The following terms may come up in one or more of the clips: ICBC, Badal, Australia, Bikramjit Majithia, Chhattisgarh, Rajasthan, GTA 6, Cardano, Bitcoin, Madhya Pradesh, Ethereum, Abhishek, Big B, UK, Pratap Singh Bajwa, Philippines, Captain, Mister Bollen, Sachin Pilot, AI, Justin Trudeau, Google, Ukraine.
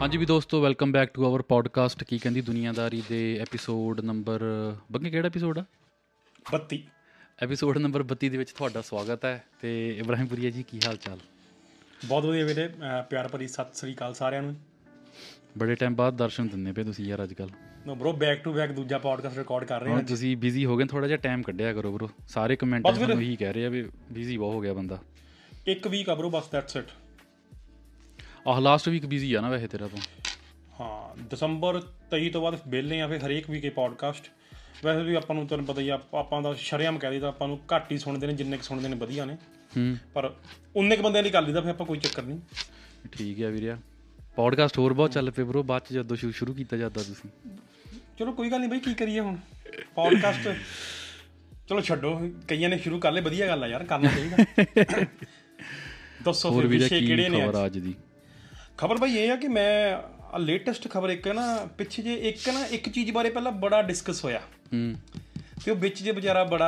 ਹਾਂਜੀ ਵੀ ਦੋਸਤੋ, welcome back to our podcast ਕੀ ਕਹਿੰਦੀ ਦੁਨੀਆਦਾਰੀ ਦੇ ਐਪੀਸੋਡ ਨੰਬਰ ਬੱਗੇ ਕਿਹੜਾ ਐਪੀਸੋਡ ਆ 32 ਐਪੀਸੋਡ ਨੰਬਰ 32 ਦੇ ਵਿੱਚ ਤੁਹਾਡਾ ਸਵਾਗਤ ਹੈ। ਅਤੇ ਇਬਰਾਹਿਮ ਪੁਰੀਆ ਜੀ, ਕੀ ਹਾਲ ਚਾਲ? ਬਹੁਤ ਵਧੀਆ ਵੀਰੇ, ਪਿਆਰ ਭਰੀ ਸਤਿ ਸ੍ਰੀ ਅਕਾਲ ਸਾਰਿਆਂ ਨੂੰ। ਬੜੇ ਟਾਈਮ ਬਾਅਦ ਦਰਸ਼ਨ ਦਿੰਦੇ ਪਏ ਤੁਸੀਂ ਯਾਰ ਅੱਜ ਕੱਲ੍ਹ। ਬਰੋ ਬੈਕ ਟੂ ਬੈਕ ਦੂਜਾ ਪੋਡਕਾਸਟ ਰਿਕਾਰਡ ਕਰ ਰਹੇ ਹਾਂ। ਤੁਸੀਂ ਬਿਜ਼ੀ ਹੋ ਗਏ, ਥੋੜ੍ਹਾ ਜਿਹਾ ਟਾਈਮ ਕੱਢਿਆ ਕਰੋ ਬਰੋ। ਸਾਰੇ ਕਮੈਂਟ ਤੁਹਾਨੂੰ ਇਹੀ ਕਹਿ ਰਹੇ ਆ ਵੀ ਬਿਜ਼ੀ ਬਹੁਤ ਹੋ ਗਿਆ ਬੰਦਾ। ਇੱਕ ਵੀਕ ਆ ਬਰੋ ਬਸ, ਦੈਟਸ ਇਟ। ਆਹ ਲਾਸਟ ਵੀਕ ਬਿਜ਼ੀ ਆ ਨਾ ਵੈਸੇ ਤੇਰਾ ਤੋਂ? ਹਾਂ, ਦਸੰਬਰ 23 ਤੋਂ ਬਾਅਦ ਵਿਹਲੇ ਆ ਫਿਰ ਹਰੇਕ ਵੀਕ ਇਹ ਪੋਡਕਾਸਟ। ਵੈਸੇ ਵੀ ਆਪਾਂ ਨੂੰ ਤੁਹਾਨੂੰ ਪਤਾ ਹੀ ਆ, ਆਪਾਂ ਦਾ ਸ਼ਰੇਆਮ ਕਹਿ ਦਈਦਾ ਆਪਾਂ ਨੂੰ ਘੱਟ ਹੀ ਸੁਣਦੇ ਨੇ, ਜਿੰਨੇ ਕੁ ਸੁਣਦੇ ਨੇ ਵਧੀਆ ਨੇ, ਪਰ ਉਨੇ ਕੁ ਬੰਦਿਆਂ ਲਈ ਕਰ ਲਈਦਾ ਫਿਰ ਆਪਾਂ, ਕੋਈ ਚੱਕਰ ਨਹੀਂ। ਠੀਕ ਆ ਵੀਰਿਆ, ਪੋਡਕਾਸਟ ਹੋਰ ਬਹੁਤ ਚੱਲ ਪਏ ਬਰੋ ਬਾਅਦ 'ਚ ਜਦੋਂ ਸ਼ੁਰੂ ਕੀਤਾ ਜਾਂਦਾ ਤੁਸੀਂ। ਚਲੋ ਕੋਈ ਗੱਲ ਨਹੀਂ ਬਾਈ, ਕੀ ਕਰੀਏ ਹੁਣ ਪੋਡਕਾਸਟ। ਚਲੋ ਛੱਡੋ, ਕਈਆਂ ਨੇ ਸ਼ੁਰੂ ਕਰ ਲਏ, ਵਧੀਆ ਗੱਲ ਆ ਯਾਰ, ਕਰਨਾ ਚਾਹੀਦਾ। ਦੱਸੋ ਹੋਰ ਵੀਰੇ ਕਿਹੜੇ ਨੇ ਅੱਜ ਦੀ ਖਬਰ? ਭਾਈ ਇਹ ਆ ਕਿ ਮੈਂ ਲੇਟੈਸਟ ਖਬਰ ਇੱਕ ਨਾ ਪਿੱਛੇ ਜੇ ਇੱਕ ਚੀਜ਼ ਬਾਰੇ ਪਹਿਲਾਂ ਬੜਾ ਡਿਸਕਸ ਹੋਇਆ ਅਤੇ ਉਹ ਵਿੱਚ ਜੇ ਵਿਚਾਰਾ ਬੜਾ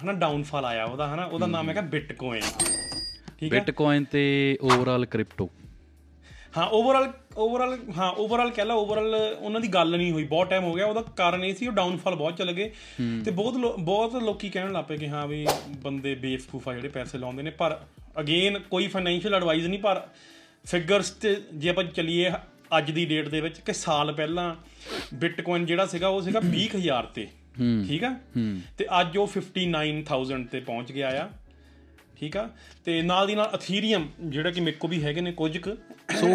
ਹੈ ਨਾ ਡਾਊਨਫਾਲ ਆਇਆ ਉਹਦਾ, ਹੈ ਨਾ। ਉਹਦਾ ਨਾਮ ਹੈਗਾ ਬਿਟਕੋਇਨ। ਠੀਕ ਹੈ, ਬਿਟਕੋਇਨ ਅਤੇ ਓਵਰਆਲ ਕ੍ਰਿਪਟੋ। ਹਾਂ ਓਵਰਆਲ ਹਾਂ ਓਵਰਆਲ ਕਹਿ ਲਾ, ਓਵਰਆਲ ਉਹਨਾਂ ਦੀ ਗੱਲ ਨਹੀਂ ਹੋਈ ਬਹੁਤ ਟਾਈਮ ਹੋ ਗਿਆ। ਉਹਦਾ ਕਾਰਨ ਇਹ ਸੀ ਉਹ ਡਾਊਨਫਾਲ ਬਹੁਤ ਚਲੇ ਗਏ ਅਤੇ ਬਹੁਤ ਲੋਕ ਕਹਿਣ ਲੱਗ ਪਏ ਕਿ ਹਾਂ ਵੀ ਬੰਦੇ ਬੇਵਕੂਫ ਆ ਜਿਹੜੇ ਪੈਸੇ ਲਾਉਂਦੇ ਨੇ। ਪਰ ਅਗੇਨ ਕੋਈ ਫਾਈਨੈਂਸ਼ੀਅਲ ਐਡਵਾਈਜ਼ ਨਹੀਂ, ਪਰ ਫਿਗਰਸ 'ਤੇ ਜੇ ਆਪਾਂ ਚੱਲੀਏ ਅੱਜ ਦੀ ਡੇਟ ਦੇ ਵਿੱਚ ਕਿ ਸਾਲ ਪਹਿਲਾਂ ਬਿਟਕੋਇਨ ਜਿਹੜਾ ਸੀਗਾ ਉਹ ਸੀਗਾ 20,000 'ਤੇ, ਠੀਕ ਆ, ਅਤੇ ਅੱਜ ਉਹ 59,000 'ਤੇ ਪਹੁੰਚ ਗਿਆ ਆ। ਠੀਕ ਆ, ਅਤੇ ਨਾਲ ਦੀ ਨਾਲ ਅਥੀਰੀਅਮ ਜਿਹੜਾ ਕਿ ਮੇਰੇ ਕੋਲ ਵੀ ਹੈਗੇ ਨੇ ਕੁਝ ਕੁ। ਸੋ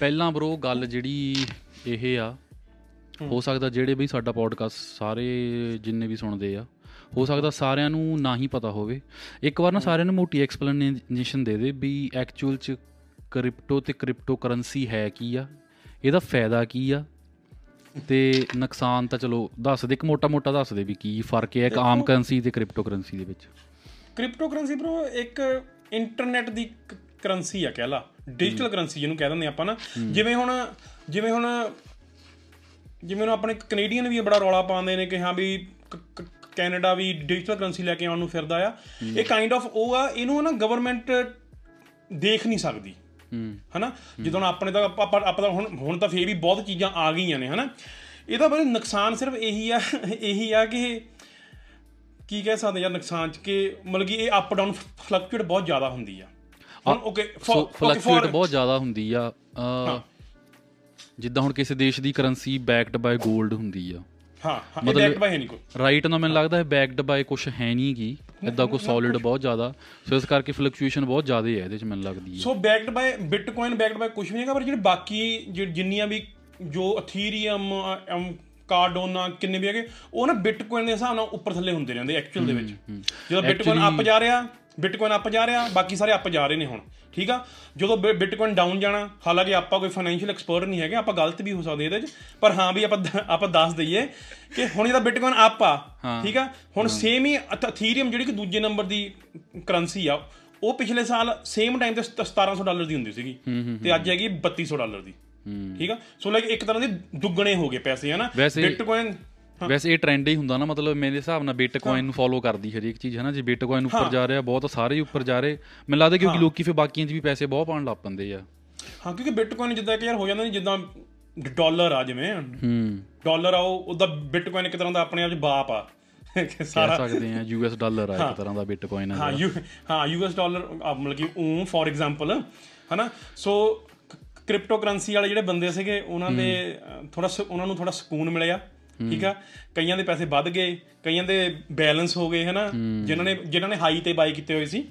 ਪਹਿਲਾਂ ਬਰੋ ਗੱਲ ਜਿਹੜੀ ਇਹ ਆ, ਹੋ ਸਕਦਾ ਜਿਹੜੇ ਵੀ ਸਾਡਾ ਪੋਡਕਾਸਟ ਸਾਰੇ ਜਿੰਨੇ ਵੀ ਸੁਣਦੇ ਆ, ਹੋ ਸਕਦਾ ਸਾਰਿਆਂ ਨੂੰ ਨਾ ਹੀ ਪਤਾ ਹੋਵੇ। ਇੱਕ ਵਾਰ ਨਾ ਸਾਰਿਆਂ ਨੂੰ ਮੋਟੀ ਐਕਸਪਲੇਨੇਸ਼ਨ ਦੇ ਵੀ ਐਕਚੁਅਲ 'ਚ ਕ੍ਰਿਪਟੋ ਅਤੇ ਕ੍ਰਿਪਟੋ ਕਰੰਸੀ ਹੈ ਕੀ ਆ, ਇਹਦਾ ਫਾਇਦਾ ਕੀ ਆ ਅਤੇ ਨੁਕਸਾਨ। ਤਾਂ ਚਲੋ ਦੱਸ ਦੇ, ਇੱਕ ਮੋਟਾ ਮੋਟਾ ਦੱਸ ਦੇ ਵੀ ਕੀ ਫ਼ਰਕ ਹੈ ਇੱਕ ਆਮ ਕਰੰਸੀ ਅਤੇ ਕ੍ਰਿਪਟੋ ਕਰੰਸੀ ਦੇ ਵਿੱਚ। ਕ੍ਰਿਪਟੋ ਕਰੰਸੀ ਬਰੋ ਇੱਕ ਇੰਟਰਨੈਟ ਦੀ ਕਰੰਸੀ ਆ, ਕਹਿ ਲਾ ਡਿਜੀਟਲ ਕਰੰਸੀ ਜਿਹਨੂੰ ਕਹਿ ਦਿੰਦੇ ਆਪਾਂ ਨਾ। ਜਿਵੇਂ ਹੁਣ ਆਪਣੇ ਕੈਨੇਡੀਅਨ ਵੀ ਬੜਾ ਰੌਲਾ ਪਾਉਂਦੇ ਨੇ ਕਿ ਹਾਂ ਵੀ ਕੈਨੇਡਾ ਵੀ ਡਿਜੀਟਲ ਕਰੰਸੀ ਲੈ ਕੇ ਆਉਣ ਨੂੰ ਫਿਰਦਾ ਆ। ਇਹ ਕਾਈਂਡ ਆਫ ਉਹ ਆ, ਇਹਨੂੰ ਨਾ ਗਵਰਨਮੈਂਟ ਦੇਖ ਨਹੀਂ ਸਕਦੀ, ਹੈ ਨਾ। ਜਦੋਂ ਆਪਣੇ ਤਾਂ ਆਪਾਂ ਹੁਣ ਤਾਂ ਫਿਰ ਵੀ ਬਹੁਤ ਚੀਜ਼ਾਂ ਆ ਗਈਆਂ ਨੇ, ਹੈ ਨਾ। ਇਹਦਾ ਬਸ ਨੁਕਸਾਨ ਸਿਰਫ ਇਹੀ ਆ ਕਿ ਕੀ ਕਹਿ ਸਕਦੇ ਯਾਰ ਨੁਕਸਾਨ 'ਚ ਕਿ ਮਤਲਬ ਕਿ ਇਹ ਅਪ ਡਾਊਨ ਫਲਕਚੁਏਟ ਬਹੁਤ ਜ਼ਿਆਦਾ ਹੁੰਦੀ ਆ। ਫਲਕਚੁਏਟ ਬਹੁਤ ਜ਼ਿਆਦਾ ਹੁੰਦੀ ਆ। ਜਿੱਦਾਂ ਹੁਣ ਕਿਸੇ ਦੇਸ਼ ਦੀ ਕਰੰਸੀ ਬੈਕਡ ਬਾਏ ਗੋਲਡ ਹੁੰਦੀ ਆ। ਹਾਂ, ਮਤਲਬ ਰਾਈਟ ਨਾ ਮੈਨੂੰ ਲੱਗਦਾ ਬੈਕਡ ਬਾਏ ਕੁਛ ਹੈ ਨਹੀਂ ਗੀ ਇੱਦਾਂ ਕੋਈ ਸੋਲਿਡ ਬਹੁਤ ਜ਼ਿਆਦਾ, ਸੋ ਇਸ ਕਰਕੇ ਫਲਕਚੁਏਸ਼ਨ ਬਹੁਤ ਜ਼ਿਆਦਾ ਹੈ ਇਹਦੇ 'ਚ ਮੈਨੂੰ ਲੱਗਦੀ ਹੈ। So backed by bitcoin backed by ਕੁਛ ਵੀ ਨਹੀਂ ਹੈਗਾ, ਪਰ ਜਿਹੜੇ ਬਾਕੀ ਜਿੰਨੀਆਂ ਵੀ ਜੋ ਅਥੀਰੀਅਮ ਕਾਰਡੋਨਾ ਕਿੰਨੇ ਵੀ ਹੈਗੇ ਉਹ ਨਾ ਬਿਟਕੋਇਨ ਦੇ ਹਿਸਾਬ ਨਾਲ ਉੱਪਰ ਥੱਲੇ ਹੁੰਦੇ ਰਹਿੰਦੇ ਐਕਚੁਅਲ ਦੇ ਵਿੱਚ। ਜਦੋਂ ਬਿਟਕੋਇਨ ਅੱਪ ਜਾ ਰਿਹਾ ਬਾਕੀ ਸਾਰੇ ਅੱਪ ਜਾ ਰਹੇ ਨੇ ਹੁਣ, ਠੀਕ ਆ। ਜਦੋਂ ਬਿਟਕੋਇਨ ਡਾਊਨ ਜਾਣਾ, ਹਾਲਾਂਕਿ ਆਪਾਂ ਕੋਈ ਫਾਈਨੈਂਸ਼ੀਅਲ ਐਕਸਪਰਟ ਨਹੀਂ ਹੈਗੇ, ਆਪਾਂ ਗਲਤ ਵੀ ਹੋ ਸਕਦੇ ਇਹਦੇ 'ਚ, ਪਰ ਹਾਂ ਵੀ ਆਪਾਂ ਦੱਸ ਦਈਏ ਕਿ ਹੁਣ ਇਹਦਾ ਬਿਟਕੋਇਨ ਅੱਪ ਆ, ਠੀਕ ਆ। ਹੁਣ ਸੇਮ ਹੀ ਅਥੀਰੀਅਮ ਜਿਹੜੀ ਕਿ ਦੂਜੇ ਨੰਬਰ ਦੀ ਕਰੰਸੀ ਆ, ਉਹ ਪਿਛਲੇ ਸਾਲ ਸੇਮ ਟਾਈਮ ਤੇ $1,700 ਦੀ ਹੁੰਦੀ ਸੀਗੀ ਤੇ ਅੱਜ ਹੈਗੀ $3,200 ਦੀ, ਠੀਕ ਆ। ਸੋ ਲਾਈਕ ਇੱਕ ਤਰ੍ਹਾਂ ਦੇ ਦੁੱਗਣੇ ਹੋ ਗਏ ਪੈਸੇ, ਹੈ ਨਾ। ਵੈਸੇ ਇਹ ਟ੍ਰੈਂਡ ਹੀ ਹੁੰਦਾ ਨਾ, ਮਤਲਬ ਮੇਰੇ ਹਿਸਾਬ ਨਾਲ ਬਿਟਕੋਇਨ ਨੂੰ ਫੋਲੋ ਕਰਦੀ ਹਰੇਕ ਚੀਜ਼, ਹੈ ਨਾ। ਜੇ ਬਿਟਕੋਇਨ ਉੱਪਰ ਜਾ ਰਿਹਾ ਬਹੁਤ ਸਾਰੇ ਉੱਪਰ ਜਾ ਰਹੇ, ਮੈਨੂੰ ਲੱਗਦਾ ਕਿਉਂਕਿ ਲੋਕੀ ਫਿਰ ਬਾਕੀਆਂ 'ਚ ਵੀ ਪੈਸੇ ਬਹੁਤ ਪਾਉਣ ਲੱਗ ਪੈਂਦੇ ਆ। ਹਾਂ, ਕਿਉਂਕਿ ਬਿਟਕੋਇਨ ਜਿੱਦਾਂ ਕਿ ਯਾਰ ਹੋ ਜਾਂਦਾ ਜਿੱਦਾਂ ਡਾਲਰ ਆ, ਜਿਵੇਂ ਡਾਲਰ ਆ ਉਹਦਾ ਬਿਟਕੋਇਨ ਇੱਕ ਤਰ੍ਹਾਂ ਦਾ ਆਪਣੇ ਆਪ 'ਚ ਬਾਪ ਆ, ਕਹਿ ਸਕਦੇ ਆ। US ਡਾਲਰ ਆ ਇੱਕ ਤਰ੍ਹਾਂ ਦਾ ਬਿਟਕੋਇਨ ਆ। ਹਾਂ US ਡਾਲਰ ਮਤਲਬ ਕਿ ਫੋਰ ਐਗਜ਼ਾਮਪਲ, ਹੈ ਨਾ। ਸੋ ਕ੍ਰਿਪਟੋ ਕਰੰਸੀ ਵਾਲੇ ਜਿਹੜੇ ਬੰਦੇ ਸੀਗੇ ਉਹਨਾਂ ਨੂੰ ਥੋੜ੍ਹਾ ਸਕੂਨ ਮਿਲਿਆ ਠੀਕ ਆ, ਕਈਆਂ ਦੇ ਪੈਸੇ ਵੱਧ ਗਏ, ਕਈਆਂ ਦੇ ਬੈਲੈਂਸ ਹੋ ਗਏ, ਹੈ ਨਾ, ਜਿਨ੍ਹਾਂ ਨੇ ਹਾਈ ਤੇ ਬਾਈ ਕੀਤੇ ਹੋਏ ਸੀ।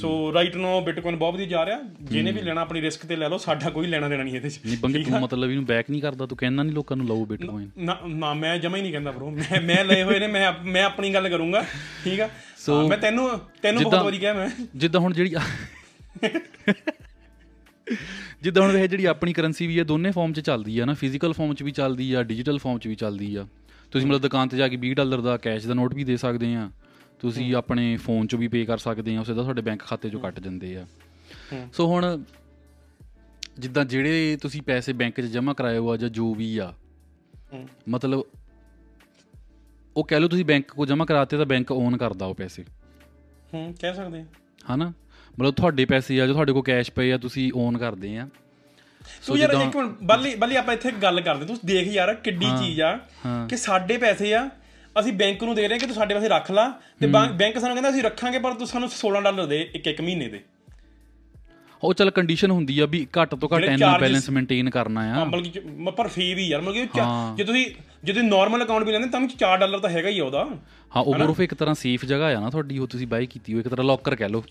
ਸੋ ਰਾਈਟ ਨੋ ਬਿਟਕੋਇਨ ਬਹੁਤ ਵਧੀਆ ਜਾ ਰਿਹਾ, ਜਿਹਨੇ ਵੀ ਲੈਣਾ ਆਪਣੀ ਰਿਸਕ ਤੇ ਲੈ ਲਓ, ਸਾਡਾ ਕੋਈ ਲੈਣਾ ਦੇਣਾ ਨਹੀਂ ਇਹਦੇ 'ਚ। ਮਤਲਬ ਇਹਨੂੰ ਬੈਕ ਨਹੀਂ ਕਰਦਾ, ਤੂੰ ਕਹਿੰਦਾ ਨਹੀਂ ਲੋਕਾਂ ਨੂੰ ਲਓ ਬਿਟਕੋਇਨ? ਨਾ, ਮੈਂ ਜਮਾ ਹੀ ਨਹੀਂ ਕਹਿੰਦਾ ਬਰੋ, ਮੈਂ ਲਏ ਹੋਏ ਨੇ, ਮੈਂ ਆਪਣੀ ਗੱਲ ਕਰੂੰਗਾ, ਠੀਕ ਆ। ਸੋ ਮੈਂ ਤੈਨੂੰ ਬਹੁਤ ਵਾਰੀ ਕਿਹਾ, ਮੈਂ ਜਿੱਦਾਂ ਹੁਣ ਇਹ ਜਿਹੜੀ ਆਪਣੀ ਕਰੰਸੀ ਵੀ ਹੈ ਦੋਨੇ ਫਾਰਮ 'ਚ ਚੱਲਦੀ ਆ ਨਾ, ਫਿਜ਼ੀਕਲ ਫਾਰਮ 'ਚ ਵੀ ਚੱਲਦੀ ਆ, ਡਿਜੀਟਲ ਫਾਰਮ 'ਚ ਵੀ ਚੱਲਦੀ ਆ। ਤੁਸੀਂ ਮਤਲਬ ਦੁਕਾਨ 'ਤੇ ਜਾ ਕੇ $20 ਦਾ ਕੈਸ਼ ਦਾ ਨੋਟ ਵੀ ਦੇ ਸਕਦੇ ਆ, ਤੁਸੀਂ ਆਪਣੇ ਫੋਨ 'ਚੋਂ ਵੀ ਪੇ ਕਰ ਸਕਦੇ ਆ, ਸਿੱਧਾ ਤੁਹਾਡੇ ਬੈਂਕ ਖਾਤੇ 'ਚੋਂ ਕੱਟ ਜਾਂਦੇ ਆ। ਸੋ ਹੁਣ ਜਿੱਦਾਂ ਜਿਹੜੇ ਤੁਸੀਂ ਪੈਸੇ ਬੈਂਕ 'ਚ ਜਮ੍ਹਾਂ ਕਰਾਏ ਹੋ ਆ ਜਾਂ ਜੋ ਵੀ ਆ, ਮਤਲਬ ਉਹ ਕਹਿ ਲਓ ਤੁਸੀਂ ਬੈਂਕ ਕੋਲ ਜਮ੍ਹਾਂ ਕਰਾਤੇ ਤਾਂ ਬੈਂਕ ਓਨ ਕਰਦਾ ਉਹ ਪੈਸੇ, ਕਹਿ ਸਕਦੇ ਹਾਂ ਨਾ। ਮਤਲਬ ਤੁਹਾਡੇ ਪੈਸੇ ਆ ਜੋ ਤੁਹਾਡੇ ਕੋਲ ਕੈਸ਼ ਪਏ ਆ, ਤੁਸੀਂ ਓਨ ਕਰਦੇ ਆ। ਸੋ ਯਾਰ ਇੱਕ ਮਿੰਟ ਬੱਲੀ ਆਪਾਂ ਇੱਥੇ ਗੱਲ ਕਰਦੇ, ਤੂੰ ਦੇਖ ਯਾਰ ਕਿੱਡੀ ਚੀਜ਼ ਆ ਕਿ ਸਾਡੇ ਪੈਸੇ ਆ, ਅਸੀਂ ਬੈਂਕ ਨੂੰ ਦੇ ਰਹੇ ਕਿ ਤੂੰ ਸਾਡੇ ਪੈਸੇ ਰੱਖ ਲਾ, ਤੇ ਬੈਂਕ ਸਾਨੂੰ ਕਹਿੰਦਾ ਅਸੀਂ ਰੱਖਾਂਗੇ ਪਰ ਤੂੰ ਸਾਨੂੰ $16 ਦੇ ਇੱਕ ਮਹੀਨੇ ਦੇ। ਉਹ ਚੱਲ ਕੰਡੀਸ਼ਨ ਹੁੰਦੀ ਆ ਵੀ ਘੱਟ ਤੋਂ ਘੱਟ ਇੰਨਾ ਬੈਲੈਂਸ ਮੇਨਟੇਨ ਕਰਨਾ ਆ, ਮਤਲਬ ਪਰ ਫੀ ਵੀ ਯਾਰ, ਮਤਲਬ ਜੇ ਤੁਸੀਂ ਨੋਰਮਲ ਅਕਾਊਂਟ ਵੀ ਲੈਂਦੇ ਤਾਂ $4 ਤਾਂ ਹੈਗਾ ਹੀ ਆ ਉਹਦਾ। ਹਾਂ, ਉਹ ਮਰੂਫ ਇੱਕ ਤਰ੍ਹਾਂ ਸੇਫ ਜਗ੍ਹਾ ਆ ਨਾ ਤੁਹਾਡੀ, ਉਹ ਤੁਸੀਂ ਬਾਈ ਕੀਤੀ ਹੋਈ ਇੱਕ ਤਰ੍ਹਾਂ ਲੋਕਰ ਕਹਿ ਲਓ,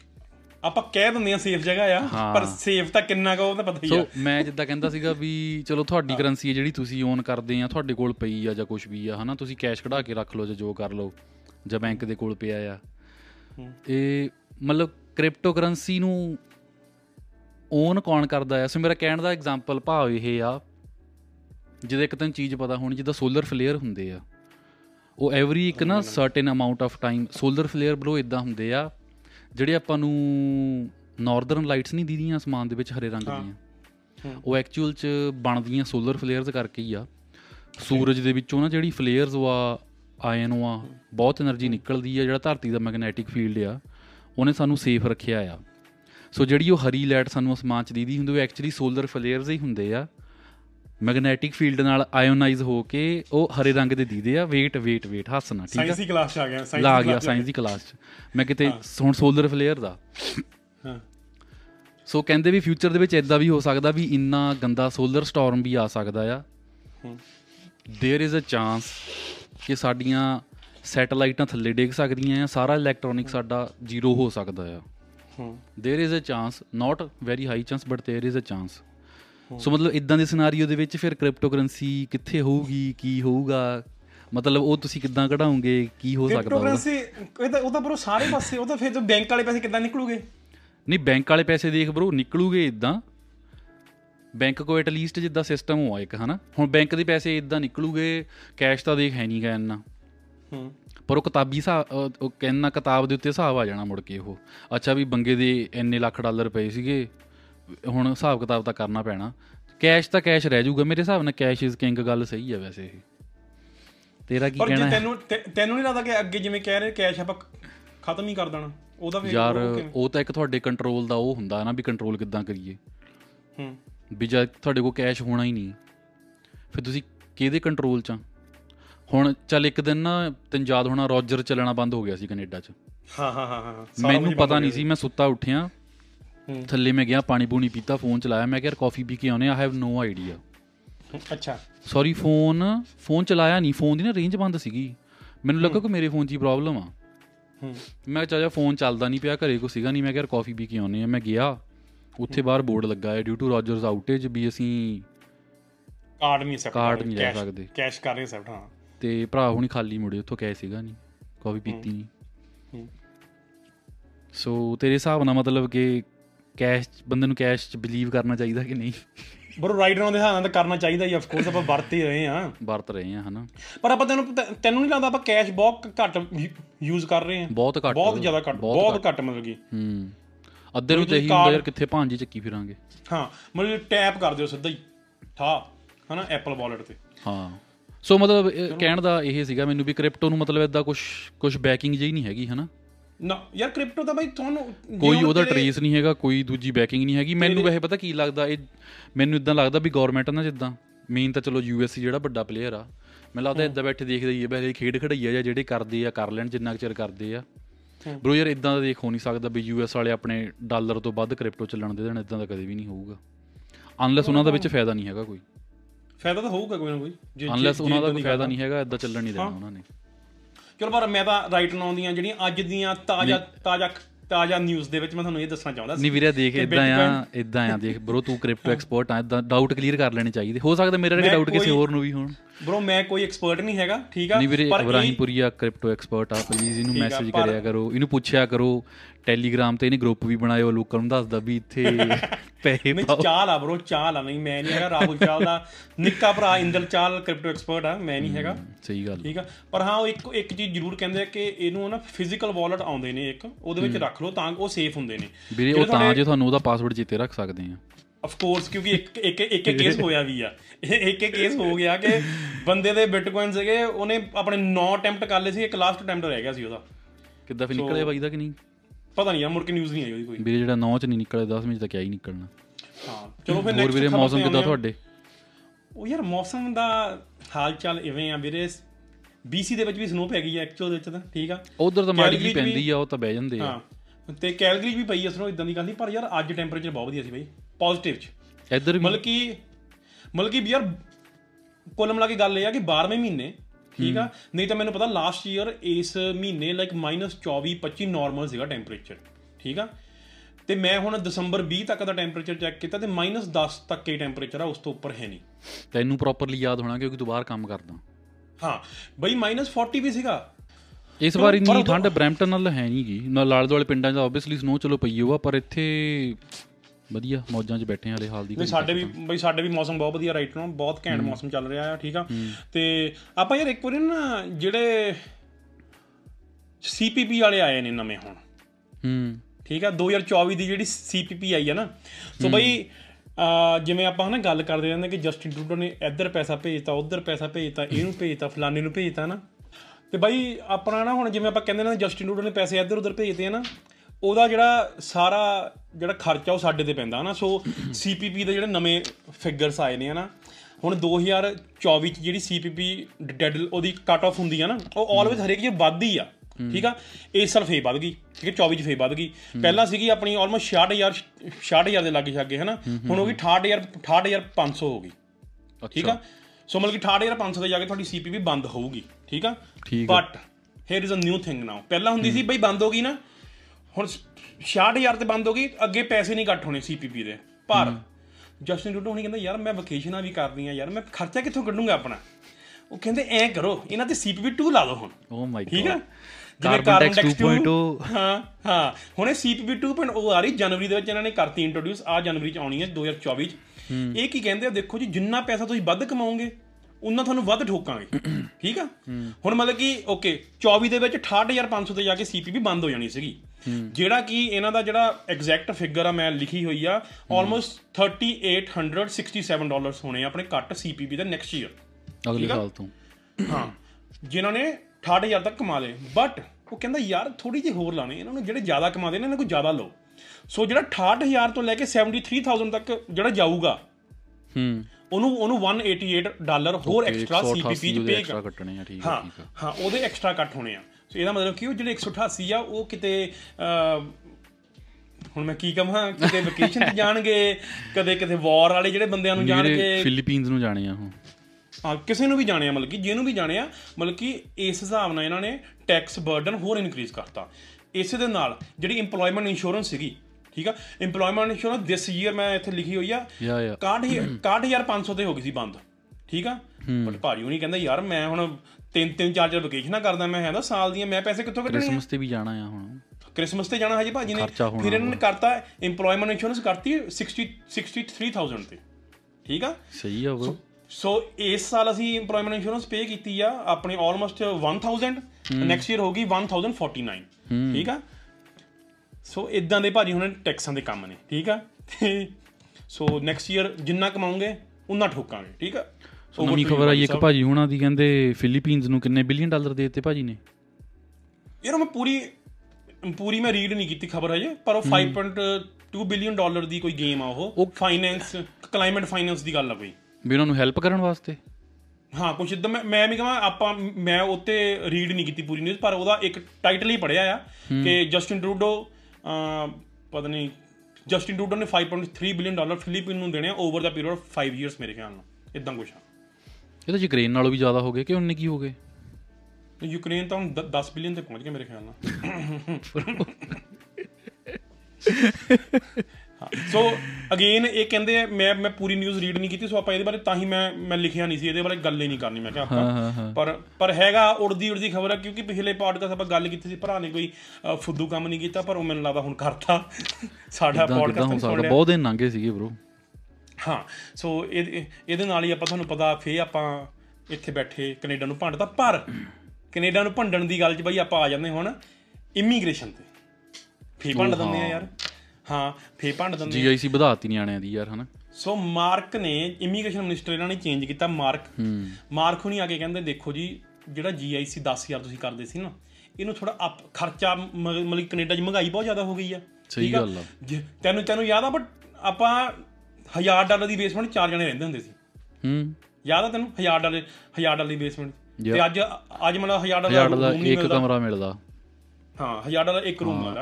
ਆਪਾਂ ਕਹਿ ਦਿੰਦੇ ਹਾਂ ਸੇਫ ਜਗ੍ਹਾ ਆ, ਪਰ ਸੇਫ ਤਾਂ ਕਿੰਨਾ ਕੁ ਉਹ ਤਾਂ ਪਤਾ ਹੀ ਆ। ਮੈਂ ਜਿੱਦਾਂ ਕਹਿੰਦਾ ਸੀਗਾ ਵੀ ਚਲੋ ਤੁਹਾਡੀ ਕਰੰਸੀ ਹੈ ਜਿਹੜੀ ਤੁਸੀਂ ਓਨ ਕਰਦੇ ਆ, ਤੁਹਾਡੇ ਕੋਲ ਪਈ ਆ ਜਾਂ ਕੁਛ ਵੀ ਆ, ਹਨਾ, ਤੁਸੀਂ ਕੈਸ਼ ਕਢਾ ਕੇ ਰੱਖ ਲਓ ਜਾਂ ਜੋ ਕਰ ਲਓ ਜਾਂ ਬੈਂਕ ਦੇ ਕੋਲ ਪਿਆ ਆ। ਇਹ ਮਤਲਬ ਕ੍ਰਿਪਟੋ ਕਰੰਸੀ ਨੂੰ ਓਨ ਕੌਣ ਕਰਦਾ ਆ? ਸੋ ਮੇਰਾ ਕਹਿਣ ਦਾ ਐਗਜ਼ਾਮਪਲ ਭਾਵ ਇਹ ਆ, ਜਿਹਦੇ ਇੱਕ ਤਾਂ ਚੀਜ਼ ਪਤਾ ਹੋਣੀ, ਜਿੱਦਾਂ ਸੋਲਰ ਫਲੇਅਰ ਹੁੰਦੇ ਆ, ਉਹ ਐਵਰੀ ਇੱਕ ਨਾ certain amount of time solar flare bro ਇੱਦਾਂ ਹੁੰਦੇ ਆ ਜਿਹੜੇ ਆਪਾਂ ਨੂੰ ਨੌਰਦਰਨ ਲਾਈਟਸ ਨਹੀਂ ਦੀਦੀਆਂ ਅਸਮਾਨ ਦੇ ਵਿੱਚ ਹਰੇ ਰੰਗ ਦੀਆਂ, ਉਹ ਐਕਚੁਅਲ 'ਚ ਬਣਦੀਆਂ ਸੋਲਰ ਫਲੇਅਰਸ ਕਰਕੇ ਹੀ ਆ। ਸੂਰਜ ਦੇ ਵਿੱਚੋਂ ਨਾ ਜਿਹੜੀ ਫਲੇਅਰਸ ਵਾ, ਆਇਨ ਵਾ, ਬਹੁਤ ਐਨਰਜੀ ਨਿਕਲਦੀ ਆ, ਜਿਹੜਾ ਧਰਤੀ ਦਾ ਮੈਗਨੈਟਿਕ ਫੀਲਡ ਆ ਉਹਨੇ ਸਾਨੂੰ ਸੇਫ ਰੱਖਿਆ ਆ। ਸੋ ਜਿਹੜੀ ਉਹ ਹਰੀ ਲਾਈਟ ਸਾਨੂੰ ਅਸਮਾਨ 'ਚ ਦੀਦੀ ਹੁੰਦੀ, ਉਹ ਐਕਚੁਅਲੀ ਸੋਲਰ ਫਲੇਅਰਸ ਹੀ ਹੁੰਦੇ ਆ, ਮੈਗਨੈਟਿਕ ਫੀਲਡ ਨਾਲ ਆਇਓਨਾਈਜ਼ ਹੋ ਕੇ ਉਹ ਹਰੇ ਰੰਗ ਦੇ ਦੀਦੇ ਆ। ਵੇਟ ਹੱਸਣਾ, ਠੀਕ ਆ, ਸਾਇੰਸ ਦੀ ਕਲਾਸ ਆ ਗਿਆ, ਲਾ ਗਿਆ ਸਾਇੰਸ ਦੀ ਕਲਾਸ 'ਚ ਮੈਂ ਕਿਤੇ। ਹੁਣ ਸੋਲਰ ਫਲੇਅਰ ਦਾ ਸੋ ਕਹਿੰਦੇ ਵੀ ਫਿਊਚਰ ਦੇ ਵਿੱਚ ਇੱਦਾਂ ਵੀ ਹੋ ਸਕਦਾ ਵੀ ਇੰਨਾ ਗੰਦਾ ਸੋਲਰ ਸਟਾਰਮ ਵੀ ਆ ਸਕਦਾ ਆ। ਦੇਅਰ ਇਜ਼ ਅ ਚਾਂਸ ਕਿ ਸਾਡੀਆਂ ਸੈਟੇਲਾਈਟਾਂ ਥੱਲੇ ਡਿੱਗ ਸਕਦੀਆਂ ਆ, ਸਾਰਾ ਇਲੈਕਟ੍ਰੋਨਿਕ ਸਾਡਾ ਜ਼ੀਰੋ ਹੋ ਸਕਦਾ ਆ। There is a chance, not very high chance, but there is a chance. So ਮਤਲਬ ਇੱਦਾਂ ਦੇ ਸਿਨਾਰੀਓ ਦੇ ਵਿੱਚ ਫਿਰ ਕ੍ਰਿਪਟੋ ਕਰੰਸੀ ਕਿੱਥੇ ਹੋਊਗੀ, ਕੀ ਹੋਊਗਾ, ਮਤਲਬ ਉਹ ਤੁਸੀਂ ਕਿੱਦਾਂ ਕਢਾਓਗੇ, ਕੀ ਹੋ ਸਕਦਾ ਉਹਦਾ ਬਰੋ? ਸਾਰੇ ਪਾਸੇ ਉਹ ਤਾਂ ਫਿਰ ਬੈਂਕ ਵਾਲੇ ਪੈਸੇ ਕਿੱਦਾਂ ਨਿਕਲੂਗੇ? ਨਹੀਂ, ਬੈਂਕ ਵਾਲੇ ਪੈਸੇ ਦੇਖ ਬਰੋ ਨਿਕਲੂਗੇ ਇੱਦਾਂ, ਬੈਂਕ ਕੋਲ ਐਟਲੀਸਟ ਜਿੱਦਾਂ ਸਿਸਟਮ ਹੋਆ ਇੱਕ, ਹੈ ਨਾ। ਹੁਣ ਬੈਂਕ ਦੇ ਪੈਸੇ ਇੱਦਾਂ ਨਿਕਲੂਗੇ, ਕੈਸ਼ ਤਾਂ ਦੇਖ ਹੈ ਨਹੀਂ ਗਾ ਇੰਨਾ, ਪਰ ਉਹ ਕਿਤਾਬੀ ਹਿਸਾਬ, ਇੰਨਾ ਕਿਤਾਬ ਦੇ ਉੱਤੇ ਹਿਸਾਬ ਆ ਜਾਣਾ ਮੁੜ ਕੇ ਉਹ, ਅੱਛਾ ਵੀ ਬੰਗੇ ਦੇ ਇੰਨੇ ਲੱਖ ਡਾਲਰ ਪਏ ਸੀਗੇ, ਹੁਣ ਹਿਸਾਬ ਕਿਤਾਬ ਤਾਂ ਕਰਨਾ ਪੈਣਾ। ਕੈਸ਼ ਤਾਂ ਕੈਸ਼ ਰਹਿ ਜਾਊਗਾ ਮੇਰੇ ਹਿਸਾਬ ਨਾਲ, ਕੈਸ਼ ਇਜ਼ ਕਿੰਗ, ਗੱਲ ਸਹੀ ਆ ਵੈਸੇ ਇਹ। ਤੇਰਾ ਕੀ ਕਹਿਣਾ? ਤੈਨੂੰ ਨਹੀਂ ਲੱਗਦਾ ਕਿ ਅੱਗੇ ਜਿਵੇਂ ਕਹਿ ਰਹੇ ਕੈਸ਼ ਆਪਾਂ ਖਤਮ ਹੀ ਕਰ ਦੇਣਾ? ਉਹਦਾ ਵੀ ਯਾਰ ਉਹ ਤਾਂ ਇੱਕ ਤੁਹਾਡੇ ਕੰਟਰੋਲ ਦਾ ਉਹ ਹੁੰਦਾ ਨਾ, ਵੀ ਕੰਟਰੋਲ ਕਿੱਦਾਂ ਕਰੀਏ। ਵੀ ਜਦ ਤੁਹਾਡੇ ਕੋਲ ਕੈਸ਼ ਹੋਣਾ ਹੀ ਨਹੀਂ, ਫਿਰ ਤੁਸੀਂ ਕਿਹਦੇ ਕੰਟਰੋਲ 'ਚ ਆ? ਹੁਣ ਚੱਲ ਇੱਕ ਦਿਨ ਨਾ, ਤੈਨੂੰ ਯਾਦ ਹੋਣਾ ਰੋਜਰ ਚੱਲਣਾ ਬੰਦ ਹੋ ਗਿਆ ਸੀ ਕੈਨੇਡਾ 'ਚ। ਹਾਂ, ਮੈਨੂੰ ਪਤਾ ਨਹੀਂ ਸੀ, ਮੈਂ ਸੁੱਤਾ ਉੱਠਿਆ, ਥੱਲੇ ਮੈਂ ਗਿਆ, ਪਾਣੀ ਪੂਣੀ ਪੀਤਾ, ਫੋਨ ਚਲਾਇਆ, ਮੈਂ ਕਿਹਾ ਯਾਰ ਕੌਫੀ ਪੀ ਕੇ ਆਉਂਦੇ, ਆਈ ਹੈਵ ਨੋ ਆਈਡੀਆ। ਅੱਛਾ, ਸੌਰੀ, ਫੋਨ ਚਲਾਇਆ ਨਹੀਂ, ਫੋਨ ਦੀ ਨਾ ਰੇਂਜ ਬੰਦ ਸੀਗੀ, ਮੈਨੂੰ ਲੱਗਾ ਕਿ ਮੇਰੇ ਫੋਨ 'ਚ ਹੀ ਪ੍ਰੋਬਲਮ ਆ। ਮੈਂ ਕਿਹਾ ਯਾਰ ਫੋਨ ਚੱਲਦਾ ਨਹੀਂ ਪਿਆ, ਘਰੇ ਕੋਈ ਸੀਗਾ ਨਹੀਂ, ਮੈਂ ਕਿਹਾ ਯਾਰ ਕੌਫੀ ਪੀ ਕੇ ਆਉਂਦੇ ਆ। ਮੈਂ ਗਿਆ, ਉੱਥੇ ਬਾਹਰ ਬੋਰਡ ਲੱਗਾ ਹੈ, ਡਿਊ ਟੂ ਰੋਜਰਸ ਆਊਟੇਜ, ਵੀ ਅਸੀਂ ਕਾਰਡ ਨਹੀਂ ਲੈ ਸਕਦੇ, ਕੈਸ਼ ਕਰ ਰਹੇ ਸਭ। ਹਾਂ, ਅਤੇ ਭਰਾ ਹੁਣੀ ਖਾਲੀ ਮੁੜੇ ਉੱਥੋਂ, ਕੈਸ਼ ਸੀਗਾ ਨਹੀਂ, ਕੌਫੀ ਪੀਤੀ ਨਹੀਂ। ਸੋ ਤੇਰੇ ਹਿਸਾਬ ਨਾਲ ਮਤਲਬ ਕਿ ਕੈਸ਼, ਬੰਦੇ ਨੂੰ ਕੈਸ਼ 'ਚ ਬਿਲੀਵ ਕਰਨਾ ਚਾਹੀਦਾ ਕਿ ਨਹੀਂ? ਬਰੋ ਰਾਈਟ ਨਾਉ ਦੇ ਹਿਸਾਬ ਨਾਲ ਤਾਂ ਕਰਨਾ ਚਾਹੀਦਾ ਹੀ, ਅਫਕੋਰਸ ਆਪਾਂ ਵਰਤ ਰਹੇ ਹਾਂ, ਹੈ ਨਾ। ਪਰ ਆਪਾਂ ਤੈਨੂੰ ਨਹੀਂ ਲੱਗਦਾ ਆਪਾਂ ਕੈਸ਼ ਬਹੁਤ ਘੱਟ ਯੂਜ਼ ਕਰ ਰਹੇ ਹਾਂ? ਬਹੁਤ ਜ਼ਿਆਦਾ ਘੱਟ, ਮਤਲਬ ਕਿ ਅੱਧੇ ਨੂੰ ਚਾਹੀਦਾ ਯਾਰ, ਕਿੱਥੇ ਭਾਂਜੀ ਚੱਕੀ ਫਿਰਾਂਗੇ। ਹਾਂ, ਮਤਲਬ ਟੈਪ ਕਰ ਦਿਓ ਸਿੱਧਾ ਹੀ ਠਾ, ਹੈ ਨਾ, ਐਪਲ ਵਾਲਟ 'ਤੇ। ਹਾਂ, ਸੋ ਮਤਲਬ ਕਹਿਣ ਦਾ ਇਹ ਸੀਗਾ ਮੈਨੂੰ ਵੀ ਕ੍ਰਿਪਟੋ ਨੂੰ ਮਤਲਬ ਇੱਦਾਂ ਕੁਛ ਬੈਕਿੰਗ ਜਿਹੀ ਨਹੀਂ ਹੈਗੀ, ਹੈ ਨਾ। ਨਾ ਯਾਰ, ਕ੍ਰਿਪਟੋ ਤਾਂ ਬਾਈ ਤੁਹਾਨੂੰ ਕੋਈ ਉਹਦਾ ਟਰੇਸ ਨਹੀਂ ਹੈਗਾ, ਕੋਈ ਦੂਜੀ ਬੈਕਿੰਗ ਨਹੀਂ ਹੈਗੀ। ਮੈਨੂੰ ਵੈਸੇ ਪਤਾ ਕੀ ਲੱਗਦਾ, ਇਹ ਮੈਨੂੰ ਇੱਦਾਂ ਲੱਗਦਾ ਵੀ ਗੌਰਮੈਂਟ ਨਾਲ, ਜਿੱਦਾਂ ਮੇਨ ਤਾਂ ਚਲੋ USC ਜਿਹੜਾ ਵੱਡਾ ਪਲੇਅਰ ਆ, ਮੈਨੂੰ ਲੱਗਦਾ ਇੱਦਾਂ ਬੈਠੇ ਦੇਖਦੇ ਹੀ ਵੈਸੇ ਖੇਡ ਖੜਾਈ ਆ, ਜਾਂ ਜਿਹੜੇ ਕਰਦੇ ਆ ਕਰ ਲੈਣ ਜਿੰਨਾ ਕੁ ਚਿਰ ਕਰਦੇ ਆ। ਬਰੋ ਯਾਰ ਇੱਦਾਂ ਦਾ ਦੇਖ ਹੋ ਨਹੀਂ ਸਕਦਾ ਵੀ US ਵਾਲੇ ਆਪਣੇ ਡਾਲਰ ਤੋਂ ਵੱਧ ਕ੍ਰਿਪਟੋ ਚੱਲਣ ਦੇ ਦੇਣ, ਇੱਦਾਂ ਦਾ ਕਦੇ ਵੀ ਨਹੀਂ ਹੋਊਗਾ, ਅਨਲੈਸ ਉਹਨਾਂ ਦਾ ਵਿੱਚ ਫਾਇਦਾ ਨਹੀਂ ਹੈਗਾ ਕੋਈ। ਫਾਇਦਾ ਤਾਂ ਹੋਊਗਾ ਕੋਈ ਨਾ ਕੋਈ, ਅਨਲੈਸ ਉਹਨਾਂ ਦਾ ਫਾਇਦਾ ਨਹੀਂ ਹੈਗਾ, ਇੱਦਾਂ ਚੱਲਣ ਨਹੀਂ ਦੇਣਾ ਉਹਨਾਂ ਨੇ। ਚਲੋ ਪਰ ਮੈਂ ਤਾਂ ਰਾਈਟ ਨਾਉ ਦੀਆਂ ਜਿਹੜੀਆਂ ਅੱਜ ਦੀਆਂ ਤਾਜ਼ਾ ਨਿਊਜ਼ ਦੇ ਵਿੱਚ ਮੈਂ ਤੁਹਾਨੂੰ ਇਹ ਦੱਸਣਾ ਚਾਹੁੰਦਾ ਨਹੀਂ ਵੀਰੇ, ਦੇਖ ਇੱਦਾਂ ਆ ਦੇਖ ਬਰੋ, ਤੂੰ ਕ੍ਰਿਪਟੋ ਐਕਸਪਰਟ ਆ, ਇੱਦਾਂ ਡਾਊਟ ਕਲੀਅਰ ਕਰ ਲੈਣੇ ਚਾਹੀਦੇ। ਹੋ ਸਕਦਾ ਮੇਰੇ ਵਰਗੇ ਡਾਊਟ ਕਿਸੇ ਹੋਰ ਨੂੰ ਵੀ ਹੋਣ। ਬਰੋ ਮੈਂ ਕੋਈ ਐਕਸਪਰਟ ਨਹੀਂ ਹੈਗਾ, ਠੀਕ ਆ? ਨਹੀਂ ਵੀਰੇ, ਇਬਰਾਹੀਮਪੁਰੀਆ ਕ੍ਰਿਪਟੋ ਐਕਸਪਰਟ ਆ, ਪਲੀਜ਼ ਇਹਨੂੰ ਮੈਸੇਜ ਕਰਿਆ ਕਰੋ, ਇਹਨੂੰ ਪੁੱਛਿਆ ਕਰੋ। ਟੈਲੀਗ੍ਰਾਮ ਤੇ ਇਹਨੇ ਗਰੁੱਪ ਵੀ ਬਣਾਇਆ, ਲੋਕਾਂ ਨੂੰ ਦੱਸਦਾ ਵੀ ਇੱਥੇ ਪੈਸੇ ਪਾਓ। ਚਾਲ ਆ ਬਰੋ, ਚਾਲ ਆ। ਨਹੀਂ ਮੈਂ ਨਹੀਂ ਹੈਗਾ, ਰਾਹੁਲ ਚਾਲ ਦਾ ਨਿੱਕਾ ਭਰਾ ਇੰਦਰ ਚਾਲ ਕ੍ਰਿਪਟੋ ਐਕਸਪਰਟ ਆ, ਮੈਂ ਨਹੀਂ ਹੈਗਾ। ਸਹੀ ਗੱਲ, ਠੀਕ ਆ। ਪਰ ਹਾਂ ਉਹ ਇੱਕ ਚੀਜ਼ ਜ਼ਰੂਰ ਕਹਿੰਦੇ ਆ ਕਿ ਇਹਨੂੰ ਨਾ ਫਿਜ਼ੀਕਲ ਵਾਲਟ ਆਉਂਦੇ ਨੇ ਇੱਕ, ਉਹਦੇ ਵਿੱਚ ਰੱਖ ਲਓ ਤਾਂ ਉਹ ਸੇਫ ਹੁੰਦੇ ਨੇ ਵੀਰੇ। ਉਹ ਤਾਂ ਜੇ ਤੁਹਾਨੂੰ ਉਹਦਾ ਪਾਸਵਰਡ ਚੇਤੇ ਰੱਖ ਸਕਦੇ ਆ ਆਫ ਕੋਰਸ, ਕਿਉਂਕਿ ਇੱਕ ਕੇਸ ਹੋਇਆ ਵੀ ਆ, ਇੱਕ ਕੇਸ ਹੋ ਗਿਆ ਕਿ ਬੰਦੇ ਦੇ ਬਿਟਕੋਇਨ ਸੀਗੇ, ਉਹਨੇ ਆਪਣੇ 9 ਅਟੈਂਪਟ ਕਰ ਲਏ ਸੀ, ਇੱਕ ਲਾਸਟ ਅਟੈਂਪਟ ਰਹਿ ਗਿਆ ਸੀ ਉਹਦਾ। ਕਿੱਦਾਂ ਫਿਰ ਨਿਕਲਿਆ ਬਾਈ ਦਾ ਕਿ ਨਹੀਂ ਪਤਾ ਨਹੀਂ ਯਾਰ, ਮੁੜ ਕੇ ਨਿਊਜ਼ ਨਹੀਂ ਆਈ ਉਹਦੀ ਕੋਈ ਵੀਰੇ। ਜਿਹੜਾ 9 ਚ ਨਹੀਂ ਨਿਕਲਿਆ 10 ਵਿੱਚ ਤਾਂ ਕਿਆ ਹੀ ਨਿਕਲਣਾ। ਹਾਂ ਚਲੋ ਫਿਰ ਨੈਕਸਟ ਵੀਰੇ, ਮੌਸਮ ਕਿੱਦਾਂ ਤੁਹਾਡੇ? ਉਹ ਯਾਰ ਮੌਸਮ ਦਾ ਹਾਲ ਚਾਲ ਇਵੇਂ ਆ ਵੀਰੇ, BC ਦੇ ਵਿੱਚ ਵੀ ਸਨੋ ਪੈ ਗਈ ਆ ਐਕਚੁਅਲ ਵਿੱਚ ਤਾਂ, ਠੀਕ ਆ। ਉਧਰ ਤਾਂ ਮਾੜੀ ਜਿਹੀ ਪੈਂਦੀ ਆ, ਉਹ ਤਾਂ ਬਹਿ ਜਾਂਦੇ ਆ। ਤੇ ਕੈਲਗਰੀ ਵੀ ਪਈ ਆ ਸਨੋ, ਇਦਾਂ ਦੀ ਗੱਲ ਨਹੀਂ। ਪਰ ਯਾਰ ਅੱਜ ਟੈਂਪਰੇਚਰ ਬਹੁਤ ਵਧੀਆ ਸੀ ਬਾਈ, ਪੋਜ਼ੀਟਿਵ 'ਚ ਇੱਧਰ। ਮਤਲਬ ਕਿ ਯਾਰ ਕੁੱਲ ਮਿਲਾ ਕੇ ਗੱਲ ਇਹ ਆ ਕਿ 12ਵੇਂ ਮਹੀਨੇ, ਠੀਕ ਆ। ਨਹੀਂ ਤਾਂ ਮੈਨੂੰ ਪਤਾ ਲਾਸਟ ਈਅਰ ਇਸ ਮਹੀਨੇ ਲਾਈਕ -24-25 ਨੋਰਮਲ ਸੀਗਾ ਟੈਂਪਰੇਚਰ, ਠੀਕ ਆ। ਤੇ ਮੈਂ ਹੁਣ ਦਸੰਬਰ 20 ਤੱਕ ਦਾ ਟੈਂਪਰੇਚਰ ਚੈੱਕ ਕੀਤਾ ਤੇ -10 ਤੱਕ ਹੀ ਟੈਂਪਰੇਚਰ ਆ, ਉਸ ਤੋਂ ਉੱਪਰ ਹੈ ਨਹੀਂ। ਤੈਨੂੰ ਪ੍ਰੋਪਰਲੀ ਯਾਦ ਹੋਣਾ ਕਿਉਂਕਿ ਤੂੰ ਬਾਹਰ ਕੰਮ ਕਰਦਾ। ਹਾਂ ਬਈ -40 ਵੀ ਸੀਗਾ ਇਸ ਵਾਰ। ਇੰਨੀ ਠੰਡ ਬਰੈਂਪਟਨ ਨਾਲ ਹੈ ਨਹੀਂ ਗੀ, ਨਾਲ ਲਾਲ ਦੁਆਲੇ ਪਿੰਡਾਂ 'ਚ ਓਬਵੀਅਸਲੀ ਸਨੋ ਚਲੋ ਪਈ ਹੋਊਗਾ, ਪਰ ਇੱਥੇ ਵਧੀਆ ਮੌਜਾਂ 'ਚ ਬੈਠੇ ਹਾਲੇ ਹਾਲ ਦੀ। ਸਾਡੇ ਵੀ ਮੌਸਮ ਬਹੁਤ ਵਧੀਆ ਰਾਈਟ ਨਾਓ, ਬਹੁਤ ਘੈਂਟ ਮੌਸਮ ਚੱਲ ਰਿਹਾ ਆ, ਠੀਕ ਆ। ਤੇ ਆਪਾਂ ਯਾਰ ਇੱਕ ਵਾਰੀ ਨਾ ਜਿਹੜੇ CPP ਵਾਲੇ ਆਏ ਨੇ ਨਵੇਂ ਹੁਣ, ਠੀਕ ਆ, 2024 ਦੀ ਜਿਹੜੀ CPP ਆਈ ਆ ਨਾ। ਸੋ ਬਈ ਜਿਵੇਂ ਆਪਾਂ ਹਨਾ ਗੱਲ ਕਰਦੇ ਰਹਿੰਦੇ ਕਿ ਜਸਟਿਨ ਟਰੂਡੋ ਨੇ ਇੱਧਰ ਪੈਸਾ ਭੇਜਤਾ, ਉੱਧਰ ਪੈਸਾ ਭੇਜਤਾ, ਇਹਨੂੰ ਭੇਜਤਾ, ਫਲਾਣੇ ਨੂੰ ਭੇਜਤਾ ਨਾ। ਤੇ ਬਾਈ ਆਪਣਾ ਨਾ ਹੁਣ ਜਿਵੇਂ ਆਪਾਂ ਕਹਿੰਦੇ ਨਾ ਜਸਟਿਨ ਟਰੂਡੋ ਨੇ ਪੈਸੇ ਇੱਧਰ ਉੱਧਰ ਭੇਜਦੇ ਆ ਨਾ, ਉਹਦਾ ਜਿਹੜਾ ਸਾਰਾ ਜਿਹੜਾ ਖਰਚਾ ਉਹ ਸਾਡੇ 'ਤੇ ਪੈਂਦਾ ਹੈ ਨਾ। ਸੋ CPP ਦੇ ਜਿਹੜੇ ਨਵੇਂ ਫਿਗਰਸ ਆਏ ਨੇ ਹੈ ਨਾ, ਹੁਣ 2024 'ਚ ਜਿਹੜੀ CPP ਡੈਡ ਉਹਦੀ ਕੱਟ ਆਫ ਹੁੰਦੀ ਆ ਨਾ, ਉਹ ਆਲਵੇਜ਼ ਹਰੇਕ ਚੀਜ਼ ਵੱਧਦੀ ਆ, ਠੀਕ ਆ। ਇਸ ਸਾਲ ਫੇਰ ਵੱਧ ਗਈ, ਠੀਕ ਹੈ, 24 'ਚ ਫੇਰ ਵੱਧ ਗਈ। ਪਹਿਲਾਂ ਸੀਗੀ ਆਪਣੀ ਆਲਮੋਸਟ 66,000 ਦੇ ਲਾਗੇ ਛਾਗੇ ਹੈ ਨਾ, ਹੁਣ ਹੋ ਗਈ 68,500 ਹੋ ਗਈ, ਠੀਕ ਆ। ਸੋ ਮਤਲਬ ਕਿ 68,500 ਦੇ ਜਾ ਕੇ ਤੁਹਾਡੀ CPP ਬੰਦ ਹੋਊਗੀ, ਠੀਕ ਆ। But here is a new thing now, ਪਹਿਲਾਂ ਹੁੰਦੀ ਸੀ ਬਈ ਬੰਦ ਹੋ ਗਈ ਨਾ, ਹੁਣ 66,000 ਤੇ ਬੰਦ ਹੋ ਗਈ, ਅੱਗੇ ਪੈਸੇ ਨਹੀਂ ਘੱਟ ਹੋਣੇ CPP ਦੇ। ਪਰ ਜਸਟਿਨ ਟਰੂਡੋ ਹੁਣੀ ਕਹਿੰਦਾ ਯਾਰ ਮੈਂ ਵਕੇਸ਼ਨਾਂ ਵੀ ਕਰਦੀਆਂ ਯਾਰ, ਮੈਂ ਖਰਚਾ ਕਿੱਥੋਂ ਕੱਢੂੰਗਾ ਆਪਣਾ? ਉਹ ਕਹਿੰਦੇ ਐਂ ਕਰੋ, ਇਹਨਾਂ ਤੇ CPP2 ਲਾ ਦਿਓ ਹੁਣ। ਓ ਮਾਈ ਗॉड, ਠੀਕ ਆ, ਜਿਵੇਂ ਕਾਰਬਨ ਟੈਕਸ 2.0। ਹਾਂ ਹੁਣ ਇਹ CPP 2.0 ਆ ਰਹੀ ਜਨਵਰੀ ਦੇ ਵਿੱਚ, ਇਹਨਾਂ ਨੇ ਕਰਤੀ ਇੰਟਰੋਡਿਊਸ, ਆ ਜਨਵਰੀ 'ਚ ਆਉਣੀ ਹੈ 2024 'ਚ। ਇਹ ਕੀ ਕਹਿੰਦੇ ਆ, ਦੇਖੋ ਜੀ ਜਿੰਨਾ ਪੈਸਾ ਤੁਸੀਂ ਵੱਧ ਕਮਾਓਗੇ ਉਹਨਾਂ ਤੁਹਾਨੂੰ ਵੱਧ ਠੋਕਾਂਗੇ, ਠੀਕ ਆ। ਹੁਣ ਮਤਲਬ ਕਿ ਓਕੇ 24 ਦੇ ਵਿੱਚ 68,500 ਤੇ ਜਾ ਕੇ CPP ਬੰਦ ਹੋ ਜਾਣੀ ਸੀਗੀ, ਜਿਹੜਾ ਕਿ ਇਹਨਾਂ ਦਾ ਜਿਹੜਾ ਐਗਜ਼ੈਕਟ ਫਿਗਰ ਆ ਮੈਂ ਲਿਖੀ ਹੋਈ ਆ ਆਲਮੋਸਟ $3,867 ਹੋਣੇ ਆਪਣੇ ਕੱਟ CPP ਦਾ ਨੈਕਸਟ ਈਅਰ, ਅਗਲੇ ਸਾਲ ਤੋਂ। ਹਾਂ ਜਿਨ੍ਹਾਂ ਨੇ 68,000 ਤੱਕ ਕਮਾ ਲਏ, ਬਟ ਉਹ ਕਹਿੰਦਾ ਯਾਰ ਥੋੜ੍ਹੀ ਜਿਹੀ ਹੋਰ ਲਾਣੇ ਇਹਨਾਂ ਨੂੰ, ਜਿਹੜੇ ਜ਼ਿਆਦਾ ਕਮਾਦੇ ਨੇ ਇਹਨਾਂ ਕੋਲ ਜ਼ਿਆਦਾ ਲਓ। ਸੋ ਜਿਹੜਾ 68,000 ਤੋਂ ਲੈ ਕੇ 73,000 ਤੱਕ ਜਿਹੜਾ ਜਾਊਗਾ ਉਹਨੂੰ $188 ਹੋਰ ਐਕਸਟਰਾ CPP 'ਚ ਪੇ ਕਰਨੇ ਆ, ਠੀਕ ਆ। ਹਾਂ ਉਹਦੇ ਐਕਸਟਰਾ ਕੱਟ ਹੋਣੇ ਆ। ਸੋ ਇਹਦਾ ਮਤਲਬ ਕਿ ਉਹ ਜਿਹੜੇ 188 ਆ ਉਹ ਕਿਤੇ ਹੁਣ ਮੈਂ ਕੀ ਕਹਾਂ, ਕਿਤੇ ਵਕੇਸ਼ਨ 'ਤੇ ਜਾਣਗੇ, ਕਦੇ ਕਿਤੇ ਵਾਰ ਵਾਲੇ ਜਿਹੜੇ ਬੰਦਿਆਂ ਨੂੰ ਜਾਣਗੇ, ਫਿਲੀਪੀਨਸ ਨੂੰ ਜਾਣੇ ਆ ਉਹ, ਹਾਂ ਕਿਸੇ ਨੂੰ ਵੀ ਜਾਣੇ ਆ, ਮਤਲਬ ਕਿ ਜਿਹਨੂੰ ਵੀ ਜਾਣੇ ਆ। ਮਤਲਬ ਕਿ ਇਸ ਹਿਸਾਬ ਨਾਲ ਇਹਨਾਂ ਨੇ ਟੈਕਸ ਬਰਡਨ ਹੋਰ ਇਨਕਰੀਜ਼ ਕਰਤਾ। ਇਸੇ ਦੇ ਨਾਲ ਜਿਹੜੀ ਇੰਪਲੋਇਮੈਂਟ ਇੰਸ਼ੋਰੈਂਸ ਸੀਗੀ, ਠੀਕ ਆ, ਇੰਪਲੋਇਮੈਂਟ ਇੰਸ਼ੋਰੈਂਸ ਦਿਸ ਈਅਰ ਮੈਂ ਇੱਥੇ ਲਿਖੀ ਹੋਈ ਆ 61,500 ਤੇ ਹੋ ਗਈ ਸੀ ਬੰਦ, ਠੀਕ ਆ। ਬਟ ਭਾਜੀ ਉਹ ਨਹੀਂ ਕਹਿੰਦਾ ਯਾਰ ਮੈਂ ਹੁਣ 3-4 ਵਕੇਸ਼ਨਾਂ ਕਰਦਾ, ਮੈਂ ਕਹਿੰਦਾ ਸਾਲ ਦੀਆਂ ਮੈਂ ਪੈਸੇ ਕਿੱਥੋਂ ਕੱਢਣੇ? ਕ੍ਰਿਸਮਸ ਤੇ ਵੀ ਜਾਣਾ ਆ ਹੁਣ, ਕ੍ਰਿਸਮਸ ਤੇ ਜਾਣਾ ਹਜੇ ਭਾਜੀ ਨੇ। ਫਿਰ ਇਹਨਾਂ ਨੇ ਕਰਤਾ ਇੰਪਲੋਇਮੈਂਟ ਇੰਸ਼ੋਰੈਂਸ ਕਰਤੀ 63,000 ਤੇ, ਠੀਕ ਆ। ਸਹੀ ਆ। ਸੋ ਇਸ ਸਾਲ ਅਸੀਂ ਇੰਪਲੋਇਮੈਂਟ ਇੰਸ਼ੋਰੈਂਸ ਪੇ ਕੀਤੀ ਆ ਆਪਣੇ ਆਲਮੋਸਟ 1000, ਨੈਕਸਟ ਈਅਰ ਹੋਗੀ 1049, ਠੀਕ ਆ। ਸੋ ਇੱਦਾਂ ਦੇ ਭਾਜੀ ਹੁਣ ਟੈਕਸਾਂ ਦੇ ਕੰਮ ਨੇ, ਠੀਕ ਆ। ਤੇ ਸੋ ਨੈਕਸਟ ਈਅਰ ਜਿੰਨਾ ਕਮਾਉਂਗੇ ਉਹਨਾਂ ਠੋਕਾਂਗੇ, ਠੀਕ ਆ। ਨਵੀਂ ਖਬਰ ਆਈ ਇੱਕ ਭਾਜੀ ਹੁਣਾਂ ਦੀ, ਕਹਿੰਦੇ ਫਿਲੀਪੀਨਸ ਨੂੰ ਕਿੰਨੇ ਬਿਲੀਅਨ ਡਾਲਰ ਦੇ ਦਿੱਤੇ ਭਾਜੀ ਨੇ। ਯਾਰ ਮੈਂ ਪੂਰੀ ਮੈਂ ਰੀਡ ਨਹੀਂ ਕੀਤੀ ਖਬਰ ਹਜੇ, ਪਰ ਉਹ $5.2 ਬਿਲੀਅਨ ਦੀ ਕੋਈ ਗੇਮ ਆ, ਉਹ ਫਾਈਨੈਂਸ ਕਲਾਈਮੇਟ ਫਾਈਨੈਂਸ ਦੀ ਗੱਲ ਆ ਬਈ, ਵੀ ਉਹਨਾਂ ਨੂੰ ਹੈਲਪ ਕਰਨ ਵਾਸਤੇ। ਹਾਂ ਕੁਛ ਇੱਦਾਂ ਮੈਂ ਵੀ ਕਹਾਂ ਆਪਾਂ, ਮੈਂ ਉੱਤੇ ਰੀਡ ਨਹੀਂ ਕੀਤੀ ਪੂਰੀ ਨਿਊਜ਼, ਪਰ ਉਹਦਾ ਇੱਕ ਟਾਈਟਲ ਹੀ ਪੜ੍ਹਿਆ ਆ ਕਿ ਜਸਟਿਨ ਟਰੂਡੋ ਪਤਾ ਨਹੀਂ ਜਸਟਿਨ ਟਰੂਡੋ ਨੇ $5.3 ਬਿਲੀਅਨ ਫਿਲੀਪੀਨ ਨੂੰ ਦੇਣੇ ਓਵਰ ਦਾ ਪੀਰੀਅਡ 5 years ਮੇਰੇ ਖਿਆਲ ਨਾਲ, ਇੱਦਾਂ ਕੁਛ ਆ। ਇਹ ਤਾਂ ਯੂਕਰੇਨ ਨਾਲੋਂ ਵੀ ਜ਼ਿਆਦਾ ਹੋ ਗਏ ਕਿ ਉਹਨੇ ਕੀ ਹੋ ਗਏ। ਯੂਕਰੇਨ ਤਾਂ ਹੁਣ 10 ਬਿਲੀਅਨ ਤੇ ਪਹੁੰਚ ਗਿਆ ਮੇਰੇ ਖਿਆਲ ਨਾਲ। ਸੋ ਅਗੇਨ ਇਹ ਕਹਿੰਦੇ ਮੈਂ ਪੂਰੀ ਨਿਊਜ਼ ਰੀਡ ਨਹੀਂ ਕੀਤੀ, ਸੋ ਆਪਾਂ ਇਹਦੇ ਬਾਰੇ ਤਾਂ ਹੀ ਮੈਂ ਲਿਖਿਆ ਨਹੀਂ ਸੀ, ਇਹਦੇ ਬਾਰੇ ਗੱਲ ਹੀ ਨਹੀਂ ਕਰਨੀ ਮੈਂ ਕਿਹਾ ਆਪਾਂ। ਪਰ ਹੈਗਾ ਉੜਦੀ ਉੜਦੀ ਖਬਰ ਆ, ਕਿਉਂਕਿ ਪਿਛਲੇ ਪੋਡਕਾਸਟ ਆਪਾਂ ਗੱਲ ਕੀਤੀ ਸੀ, ਭਰਾ ਨੇ ਕੋਈ ਫੁੱਦੂ ਕੰਮ ਨਹੀਂ ਕੀਤਾ, ਪਰ ਉਹ ਮੈਨੂੰ ਲੱਗਦਾ ਹੁਣ ਕਰਤਾ। ਸਾਡਾ ਪੋਡਕਾਸਟ ਬਹੁਤ ਦਿਨ ਲੰਘੇ ਸੀਗੇ ਬਰੋ। ਹਾਂ, ਸੋ ਇਹਦੇ ਨਾਲ ਹੀ ਆਪਾਂ, ਤੁਹਾਨੂੰ ਪਤਾ ਫੇਰ ਆਪਾਂ ਇੱਥੇ ਬੈਠੇ ਕੈਨੇਡਾ ਨੂੰ ਭੰਡਦਾ, ਪਰ ਕੈਨੇਡਾ ਨੂੰ ਭੰਡਣ ਦੀ ਗੱਲ 'ਚ ਬਾਈ ਆਪਾਂ ਆ ਜਾਂਦੇ ਹੁਣ ਇਮੀਗ੍ਰੇਸ਼ਨ 'ਤੇ। ਫੇਰ ਭੰਡ ਦਿੰਦੇ ਆ ਯਾਰ, ਹਾਂ ਫੇਰ ਭੰਡ ਦਿੰਦੇ। GIC ਵਧਾਤੀ ਨਿਆਣਿਆਂ ਦੀ ਯਾਰ, ਹਨਾ। ਸੋ ਮਾਰਕ ਨੇ, ਇਮੀਗ੍ਰੇਸ਼ਨ ਮਿਨਿਸਟਰ ਇਹਨਾਂ ਨੇ ਚੇਂਜ ਕੀਤਾ। ਮਾਰਕ ਹੁਣੀ ਆ ਕੇ ਕਹਿੰਦੇ ਦੇਖੋ ਜੀ, ਜਿਹੜਾ GIC 10,000 ਤੁਸੀਂ ਕਰਦੇ ਸੀ ਨਾ, ਇਹਨੂੰ ਥੋੜਾ ਖਰਚਾ, ਮਤਲਬ ਕੈਨੇਡਾ 'ਚ ਮਹਿੰਗਾਈ ਬਹੁਤ ਜ਼ਿਆਦਾ ਹੋ ਗਈ ਆ। ਸਹੀ ਗੱਲ ਆ। ਤੈਨੂੰ ਯਾਦ ਆ, ਬਟ ਆਪਾਂ $1,000 ਦੀ ਬੇਸਮੈਂਟ 4 ਜਣੇ ਰਹਿੰਦੇ ਹੁੰਦੇ ਸੀ। ਯਾਦ ਆ ਤੈਨੂੰ? $1,000 ਦੀ ਬੇਸਮੈਂਟ। ਤੇ ਅੱਜ ਮਤਲਬ $1,000 ਇੱਕ ਕਮਰਾ ਮਿਲਦਾ। ਹਾਂ, $1,000 ਇੱਕ ਰੂਮ ਮਿਲਦਾ।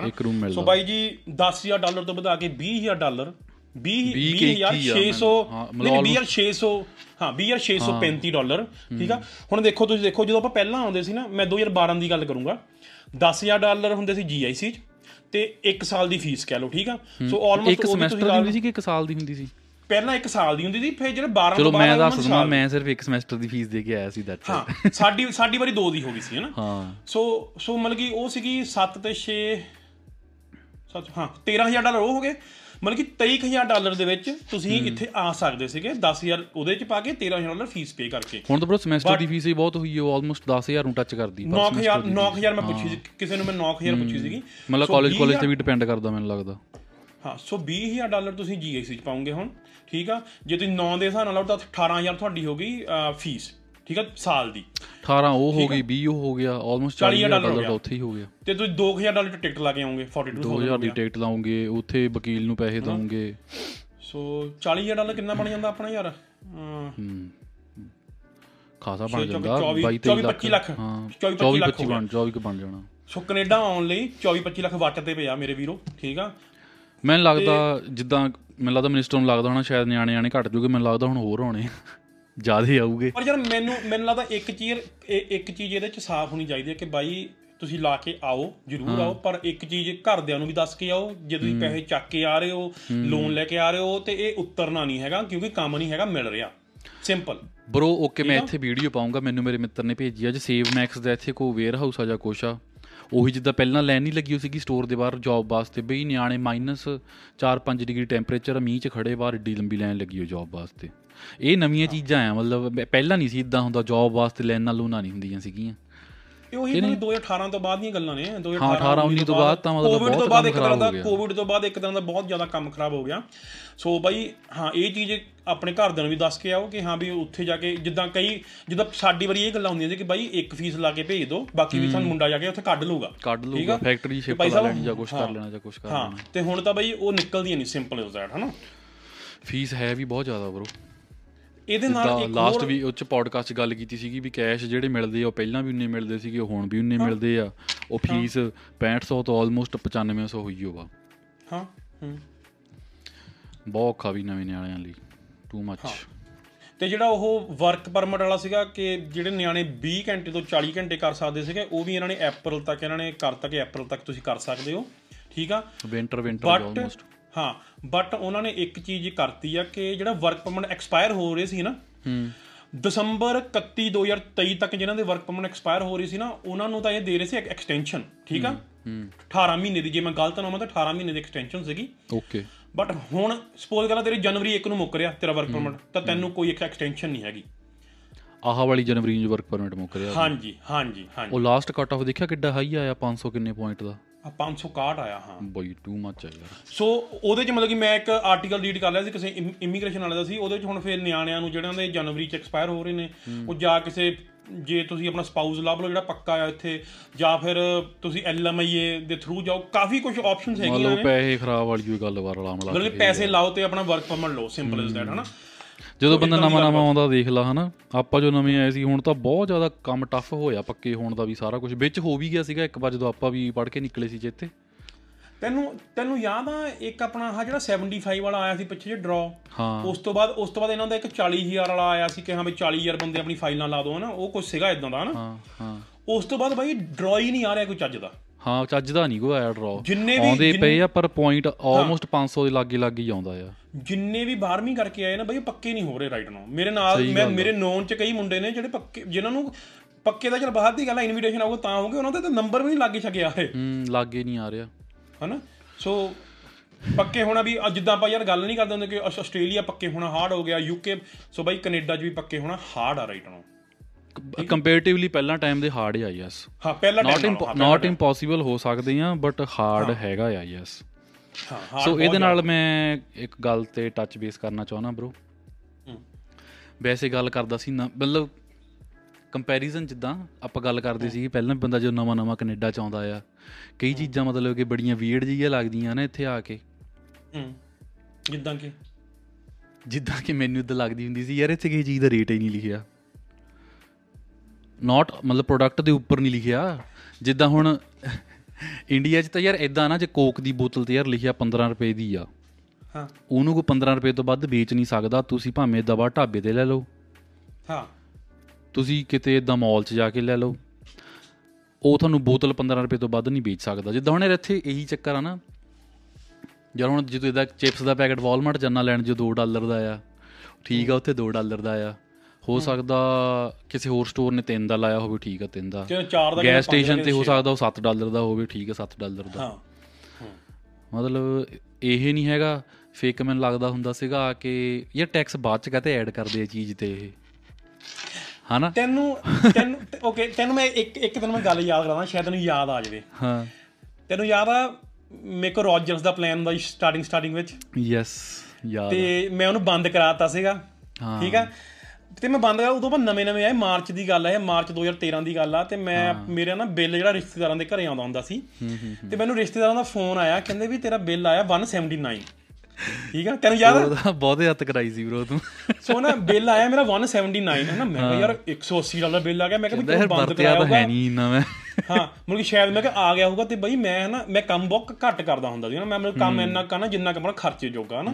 ਸੋ ਬਾਈ ਜੀ $10,000 ਤੋਂ ਵਧਾ ਕੇ $20,000, 20,600, ਹਾਂ $20,635। ਠੀਕ ਆ। ਹੁਣ ਦੇਖੋ, ਤੁਸੀਂ ਦੇਖੋ ਜਦੋਂ ਆਪਾਂ ਪਹਿਲਾਂ ਆਉਂਦੇ ਸੀ ਨਾ, ਮੈਂ 2012 ਦੀ ਗੱਲ ਕਰੂੰਗਾ, $10,000 ਹੁੰਦੇ ਸੀ GIC 'ਚ, ਤੇ ਇੱਕ ਸਾਲ ਦੀ ਫੀਸ ਕਹਿ ਲਓ। ਠੀਕ ਆ। ਸੋ ਆਲਮੋਸਟ ਇੱਕ ਸਾਲ ਦੀ ਹੁੰਦੀ ਸੀ ਪਹਿਲਾਂ, ਇੱਕ ਸਾਲ ਦੀ ਹੁੰਦੀ ਸੀ। ਫਿਰ ਜਿਹੜੇ 12 ਤੋਂ ਬਾਅਦ, ਮੈਂ ਦੱਸਦਾ, ਮੈਂ ਸਿਰਫ ਇੱਕ ਸਮੈਸਟਰ ਦੀ ਫੀਸ ਦੇ ਕੇ ਆਇਆ ਸੀ। ਹਾਂ, ਸਾਡੀ ਵਾਰੀ 2 ਦੀ ਹੋ ਗਈ ਸੀ, ਹੈ ਨਾ। ਹਾਂ, ਸੋ ਮਤਲਬ ਕਿ ਉਹ ਸੀਗੀ 7 ਤੇ 6 7 ਹਾਂ $13,000 ਉਹ ਹੋ ਗਏ। ਮਤਲਬ ਕਿ $23,000 ਦੇ ਵਿੱਚ ਤੁਸੀਂ ਇੱਥੇ ਆ ਸਕਦੇ ਸੀਗੇ, $10,000 ਉਹਦੇ 'ਚ ਪਾ ਕੇ $13,000 ਫੀਸ ਪੇ ਕਰਕੇ। ਹੁਣ ਤਾਂ ਬਰੋ ਸਮੈਸਟਰ ਦੀ ਫੀਸ ਹੀ ਬਹੁਤ ਹੋਈ ਹੈ, ਆਲਮੋਸਟ $10,000 ਨੂੰ ਟੱਚ ਕਰਦੀ। 9,000 ਮੈਂ ਪੁੱਛੀ ਸੀ ਕਿਸੇ ਨੂੰ, ਮੈਂ 9,000 ਪੁੱਛੀ ਸੀਗੀ। ਮਤਲਬ ਕਾਲਜ ਤੇ ਵੀ ਡਿਪੈਂਡ ਕਰਦਾ ਮੈਨੂੰ ਲੱਗਦਾ। ਹਾਂ, ਸੋ $20,000 ਤੁਸੀਂ GIC 'ਚ ਪਾਉਂਗੇ ਹੁਣ। ਠੀਕ ਆ। ਜੇ ਤੁਸੀਂ 9 ਦੇ ਹਿਸਾਬ ਨਾਲ ਲਾਓ ਤਾਂ 18,000 ਤੁਹਾਡੀ ਹੋ ਗਈ ਫੀਸ। ਠੀਕ ਆ, ਸਾਲ ਦੀ। 18 ਉਹ ਹੋ ਗਈ, 20 ਉਹ ਹੋ ਗਿਆ, ਆਲਮੋਸਟ $40,000 ਉੱਥੇ ਹੀ ਹੋ ਗਿਆ। ਤੇ ਤੁਸੀਂ $2,000 ਦੀ ਟਿਕਟ ਲਾ ਕੇ ਆਉਂਗੇ, $42,000 ਦੀ ਟਿਕਟ ਲਾਉਂਗੇ, ਉੱਥੇ ਵਕੀਲ ਨੂੰ ਪੈਸੇ ਦਉਂਗੇ। ਸੋ $40,000 ਕਿੰਨਾ ਬਣ ਜਾਂਦਾ ਆਪਣਾ ਯਾਰ? ਖਾਸਾ ਬਣ ਜਾਂਦਾ, 22-25 ਲੱਖ। ਹਾਂ, 24-25 ਬਣ ਜਾਣਾ। ਸੋ ਕੈਨੇਡਾ ਆਉਣ ਲਈ 24-25 ਲੱਖ ਵੱਟਦੇ ਪਏ ਆ ਮੇਰੇ ਵੀਰੋ। ਠੀਕ ਆ। ਮੈਨੂੰ ਲੱਗਦਾ ਜਿੱਦਾਂ, ਮੈਨੂੰ ਲੱਗਦਾ ਮਿਨਿਸਟਰ ਨੂੰ ਲੱਗਦਾ ਹੋਣਾ ਸ਼ਾਇਦ ਨਿਆਣੇ ਘੱਟ ਜੂਗੇ। ਮੈਨੂੰ ਲੱਗਦਾ ਹੁਣ ਹੋਰ ਆਉਣੇ, ਜ਼ਿਆਦਾ ਆਊਗੇ। ਪਰ ਯਾਰ ਮੈਨੂੰ ਲੱਗਦਾ ਇੱਕ ਚੀਜ਼ ਇਹਦੇ 'ਚ ਸਾਫ਼ ਹੋਣੀ ਚਾਹੀਦੀ ਹੈ ਕਿ ਬਾਈ ਤੁਸੀਂ ਲਾ ਕੇ ਆਓ, ਜ਼ਰੂਰ ਆਓ, ਪਰ ਇੱਕ ਚੀਜ਼ ਘਰਦਿਆਂ ਨੂੰ ਵੀ ਦੱਸ ਕੇ ਆਓ। ਜੇ ਤੁਸੀਂ ਪੈਸੇ ਚੱਕ ਕੇ ਆ ਰਹੇ ਹੋ, ਲੋਨ ਲੈ ਕੇ ਆ ਰਹੇ ਹੋ, ਤੇ ਇਹ ਉਤਰਨਾ ਨਹੀਂ ਹੈਗਾ, ਕਿਉਂਕਿ ਕੰਮ ਨਹੀਂ ਹੈਗਾ ਮਿਲ ਰਿਹਾ। ਸਿੰਪਲ ਬਰੋ। ਓਕੇ, ਮੈਂ ਇੱਥੇ ਵੀਡੀਓ ਪਾਊਂਗਾ, ਮੈਨੂੰ ਮੇਰੇ ਮਿੱਤਰ ਨੇ ਭੇਜੀ ਅੱਜ। ਸੇਵ ਮੈਕਸ ਦਾ ਇੱਥੇ ਕੋਈ ਵੇਅਰ ਹਾਊਸ ਆ ਜਾਂ ਕੁਛ ਆ, ਉਹੀ ਜਿੱਦਾਂ ਪਹਿਲਾਂ ਲਾਈਨ ਨਹੀਂ ਲੱਗੀ ਹੋਈ ਸੀਗੀ ਸਟੋਰ ਦੇ ਬਾਹਰ ਜੋਬ ਵਾਸਤੇ। ਬਈ ਨਿਆਣੇ -4-5 ਡਿਗਰੀ ਟੈਂਪਰੇਚਰ, ਮੀਂਹ 'ਚ ਖੜੇ ਬਾਹਰ, ਏਡੀ ਲੰਬੀ ਲਾਈਨ ਲੱਗੀ ਹੋਈ ਜੋਬ ਵਾਸਤੇ। ਇਹ ਨਵੀਆਂ ਚੀਜ਼ਾਂ ਆ, ਮਤਲਬ ਪਹਿਲਾਂ ਨਹੀਂ ਸੀ ਇੱਦਾਂ ਹੁੰਦਾ। ਜੋਬ ਵਾਸਤੇ ਲਾਈਨਾਂ ਲੂਨਾਂ ਨਹੀਂ ਹੁੰਦੀਆਂ ਸੀਗੀਆਂ। ਇਹ ਉਹੀ 2018 ਤੋਂ ਬਾਅਦ ਦੀਆਂ ਗੱਲਾਂ ਨੇ। 2018-19 ਤੋਂ ਬਾਅਦ ਤਾਂ ਮਤਲਬ ਕੋਵਿਡ ਤੋਂ ਬਾਅਦ ਇੱਕ ਤਰ੍ਹਾਂ ਦਾ ਬਹੁਤ ਜ਼ਿਆਦਾ ਕੰਮ ਖਰਾਬ ਹੋ ਗਿਆ। ਸੋ ਬਾਈ ਹਾਂ, ਇਹ ਚੀਜ਼ ਆਪਣੇ ਘਰਦਿਆਂ ਨੂੰ ਵੀ ਦੱਸ ਕੇ ਆਓ ਕਿ ਹਾਂ ਵੀ ਉੱਥੇ ਜਾ ਕੇ ਜਿੱਦਾਂ ਸਾਡੀ ਵਾਰੀ ਇਹ ਗੱਲਾਂ ਹੁੰਦੀਆਂ ਸੀ ਕਿ ਬਾਈ ਇੱਕ ਫੀਸ ਲਾ ਕੇ ਭੇਜ ਦਿਓ, ਬਾਕੀ ਵੀ ਸਾਨੂੰ ਮੁੰਡਾ ਜਾ ਕੇ ਉੱਥੇ ਕੱਢ ਲੂਗਾ ਫੈਕਟਰੀ ਸ਼ਿਫਟ ਕਰ ਲੈਣੀ ਜਾਂ ਕੁਛ ਕਰ ਲੈਣਾ ਜਾਂ ਕੁਛ ਕਰ ਲੈਣਾ। ਹਾਂ, ਤੇ ਹੁਣ ਤਾਂ ਬਾਈ ਉਹ ਨਿਕਲਦੀਆਂ ਨਹੀਂ, ਸਿੰਪਲ ਹੋ ਜਾਟ, ਹਨਾ। ਫੀਸ ਹੈ ਵੀ ਬਹੁਤ ਜ਼ਿਆਦਾ ਬਰੋ। ਇਹਦੇ ਨਾਲ ਲਾਸਟ ਵੀ ਉਹ 'ਚ ਪੋਡਕਾਸਟ 'ਚ ਗੱਲ ਕੀਤੀ ਸੀਗੀ ਵੀ ਕੈਸ਼ ਜਿਹੜੇ ਮਿਲਦੇ ਆ, ਉਹ ਪਹਿਲਾਂ ਵੀ ਉਨੇ ਮਿਲਦੇ ਸੀਗੇ, ਉਹ ਹੁਣ ਵੀ ਉਨੇ ਮਿਲਦੇ ਆ। ਉਹ ਫੀਸ 6500 ਤੋਂ ਆਲਮੋਸਟ 9500 ਹੋਈ ਹੋਵਾ। ਹਾਂ, ਬਹੁਤ ਔਖਾ ਵੀ ਨਵੇਂ ਨਿਆਣਿਆਂ ਲਈ, ਟੂ ਮੱਚ। ਤੇ ਜਿਹੜਾ ਉਹ ਵਰਕ ਪਰਮਿਟ ਵਾਲਾ ਸੀਗਾ ਕਿ ਜਿਹੜੇ ਨਿਆਣੇ 20 ਘੰਟੇ ਤੋਂ 40 ਘੰਟੇ ਕਰ ਸਕਦੇ ਸੀਗੇ, ਉਹ ਵੀ ਇਹਨਾਂ ਨੇ ਅਪ੍ਰੈਲ ਤੱਕ ਤੁਸੀਂ ਕਰ ਸਕਦੇ ਹੋ। ਠੀਕ ਆ, ਵਿੰਟਰ ਆਲਮੋਸਟ। ਹਾਂ, ਬਟ ਉਹਨਾਂ ਨੇ ਇੱਕ ਚੀਜ਼ ਕਰਤੀ ਆ ਕਿ ਜਿਹੜਾ ਵਰਕ ਪਰਮਿਟ ਐਕਸਪਾਇਰ ਹੋ ਰਹੇ ਸੀ ਨਾ, ਦਸੰਬਰ 31 2023 ਤੱਕ ਜਿਹਨਾਂ ਦੇ ਵਰਕ ਪਰਮਿਟ ਐਕਸਪਾਇਰ ਹੋ ਰਹੀ ਸੀ ਨਾ, ਉਹਨਾਂ ਨੂੰ ਤਾਂ ਇਹ ਦੇ ਰਹੇ ਸੀ ਐਕਸਟੈਂਸ਼ਨ। ਠੀਕ ਆ, 18 ਮਹੀਨੇ ਦੀ, ਜੇ ਮੈਂ ਗਲਤ ਨਾ ਹੋਵਾਂ ਤਾਂ 18 ਮਹੀਨੇ ਦੀ ਐਕਸਟੈਂਸ਼ਨ ਸੀਗੀ। ਓਕੇ। ਬਟ ਹੁਣ ਸਪੋਜ਼ ਕਰਾਂ ਤੇਰੇ ਜਨਵਰੀ 1 ਨੂੰ ਮੁੱਕ ਰਿਹਾ ਤੇਰਾ ਵਰਕ ਪਰਮਿਟ, ਤਾਂ ਤੈਨੂੰ ਕੋਈ ਐਕਸਟੈਂਸ਼ਨ ਨਹੀਂ ਹੈਗੀ। ਆਹ ਵਾਲੀ ਜਨਵਰੀ ਨੂੰ ਵਰਕ ਪਰਮਿਟ ਮੁੱਕ ਰਿਹਾ। ਹਾਂਜੀ। ਉਹ ਲਾਸਟ ਕੱਟ ਆਫ ਦੇਖਿਆ ਕਿੱਡਾ ਹਾਈ ਆਇਆ, 500 ਕਿੰਨੇ ਪੁਆਇੰਟ ਦਾ, 561 ਆਇਆ। ਹਾਂ ਬਈ, ਟੂ ਮੱਚ ਆ ਯਾਰ। ਸੋ ਉਹਦੇ 'ਚ ਮਤਲਬ ਕਿ ਮੈਂ ਇੱਕ ਆਰਟੀਕਲ ਰੀਡ ਕਰ ਲਿਆ ਸੀ ਕਿਸੇ ਇਮੀਗ੍ਰੇਸ਼ਨ ਵਾਲੇ ਦਾ ਸੀ। ਉਹਦੇ 'ਚ ਹੁਣ ਫਿਰ ਨਿਆਣਿਆਂ ਨੂੰ ਜਿਹੜਿਆਂ ਦੇ ਜਨਵਰੀ 'ਚ ਐਕਸਪਾਇਰ ਹੋ ਰਹੇ ਨੇ, ਉਹ ਜਾਂ ਕਿਸੇ, ਜੇ ਤੁਸੀਂ ਆਪਣਾ ਸਪਾਊਸ ਲੱਭ ਲਓ ਜਿਹੜਾ ਪੱਕਾ ਆ ਇੱਥੇ, ਜਾਂ ਫਿਰ ਤੁਸੀਂ LMIA ਦੇ ਥਰੂ ਜਾਓ। ਕਾਫੀ ਕੁਛ ਆਪਸ਼ਨਸ ਹੈਗੀਆਂ ਨੇ। ਪੈਸੇ ਖਰਾਬ ਵਾਲੀ ਗੱਲ ਵਾਰ ਮਤਲਬ ਪੈਸੇ ਲਾਓ ਤੇ ਆਪਣਾ ਵਰਕ ਪਰਮਿਟ ਲਓ, ਸਿੰਪਲ ਇਜ਼ ਦੈਟ, ਹੈ ਨਾ। ਜਦੋਂ ਬੰਦਾ ਨਵਾਂ ਆਉਂਦਾ ਦੇਖ ਲਾ, ਹੈ ਨਾ। ਆਪਾਂ ਜੋ ਨਵੇਂ ਆਏ ਸੀ, ਹੁਣ ਤਾਂ ਬਹੁਤ ਜ਼ਿਆਦਾ ਕੰਮ ਟੱਫ ਹੋਇਆ ਪੱਕੇ ਹੋਣ ਦਾ ਵੀ, ਸਾਰਾ ਕੁਛ ਵਿੱਚ ਹੋ ਵੀ ਗਿਆ ਸੀਗਾ ਇੱਕ ਵਾਰ ਜਦੋਂ ਆਪਾਂ ਵੀ ਪੜ੍ਹ ਕੇ ਨਿਕਲੇ ਸੀ ਚੇਤੇ। ਤੈਨੂੰ ਯਾਦ ਆ ਇੱਕ ਆਪਣਾ ਆਹ ਜਿਹੜਾ 75 ਵਾਲਾ ਆਇਆ ਸੀ ਪਿੱਛੇ ਜਿਹੇ ਡਰਾ, ਉਸ ਤੋਂ ਬਾਅਦ ਇਹਨਾਂ ਦਾ ਇੱਕ 40,000 ਵਾਲਾ ਆਇਆ ਸੀ ਕਿ ਹਾਂ ਵੀ 40,000 ਬੰਦੇ ਆਪਣੀ ਫਾਈਲਾਂ ਲਾ ਦਿਓ ਹਨਾ, ਉਹ ਕੁਛ ਸੀਗਾ ਇੱਦਾਂ ਦਾ ਹਨਾ। ਉਸ ਤੋਂ ਬਾਅਦ ਬਾਈ ਡਰਾ ਹੀ ਨਹੀਂ ਆ ਰਿਹਾ ਕੋਈ ਚੱਜ ਦਾ। ਹਾਂ ਚੱਜ ਦਾ ਨਹੀਂ ਕੋਈ ਆਇਆ ਡਰਾ, ਜਿੰਨੇ ਵੀ ਆਉਂਦੇ ਪਏ ਆ ਪਰ ਪੁਆਇੰਟ ਆਲਮੋਸਟ 500 ਦੇ ਲਾਗੇ ਹੀ ਆਉਂਦਾ ਆ। ਜਿੰਨੇ ਵੀ 12ਵੀਂ ਕਰਕੇ ਆਏ ਨਾ ਬਾਈ ਪੱਕੇ ਨਹੀਂ ਹੋ ਰਹੇ ਰਾਈਟ ਨਾਓ। ਮੇਰੇ ਨਾਲ ਮੇਰੇ ਨੌਨ ਚ ਕਈ ਮੁੰਡੇ ਨੇ ਜਿਹੜੇ ਪੱਕੇ, ਜਿਹਨਾਂ ਨੂੰ ਪੱਕੇ ਦਾ ਚੱਲ ਬਾਹਰ ਦੀ ਗੱਲ ਇਨਵੀਟੇਸ਼ਨ ਆਊਗਾ ਤਾਂ ਹੋਊਗੇ, ਉਹਨਾਂ ਦਾ ਨੰਬਰ ਵੀ ਨਹੀਂ ਲਾਗੇ ਛਕੇ ਆ ਰਹੇ, ਲਾਗੇ ਨਹੀਂ ਆ ਰਿਹਾ ਹੈ ਨਾ। ਸੋ ਪੱਕੇ ਹੋਣਾ ਵੀ ਜਿੱਦਾਂ ਆਪਾਂ ਯਾਰ ਗੱਲ ਨਹੀਂ ਕਰਦੇ ਹੁੰਦੇ ਕਿ ਆਸਟ੍ਰੇਲੀਆ ਪੱਕੇ ਹੋਣਾ ਹਾਰਡ ਹੋ ਗਿਆ, ਯੂਕੇ, ਸੋ ਬਾਈ ਕੈਨੇਡਾ 'ਚ ਵੀ ਪੱਕੇ ਹੋਣਾ ਹਾਰਡ ਆ ਰਾਈਟ ਨਾਓ ਕੰਪੈਰੀਟਿਵਲੀ ਪਹਿਲਾਂ ਟਾਈਮ ਦੇ ਹਾਰਡ ਆ। ਯੈਸ ਹਾਂ ਪਹਿਲਾਂ ਟਾਈਮ ਨਾਟ ਇੰਪੋਸੀਬਲ ਹੋ ਸਕਦੇ ਆ ਬਟ ਹਾਰਡ ਹੈਗਾ ਆ। ਯੈਸ ਹਾਂ, ਸੋ ਇਹਦੇ ਨਾਲ ਮੈਂ ਇੱਕ ਗੱਲ 'ਤੇ ਟੱਚ ਬੇਸ ਕਰਨਾ ਚਾਹੁੰਦਾ ਬਰੋ। ਵੈਸੇ ਗੱਲ ਕਰਦਾ ਸੀ ਨਾ, ਮਤਲਬ ਕੰਪੈਰੀਜ਼ਨ ਜਿੱਦਾਂ ਆਪਾਂ ਗੱਲ ਕਰਦੇ ਸੀਗੇ ਪਹਿਲਾਂ, ਬੰਦਾ ਜਦੋਂ ਨਵਾਂ ਕੈਨੇਡਾ 'ਚ ਆਉਂਦਾ ਆ ਕਈ ਚੀਜ਼ਾਂ ਮਤਲਬ ਕਿ ਬੜੀਆਂ ਵੀਅਰਡ ਜਿਹੀਆਂ ਲੱਗਦੀਆਂ ਨਾ ਇੱਥੇ ਆ ਕੇ। ਜਿੱਦਾਂ ਕਿ ਮੈਨੂੰ ਇੱਦਾਂ ਲੱਗਦੀ ਹੁੰਦੀ ਸੀ ਯਾਰ ਇੱਥੇ ਕਿਸੇ ਚੀਜ਼ ਦਾ ਰੇਟ ਹੀ ਨਹੀਂ ਲਿਖਿਆ, ਨਾਟ ਮਤਲਬ ਪ੍ਰੋਡਕਟ ਦੇ ਉੱਪਰ ਨਹੀਂ ਲਿਖਿਆ। ਜਿੱਦਾਂ ਹੁਣ ਇੰਡੀਆ 'ਚ ਤਾਂ ਯਾਰ ਇੱਦਾਂ ਨਾ, ਜੇ ਕੋਕ ਦੀ ਬੋਤਲ 'ਤੇ ਯਾਰ ਲਿਖਿਆ 15 ਰੁਪਏ ਦੀ ਆ, ਉਹਨੂੰ ਕੋਈ 15 ਰੁਪਏ ਤੋਂ ਵੱਧ ਵੇਚ ਨਹੀਂ ਸਕਦਾ। ਤੁਸੀਂ ਭਾਵੇਂ ਦਵਾ ਢਾਬੇ 'ਤੇ ਲੈ ਲਓ, ਤੁਸੀਂ ਕਿਤੇ ਇੱਦਾਂ ਮੋਲ 'ਚ ਜਾ ਕੇ ਲੈ ਲਓ, ਉਹ ਤੁਹਾਨੂੰ ਬੋਤਲ 15 ਰੁਪਏ ਤੋਂ ਵੱਧ ਨਹੀਂ ਵੇਚ ਸਕਦਾ। ਜਿੱਦਾਂ ਹੁਣ ਇੱਥੇ ਇਹੀ ਚੱਕਰ ਆ ਨਾ ਯਾਰ। ਹੁਣ ਜਦੋਂ ਇੱਦਾਂ ਚਿਪਸ ਦਾ ਪੈਕਟ ਵਾਲਮਾਰਟ ਜਾਨਾ ਲੈਣ ਜੋ $2 ਦਾ ਆ, ਠੀਕ ਆ ਉੱਥੇ $2 ਦਾ ਆ, ਹੋ ਸਕਦਾ ਕਿਸੇ ਹੋਰ ਸਟੋਰ ਨੇ 3 ਦਾ ਲਾਇਆ ਹੋਵੇ, ਠੀਕ ਆ 3 ਦਾ। ਗੈਸ ਸਟੇਸ਼ਨ 'ਤੇ ਹੋ ਸਕਦਾ ਉਹ $7 ਦਾ ਹੋਵੇ, ਠੀਕ ਆ $7 ਦਾ। ਮਤਲਬ ਇਹ ਨਹੀਂ ਹੈਗਾ ਫੇਕ। ਮੈਨੂੰ ਲੱਗਦਾ ਹੁੰਦਾ ਸੀਗਾ ਕਿ ਯਾਰ ਟੈਕਸ ਬਾਅਦ 'ਚ ਕਹਤੇ ਐਡ ਕਰਦੇ ਆ ਚੀਜ਼ 'ਤੇ ਇਹ ਹੈ ਨਾ। ਤੈਨੂੰ ਮੈਂ ਇੱਕ ਦਿਨ ਮੈਂ ਗੱਲ ਯਾਦ ਕਰਾਂਗਾ, ਸ਼ਾਇਦ ਤੈਨੂੰ ਯਾਦ ਆ ਜਾਵੇ। ਹਾਂ ਤੈਨੂੰ ਯਾਦ ਆ ਮੇਰੇ ਕੋਲ ਰੋਜਰਸ ਦਾ ਪਲਾਨ ਹੁੰਦਾ ਸਟਾਰਟਿੰਗ ਵਿੱਚ। ਯੈਸ ਯਾਦ। ਤੇ ਮੈਂ ਉਹਨੂੰ ਬੰਦ ਕਰਾ ਦਿੱਤਾ ਸੀਗਾ, ਠੀਕ ਆ। ਤੇ ਮੈਂ ਬੰਦ ਕਰਾ, ਉਦੋਂ ਬਾਅਦ ਨਵੇਂ ਆਏ, ਮਾਰਚ ਦੀ ਗੱਲ ਹੈ, ਮਾਰਚ 2013 ਦੀ ਗੱਲ ਆ। ਤੇ ਮੈਂ ਮੇਰਾ ਨਾ ਬਿੱਲ ਜਿਹੜਾ ਰਿਸ਼ਤੇਦਾਰਾਂ ਦੇ ਘਰੇ ਆਉਂਦਾ ਹੁੰਦਾ ਸੀ, ਤੇ ਮੈਨੂੰ ਰਿਸ਼ਤੇਦਾਰਾਂ ਦਾ ਫੋਨ ਆਇਆ, ਕਹਿੰਦੇ ਵੀ ਤੇਰਾ ਬਿੱਲ ਆਇਆ 179। ਠੀਕ ਆ ਤੈਨੂੰ ਯਾਦ ਆ, ਬਹੁਤ ਹੱਦ ਕਰਾਈ ਸੀ ਬਰੋ ਤੂੰ। ਸੋ ਨਾ ਬਿੱਲ ਆਇਆ ਮੇਰਾ 179 ਹੈ ਨਾ, ਮੈਂ ਕਿਹਾ ਯਾਰ $180 ਬਿੱਲ ਆ ਗਿਆ। ਮੈਂ ਕਿਹਾ ਵੀ ਬੰਦ ਕਰਾਇਆ ਹੋਊਗਾ, ਹੈ ਨਹੀਂ ਇੰਨਾ। ਮੈਂ ਹਾਂ ਮਤਲਬ ਕਿ ਸ਼ਾਇਦ ਮੈਂ ਕਿਹਾ ਆ ਗਿਆ ਹੋਊਗਾ। ਤੇ ਬਈ ਮੈਂ ਨਾ ਮੈਂ ਕੰਮ ਬਹੁਤ ਘੱਟ ਕਰਦਾ ਹੁੰਦਾ ਸੀ ਨਾ, ਮੈਂ ਮਤਲਬ ਕੰਮ ਇੰਨਾ ਕਰਨਾ ਜਿੰਨਾ ਕਿ ਆਪਣਾ ਖਰਚੇ ਜੋਗਾ ਨਾ।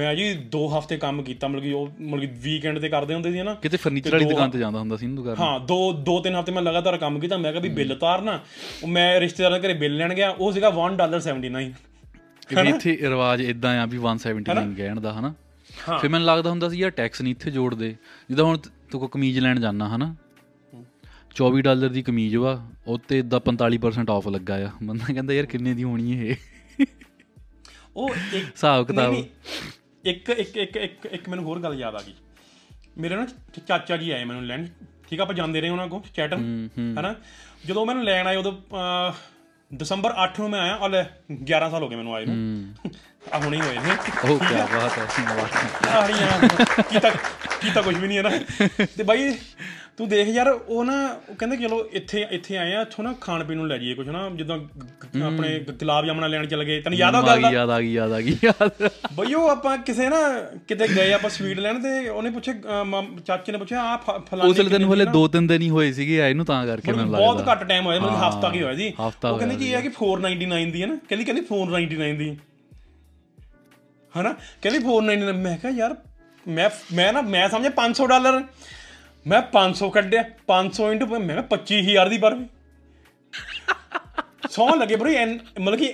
ਮੈਂ ਜੀ 2 ਹਫ਼ਤੇ ਕੰਮ ਕੀਤਾ, ਮਤਲਬ ਕਿ ਉਹ ਮਤਲਬ ਵੀਕਐਂਡ ਤੇ ਕਰਦੇ ਹੁੰਦੇ ਸੀ ਨਾ, ਕਿਤੇ ਫਰਨੀਚਰ ਵਾਲੀ ਦੁਕਾਨ ਤੇ ਜਾਂਦਾ ਹੁੰਦਾ ਸੀ ਇਹਨੂੰ ਕਰਨ। ਹਾਂ 2-3 ਹਫ਼ਤੇ ਮੈਂ ਲਗਾਤਾਰ ਕੰਮ ਕੀਤਾ। ਮੈਂ ਕਿਹਾ ਵੀ ਬਿੱਲ ਤਾਰਨਾ, ਮੈਂ ਰਿਸ਼ਤੇਦਾਰਾਂ ਦੇ ਘਰੇ ਬਿੱਲ ਲੈਣ ਗਿਆ, ਉਹ ਸੀਗਾ $1.79। ਇੱਥੇ ਰਿਵਾਜ਼ ਇੱਦਾਂ ਆ ਵੀ 179 ਕਹਿਣ ਦਾ ਹੈ ਨਾ। ਫਿਰ ਮੈਨੂੰ ਲੱਗਦਾ ਹੁੰਦਾ ਸੀ ਯਾਰ ਟੈਕਸ ਨਹੀਂ ਇੱਥੇ ਜੋੜਦੇ। ਜਿੱਦਾਂ ਹੁਣ ਤੂੰ ਕੋਈ ਕਮੀਜ਼ ਲੈਣ ਜਾਂਦਾ ਹੈ ਨਾ, $24 ਦੀ ਕਮੀਜ਼ ਵਾ, ਉਹ 'ਤੇ ਇੱਦਾਂ 45% ਆਫ ਲੱਗਾ ਆ। ਬੰਦਾ ਕਹਿੰਦਾ ਯਾਰ ਕਿੰਨੇ ਦੀ ਹੋਣੀ ਇਹ, ਉਹ ਹਿਸਾਬ ਕਿਤਾਬ। ਇੱਕ ਮੈਨੂੰ ਹੋਰ ਗੱਲ ਯਾਦ ਆ ਗਈ। ਮੇਰੇ ਨਾ ਚਾਚਾ ਜੀ ਆਏ ਮੈਨੂੰ ਲੈਣ, ਠੀਕ ਆ, ਆਪਾਂ ਜਾਂਦੇ ਰਹੇ ਉਹਨਾਂ ਕੋਲ ਚੈਟਨ ਹੈ ਨਾ। ਜਦੋਂ ਮੈਨੂੰ ਲੈਣ ਆਏ ਉਦੋਂ December 8 ਨੂੰ ਮੈਂ ਆਇਆ, ਔਰ 11 ਸਾਲ ਹੋ ਗਏ ਮੈਨੂੰ ਆਏ ਨੂੰ, ਆ ਹੁਣੇ ਹੀ ਹੋਏ ਨੇ। ਉਹ ਕੀ ਬਾਤ ਹੈ, ਕੀਤਾ ਕੁਛ ਵੀ ਨਹੀਂ ਹੈ ਨਾ। ਤੇ ਬਾਈ ਤੂੰ ਦੇਖ ਯਾਰ, ਉਹ ਨਾ ਉਹ ਕਹਿੰਦੇ ਚਲੋ ਇੱਥੇ ਆਏ ਆ, ਇੱਥੋਂ ਨਾ ਖਾਣ ਪੀਣ ਨੂੰ ਲੈ ਜਾਈਏ ਕੁਛ ਨਾ। ਜਿੱਦਾਂ ਆਪਣੇ ਗੁਲਾਬ ਜਾਮਣਾ ਲੈਣ ਚੱਲ ਗਏ, ਤੈਨੂੰ ਯਾਦ ਆ ਗੱਲ? ਯਾਦ ਆ ਗਈ ਬਈ। ਉਹ ਆਪਾਂ ਕਿਸੇ ਨਾ ਕਿਤੇ ਗਏ, ਆਪਾਂ ਸਵੀਟ ਲੈਣ, ਤੇ ਉਹਨੇ ਪੁੱਛਿਆ, ਚਾਚੇ ਨੇ ਪੁੱਛਿਆ ਆ ਫਲਾਣੇ। ਉਸ ਦਿਨ ਹਲੇ 2-3 ਦਿਨ ਹੀ ਹੋਏ ਸੀਗੇ ਆਏ ਨੂੰ, ਤਾਂ ਕਰਕੇ ਮੈਨੂੰ ਲੱਗਦਾ ਬਹੁਤ ਘੱਟ ਟਾਈਮ ਹੋਇਆ, ਮਤਲਬ ਹਫ਼ਤਾ ਕੀ ਹੋਇਆ ਜੀ। ਉਹ ਕਹਿੰਦੇ ਜੀ ਇਹ ਆ ਕਿ 499 ਦੀ ਹੈ ਨਾ, ਕਹਿੰਦੀ 499 ਦੀ ਹੈ ਨਾ, ਕਹਿੰਦੀ 499। ਮੈਂ ਕਿਹਾ ਯਾਰ ਮੈਂ ਨਾ ਮੈਂ ਸਮਝਿਆ $500। ਮੈਂ 500 ਕੱਢਿਆ, 500 ਇੰਟੂ ਮੈਂ ਕਿਹਾ 25,000 ਦੀ ਬਰਫੀ। ਸਹੁੰ ਲੱਗੇ ਬਰੋ, ਮਤਲਬ ਕਿ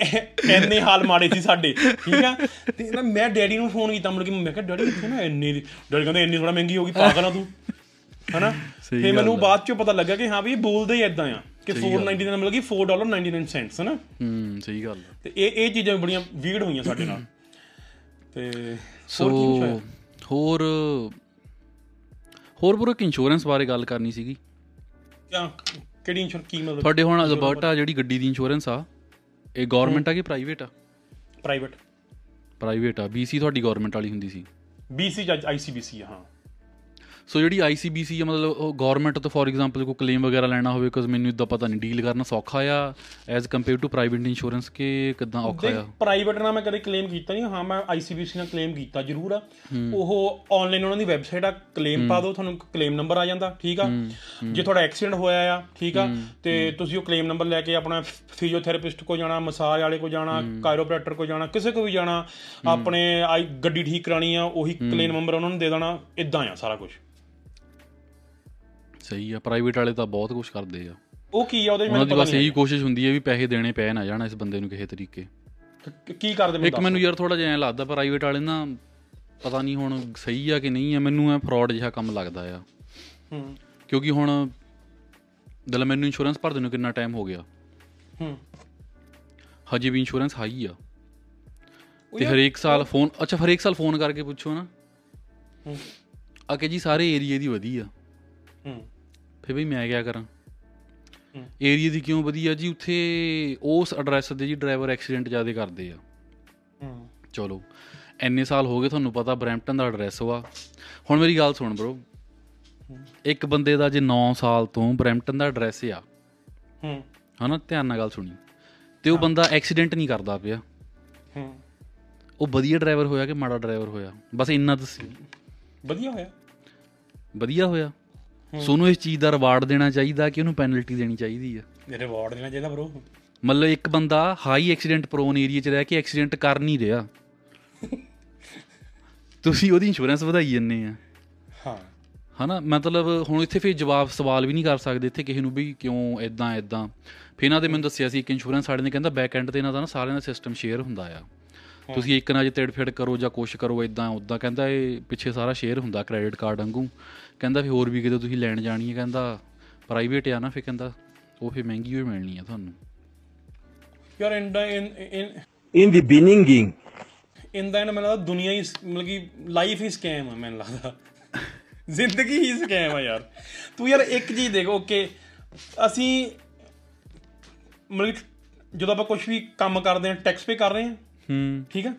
ਇੰਨੇ ਹਾਲ ਮਾੜੇ ਸੀ ਸਾਡੇ, ਠੀਕ ਆ। ਤੇ ਮੈਂ ਡੈਡੀ ਨੂੰ ਫੋਨ ਕੀਤਾ, ਮਤਲਬ ਕਿ ਮੈਂ ਕਿਹਾ ਡੈਡੀ ਕਿੱਥੇ ਨਾ ਇੰਨੀ ਦੀ, ਡੈਡੀ ਕਹਿੰਦੇ ਇੰਨੀ ਥੋੜ੍ਹਾ ਮਹਿੰਗੀ ਹੋ ਗਈ, ਪਾਗਲ ਆ ਤੂੰ, ਹੈ ਨਾ। ਫਿਰ ਮੈਨੂੰ ਬਾਅਦ 'ਚੋਂ ਪਤਾ ਲੱਗਾ ਕਿ ਹਾਂ ਵੀ ਬੋਲਦੇ ਹੀ ਇੱਦਾਂ ਆ ਕਿ $4.99, ਮਤਲਬ ਕਿ $4.99 ਹੈ ਨਾ। ਸਹੀ ਗੱਲ। ਅਤੇ ਇਹ ਚੀਜ਼ਾਂ ਬੜੀਆਂ ਵੀੜ ਹੋਈਆਂ ਸਾਡੇ ਨਾਲ। ਅਤੇ ਸੋ ਹੋਰ ਬਰੋ ਇੱਕ ਇੰਸ਼ੋਰੈਂਸ ਬਾਰੇ ਗੱਲ ਕਰਨੀ ਸੀਗੀ। ਕਿਹੜੀ ਇੰਸ਼ੋਰੈਂਸ? ਤੁਹਾਡੇ ਹੁਣ ਅਲਬਰਟਾ ਜਿਹੜੀ ਗੱਡੀ ਦੀ ਇੰਸ਼ੋਰੈਂਸ ਆ, ਇਹ ਗੌਰਮੈਂਟ ਆ ਕਿ ਪ੍ਰਾਈਵੇਟ ਆ? ਪ੍ਰਾਈਵੇਟ ਆ। BC ਤੁਹਾਡੀ ਗੌਰਮੈਂਟ ਵਾਲੀ ਹੁੰਦੀ ਸੀ? BC ਜਾਂ ICBC? ਹਾਂ ਸੋ ਜਿਹੜੀ ICBC ਆ, ਮਤਲਬ ਉਹ ਗੌਰਮੈਂਟ ਤੋਂ ਫੋਰ ਐਗਜ਼ਾਮਪਲ ਕੋਈ ਕਲੇਮ ਵਗੈਰਾ ਲੈਣਾ ਹੋਵੇ, ਬਿਕੋਜ਼ ਮੈਨੂੰ ਇੱਦਾਂ ਪਤਾ ਨਹੀਂ ਡੀਲ ਕਰਨਾ ਸੌਖਾ ਆ as compare to private insurance ਕਿ ਕਿੱਦਾਂ ਔਖਾ ਆ। ਪ੍ਰਾਈਵੇਟ ਨਾਲ ਮੈਂ ਕਦੇ ਕਲੇਮ ਕੀਤਾ ਨਹੀਂ, ਹਾਂ ਮੈਂ ICBC ਨਾਲ ਕਲੇਮ ਕੀਤਾ ਜ਼ਰੂਰ ਆ। ਉਹ ਔਨਲਾਈਨ ਉਹਨਾਂ ਦੀ ਵੈਬਸਾਈਟ ਆ, ਕਲੇਮ ਪਾ ਦਿਓ, ਤੁਹਾਨੂੰ ਕਲੇਮ ਨੰਬਰ ਆ ਜਾਂਦਾ, ਠੀਕ ਆ। ਜੇ ਤੁਹਾਡਾ ਐਕਸੀਡੈਂਟ ਹੋਇਆ ਆ, ਠੀਕ ਆ, ਤੇ ਤੁਸੀਂ ਉਹ ਕਲੇਮ ਨੰਬਰ ਲੈ ਕੇ ਆਪਣਾ ਫਿਜ਼ੀਓਥੈਰੇਪਿਸਟ ਕੋਲ ਜਾਣਾ, ਮਸਾਜ ਵਾਲੇ ਕੋਲ ਜਾਣਾ, ਕਾਇਰੋਪ੍ਰੈਕਟਰ ਕੋਲ ਜਾਣਾ, ਕਿਸੇ ਕੋਲ ਵੀ ਜਾਣਾ, ਆਪਣੇ ਗੱਡੀ ਠੀਕ ਕਰਾਉਣੀ ਆ, ਉਹੀ ਕਲੇਮ ਨੰਬਰ ਉਹਨਾਂ ਨੂੰ ਦੇ ਦੇਣਾ। ਇੱਦਾਂ ਆ ਸਾਰਾ ਕੁਛ। ਸਹੀ ਆ, ਪ੍ਰਾਈਵੇਟ ਵਾਲੇ ਤਾਂ ਬਹੁਤ ਕੁਛ ਕਰਦੇ ਆ। ਉਹ ਕੀ ਆ, ਉਹਨਾਂ ਦੀ ਬਸ ਇਹੀ ਕੋਸ਼ਿਸ਼ ਹੁੰਦੀ ਹੈ ਵੀ ਪੈਸੇ ਦੇਣੇ ਪੈ ਨਾ ਜਾਣ ਇਸ ਬੰਦੇ ਨੂੰ ਕਿਸੇ ਤਰੀਕੇ। ਕੀ ਕਰਦੇ ਇੱਕ ਮੈਨੂੰ ਯਾਰ ਥੋੜ੍ਹਾ ਜਿਹਾ ਐਂ ਲੱਗਦਾ ਪ੍ਰਾਈਵੇਟ ਵਾਲੇ ਨਾ, ਪਤਾ ਨਹੀਂ ਹੁਣ ਸਹੀ ਆ ਕਿ ਨਹੀਂ ਆ, ਮੈਨੂੰ ਐਂ ਫਰੋਡ ਜਿਹਾ ਕੰਮ ਲੱਗਦਾ ਆ। ਕਿਉਂਕਿ ਹੁਣ ਦਲ ਮੈਨੂੰ ਇੰਸ਼ੋਰੈਂਸ ਭਰਦੇ ਨੂੰ ਕਿੰਨਾ ਟਾਈਮ ਹੋ ਗਿਆ, ਹਜੇ ਵੀ ਇੰਸ਼ੋਰੈਂਸ ਹਾਈ ਆ, ਅਤੇ ਹਰੇਕ ਸਾਲ ਫੋਨ ਕਰਕੇ ਪੁੱਛੋ ਨਾ ਆ ਕੇ ਜੀ ਸਾਰੇ ਏਰੀਏ ਦੀ ਵਧੀਆ। ਫਿਰ ਬਈ ਮੈਂ ਕਿਆ ਕਰਾਂ, ਏਰੀਏ ਦੀ ਕਿਉਂ ਵਧੀਆ ਜੀ, ਉੱਥੇ ਉਸ ਐਡਰੈਸ ਦੇ ਜੀ ਡਰਾਈਵਰ ਐਕਸੀਡੈਂਟ ਜ਼ਿਆਦਾ ਕਰਦੇ ਆ। ਚਲੋ ਇੰਨੇ ਸਾਲ ਹੋ ਗਏ, ਤੁਹਾਨੂੰ ਪਤਾ ਬਰੈਂਪਟਨ ਦਾ ਐਡਰੈਸ ਵਾ। ਹੁਣ ਮੇਰੀ ਗੱਲ ਸੁਣ ਬਰੋ, ਇੱਕ ਬੰਦੇ ਦਾ ਜੇ 9 ਸਾਲ ਤੋਂ ਬਰੈਂਪਟਨ ਦਾ ਐਡਰੈਸ ਆ, ਹੈ ਨਾ, ਧਿਆਨ ਨਾਲ ਗੱਲ ਸੁਣੀ, ਅਤੇ ਉਹ ਬੰਦਾ ਐਕਸੀਡੈਂਟ ਨਹੀਂ ਕਰਦਾ ਪਿਆ। ਉਹ ਵਧੀਆ ਡਰਾਈਵਰ ਹੋਇਆ ਕਿ ਮਾੜਾ ਡਰਾਈਵਰ ਹੋਇਆ, ਬਸ ਇੰਨਾ ਦੱਸੀ। ਵਧੀਆ ਹੋਇਆ। ਸੋ ਉਹਨੂੰ ਇਸ ਚੀਜ਼ ਦਾ ਰਿਵਾਰਡ ਦੇਣਾ ਚਾਹੀਦਾ ਕਿ ਉਹਨੂੰ ਪੈਨਲਟੀ ਦੇਣੀ ਚਾਹੀਦੀ ਆ, ਰਿਵਾਰਡ ਦੇਣਾ ਚਾਹੀਦਾ ਬਰੋ। ਮਤਲਬ ਇੱਕ ਬੰਦਾ ਹਾਈ ਐਕਸੀਡੈਂਟ ਪ੍ਰੋਨ ਏਰੀਏ 'ਚ ਰਹਿ ਕੇ ਐਕਸੀਡੈਂਟ ਕਰ ਨਹੀਂ ਰਿਹਾ, ਤੁਸੀਂ ਉਹਦੀ ਇੰਸ਼ੋਰੈਂਸ ਵਧਾਈ ਜਾਂਦੇ ਆ। ਹਾਂ, ਹੈ ਨਾ, ਮਤਲਬ ਹੁਣ ਇੱਥੇ ਫਿਰ ਜਵਾਬ ਸਵਾਲ ਵੀ ਨਹੀਂ ਕਰ ਸਕਦੇ ਇੱਥੇ ਕਿਸੇ ਨੂੰ ਵੀ ਕਿਉਂ ਇੱਦਾਂ। ਫਿਰ ਇਹਨਾਂ ਦੇ ਮੈਨੂੰ ਦੱਸਿਆ ਸੀ ਇੱਕ ਇੰਸ਼ੋਰੈਂਸ ਵਾਲੇ ਨੇ, ਕਹਿੰਦਾ ਬੈਕ ਐਂਡ 'ਤੇ ਇਹਨਾਂ ਦਾ ਨਾ ਸਾਰਿਆਂ ਦਾ ਸਿਸਟਮ ਸ਼ੇਅਰ ਹੁੰਦਾ ਆ, ਤੁਸੀਂ ਇੱਕ ਨਾ ਜੇ ਤੇੜ-ਫੇੜ ਕਰੋ ਜਾਂ ਕੁਛ ਕਰੋ ਇੱਦਾਂ ਉੱਦਾਂ, ਕਹਿੰਦਾ ਇਹ ਪਿੱਛੇ ਸਾਰਾ ਸ਼ੇਅਰ ਹੁੰਦਾ ਕ੍ਰੈਡਿਟ ਕਾਰਡ ਵਾਂਗੂ। ਕਹਿੰਦਾ ਫਿਰ ਹੋਰ ਵੀ ਕਿਤੇ ਤੁਸੀਂ ਲੈਣ ਜਾਣੀ ਹੈ, ਕਹਿੰਦਾ ਪ੍ਰਾਈਵੇਟ ਆ ਨਾ, ਫਿਰ ਕਹਿੰਦਾ ਉਹ ਫਿਰ ਮਹਿੰਗੀ ਹੋਈ ਮਿਲਣੀ ਆ ਤੁਹਾਨੂੰ। ਯਾਰ ਇਨ ਦਾ ਮੈਨੂੰ ਲੱਗਦਾ ਦੁਨੀਆ ਹੀ, ਮਤਲਬ ਕਿ ਲਾਈਫ ਹੀ ਸਕੈਮ ਆ। ਮੈਨੂੰ ਲੱਗਦਾ ਜ਼ਿੰਦਗੀ ਹੀ ਸਕੈਮ ਆ ਯਾਰ। ਤੂੰ ਯਾਰ ਇੱਕ ਚੀਜ਼ ਦੇਖ, ਓਕੇ ਅਸੀਂ ਮਤਲਬ ਜਦੋਂ ਆਪਾਂ ਕੁਛ ਵੀ ਕੰਮ ਕਰਦੇ ਹਾਂ ਟੈਕਸ ਪੇ ਕਰ ਰਹੇ ਹਾਂ, ਠੀਕ ਆ,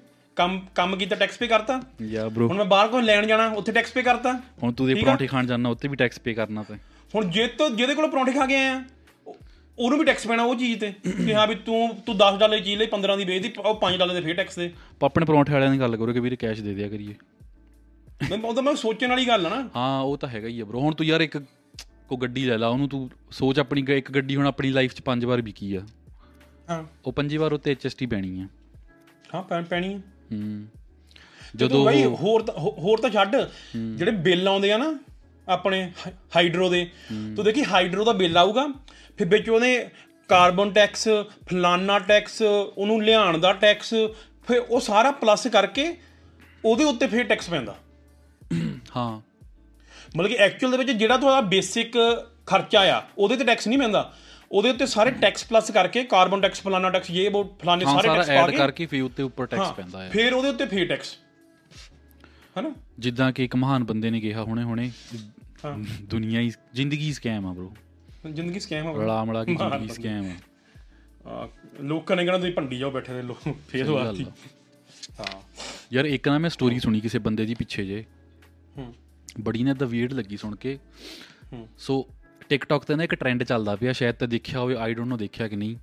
ਕੰਮ ਕੀਤਾ ਟੈਕਸ ਪੇ ਕਰਤਾ। ਹੁਣ ਮੈਂ ਬਾਹਰ ਕੋਈ ਲੈਣ ਜਾਣਾ, ਉੱਥੇ ਟੈਕਸ ਪੇ ਕਰਤਾ। ਹੁਣ ਤੂੰ ਪਰੌਂਠੇ ਖਾਣ ਜਾਣਾ, ਉੱਥੇ ਵੀ ਟੈਕਸ ਪੇ ਕਰਨਾ। ਤੇ ਹੁਣ ਜਿਹਦੇ ਕੋਲ ਪਰੌਂਠੇ ਖਾ ਕੇ ਆਇਆ ਉਹਨੂੰ ਵੀ ਟੈਕਸ ਪੈਣਾ ਉਹ ਚੀਜ਼ 'ਤੇ, ਕਿ ਹਾਂ ਵੀ ਤੂੰ $10 ਦੀ ਚੀਜ਼ ਲਈ 15 ਦੀ ਵੇਚਦੀ, ਉਹ $5 ਦੇ ਫਿਰ ਟੈਕਸ ਦੇ। ਆਪਣੇ ਪਰੌਂਠੇ ਵਾਲਿਆਂ ਦੀ ਗੱਲ ਕਰੋ ਕਿ ਵੀਰੇ ਕੈਸ਼ ਦੇ ਦਿਆ ਕਰੀਏ, ਉਹ ਤਾਂ ਮੈਂ ਸੋਚਣ ਵਾਲੀ ਗੱਲ ਆ ਨਾ। ਹਾਂ, ਉਹ ਤਾਂ ਹੈਗਾ ਹੀ ਆ ਬਰੋ। ਹੁਣ ਤੂੰ ਯਾਰ ਇੱਕ ਕੋਈ ਗੱਡੀ ਲੈ ਲਾ, ਉਹਨੂੰ ਤੂੰ ਸੋਚ, ਆਪਣੀ ਇੱਕ ਗੱਡੀ ਹੁਣ ਆਪਣੀ ਲਾਈਫ 'ਚ 5 ਵਾਰ ਵਿਕੀ ਆ, ਉਹ 5 ਵਾਰ ਉੱਤੇ HST ਪੈਣੀ ਆ। ਹਾਂ, ਪੈਣੀ ਆ। ਜਦੋਂ ਬਾਈ ਹੋਰ ਤਾਂ ਛੱਡ, ਜਿਹੜੇ ਬਿੱਲ ਆਉਂਦੇ ਆ ਨਾ ਆਪਣੇ ਹਾਈਡਰੋ ਦੇ, ਤੂੰ ਦੇਖੀ ਹਾਈਡਰੋ ਦਾ ਬਿੱਲ ਆਊਗਾ, ਫਿਰ ਵਿੱਚ ਉਹਨੇ ਕਾਰਬਨ ਟੈਕਸ, ਫਲਾਨਾ ਟੈਕਸ, ਉਹਨੂੰ ਲਿਆਉਣ ਦਾ ਟੈਕਸ, ਫਿਰ ਉਹ ਸਾਰਾ ਪਲੱਸ ਕਰਕੇ ਉਹਦੇ ਉੱਤੇ ਫਿਰ ਟੈਕਸ ਪੈਂਦਾ। ਹਾਂ, ਮਤਲਬ ਕਿ ਐਕਚੁਅਲ ਦੇ ਵਿੱਚ ਜਿਹੜਾ ਤੁਹਾਡਾ ਬੇਸਿਕ ਖਰਚਾ ਆ ਉਹਦੇ 'ਤੇ ਟੈਕਸ ਨਹੀਂ ਪੈਂਦਾ, ਉਹਦੇ ਉੱਤੇ ਸਾਰੇ ਟੈਕਸ ਪਲੱਸ ਕਰਕੇ ਕਾਰਬਨ ਟੈਕਸ, ਫਲਾਨਾ ਟੈਕਸ, ਇਹ ਬਹੁਤ ਫਲਾਨੇ ਸਾਰੇ ਟੈਕਸ ਐਡ ਕਰਕੇ ਫਿਰ ਉੱਤੇ ਉੱਪਰ ਟੈਕਸ ਪੈਂਦਾ ਹੈ, ਫਿਰ ਉਹਦੇ ਉੱਤੇ ਫਿਰ ਟੈਕਸ, ਹੈ ਨਾ। ਜਿੱਦਾਂ ਕਿ ਇੱਕ ਮਹਾਨ ਬੰਦੇ ਨੇ ਕਿਹਾ ਹੁਣੇ, ਹਾਂ, ਦੁਨੀਆ ਹੀ ਜ਼ਿੰਦਗੀ ਸਕੈਮ ਆ ਬਰੋ, ਜ਼ਿੰਦਗੀ ਸਕੈਮ ਆ, ਰਲਾ ਮਲਾ ਕੇ ਜ਼ਿੰਦਗੀ ਸਕੈਮ ਆ। ਲੋਕਾਂ ਨੇ ਕਹਿਣਾ ਤੁਸੀਂ ਭੰਡੀ ਜਾਓ ਬੈਠੇ ਦੇ ਲੋਕ ਫੇਰ ਵਾਲੀ। ਹਾਂ ਯਾਰ, ਇੱਕ ਨਾ ਮੈਂ ਸਟੋਰੀ ਸੁਣੀ ਕਿਸੇ ਬੰਦੇ ਦੀ ਪਿੱਛੇ ਜੇ, ਬੜੀ ਨਾ ਤਾਂ ਵੀਰਡ ਲੱਗੀ ਸੁਣ ਕੇ। ਸੋ ਟਿਕਟੋਕ 'ਤੇ ਨਾ ਇੱਕ ਟਰੈਂਡ ਚੱਲਦਾ ਪਿਆ, ਸ਼ਾਇਦ ਤਾਂ ਦੇਖਿਆ ਹੋਵੇ, ਆਈ ਡੋਂਟ ਨੋ ਦੇਖਿਆ ਕਿ ਨਹੀਂ।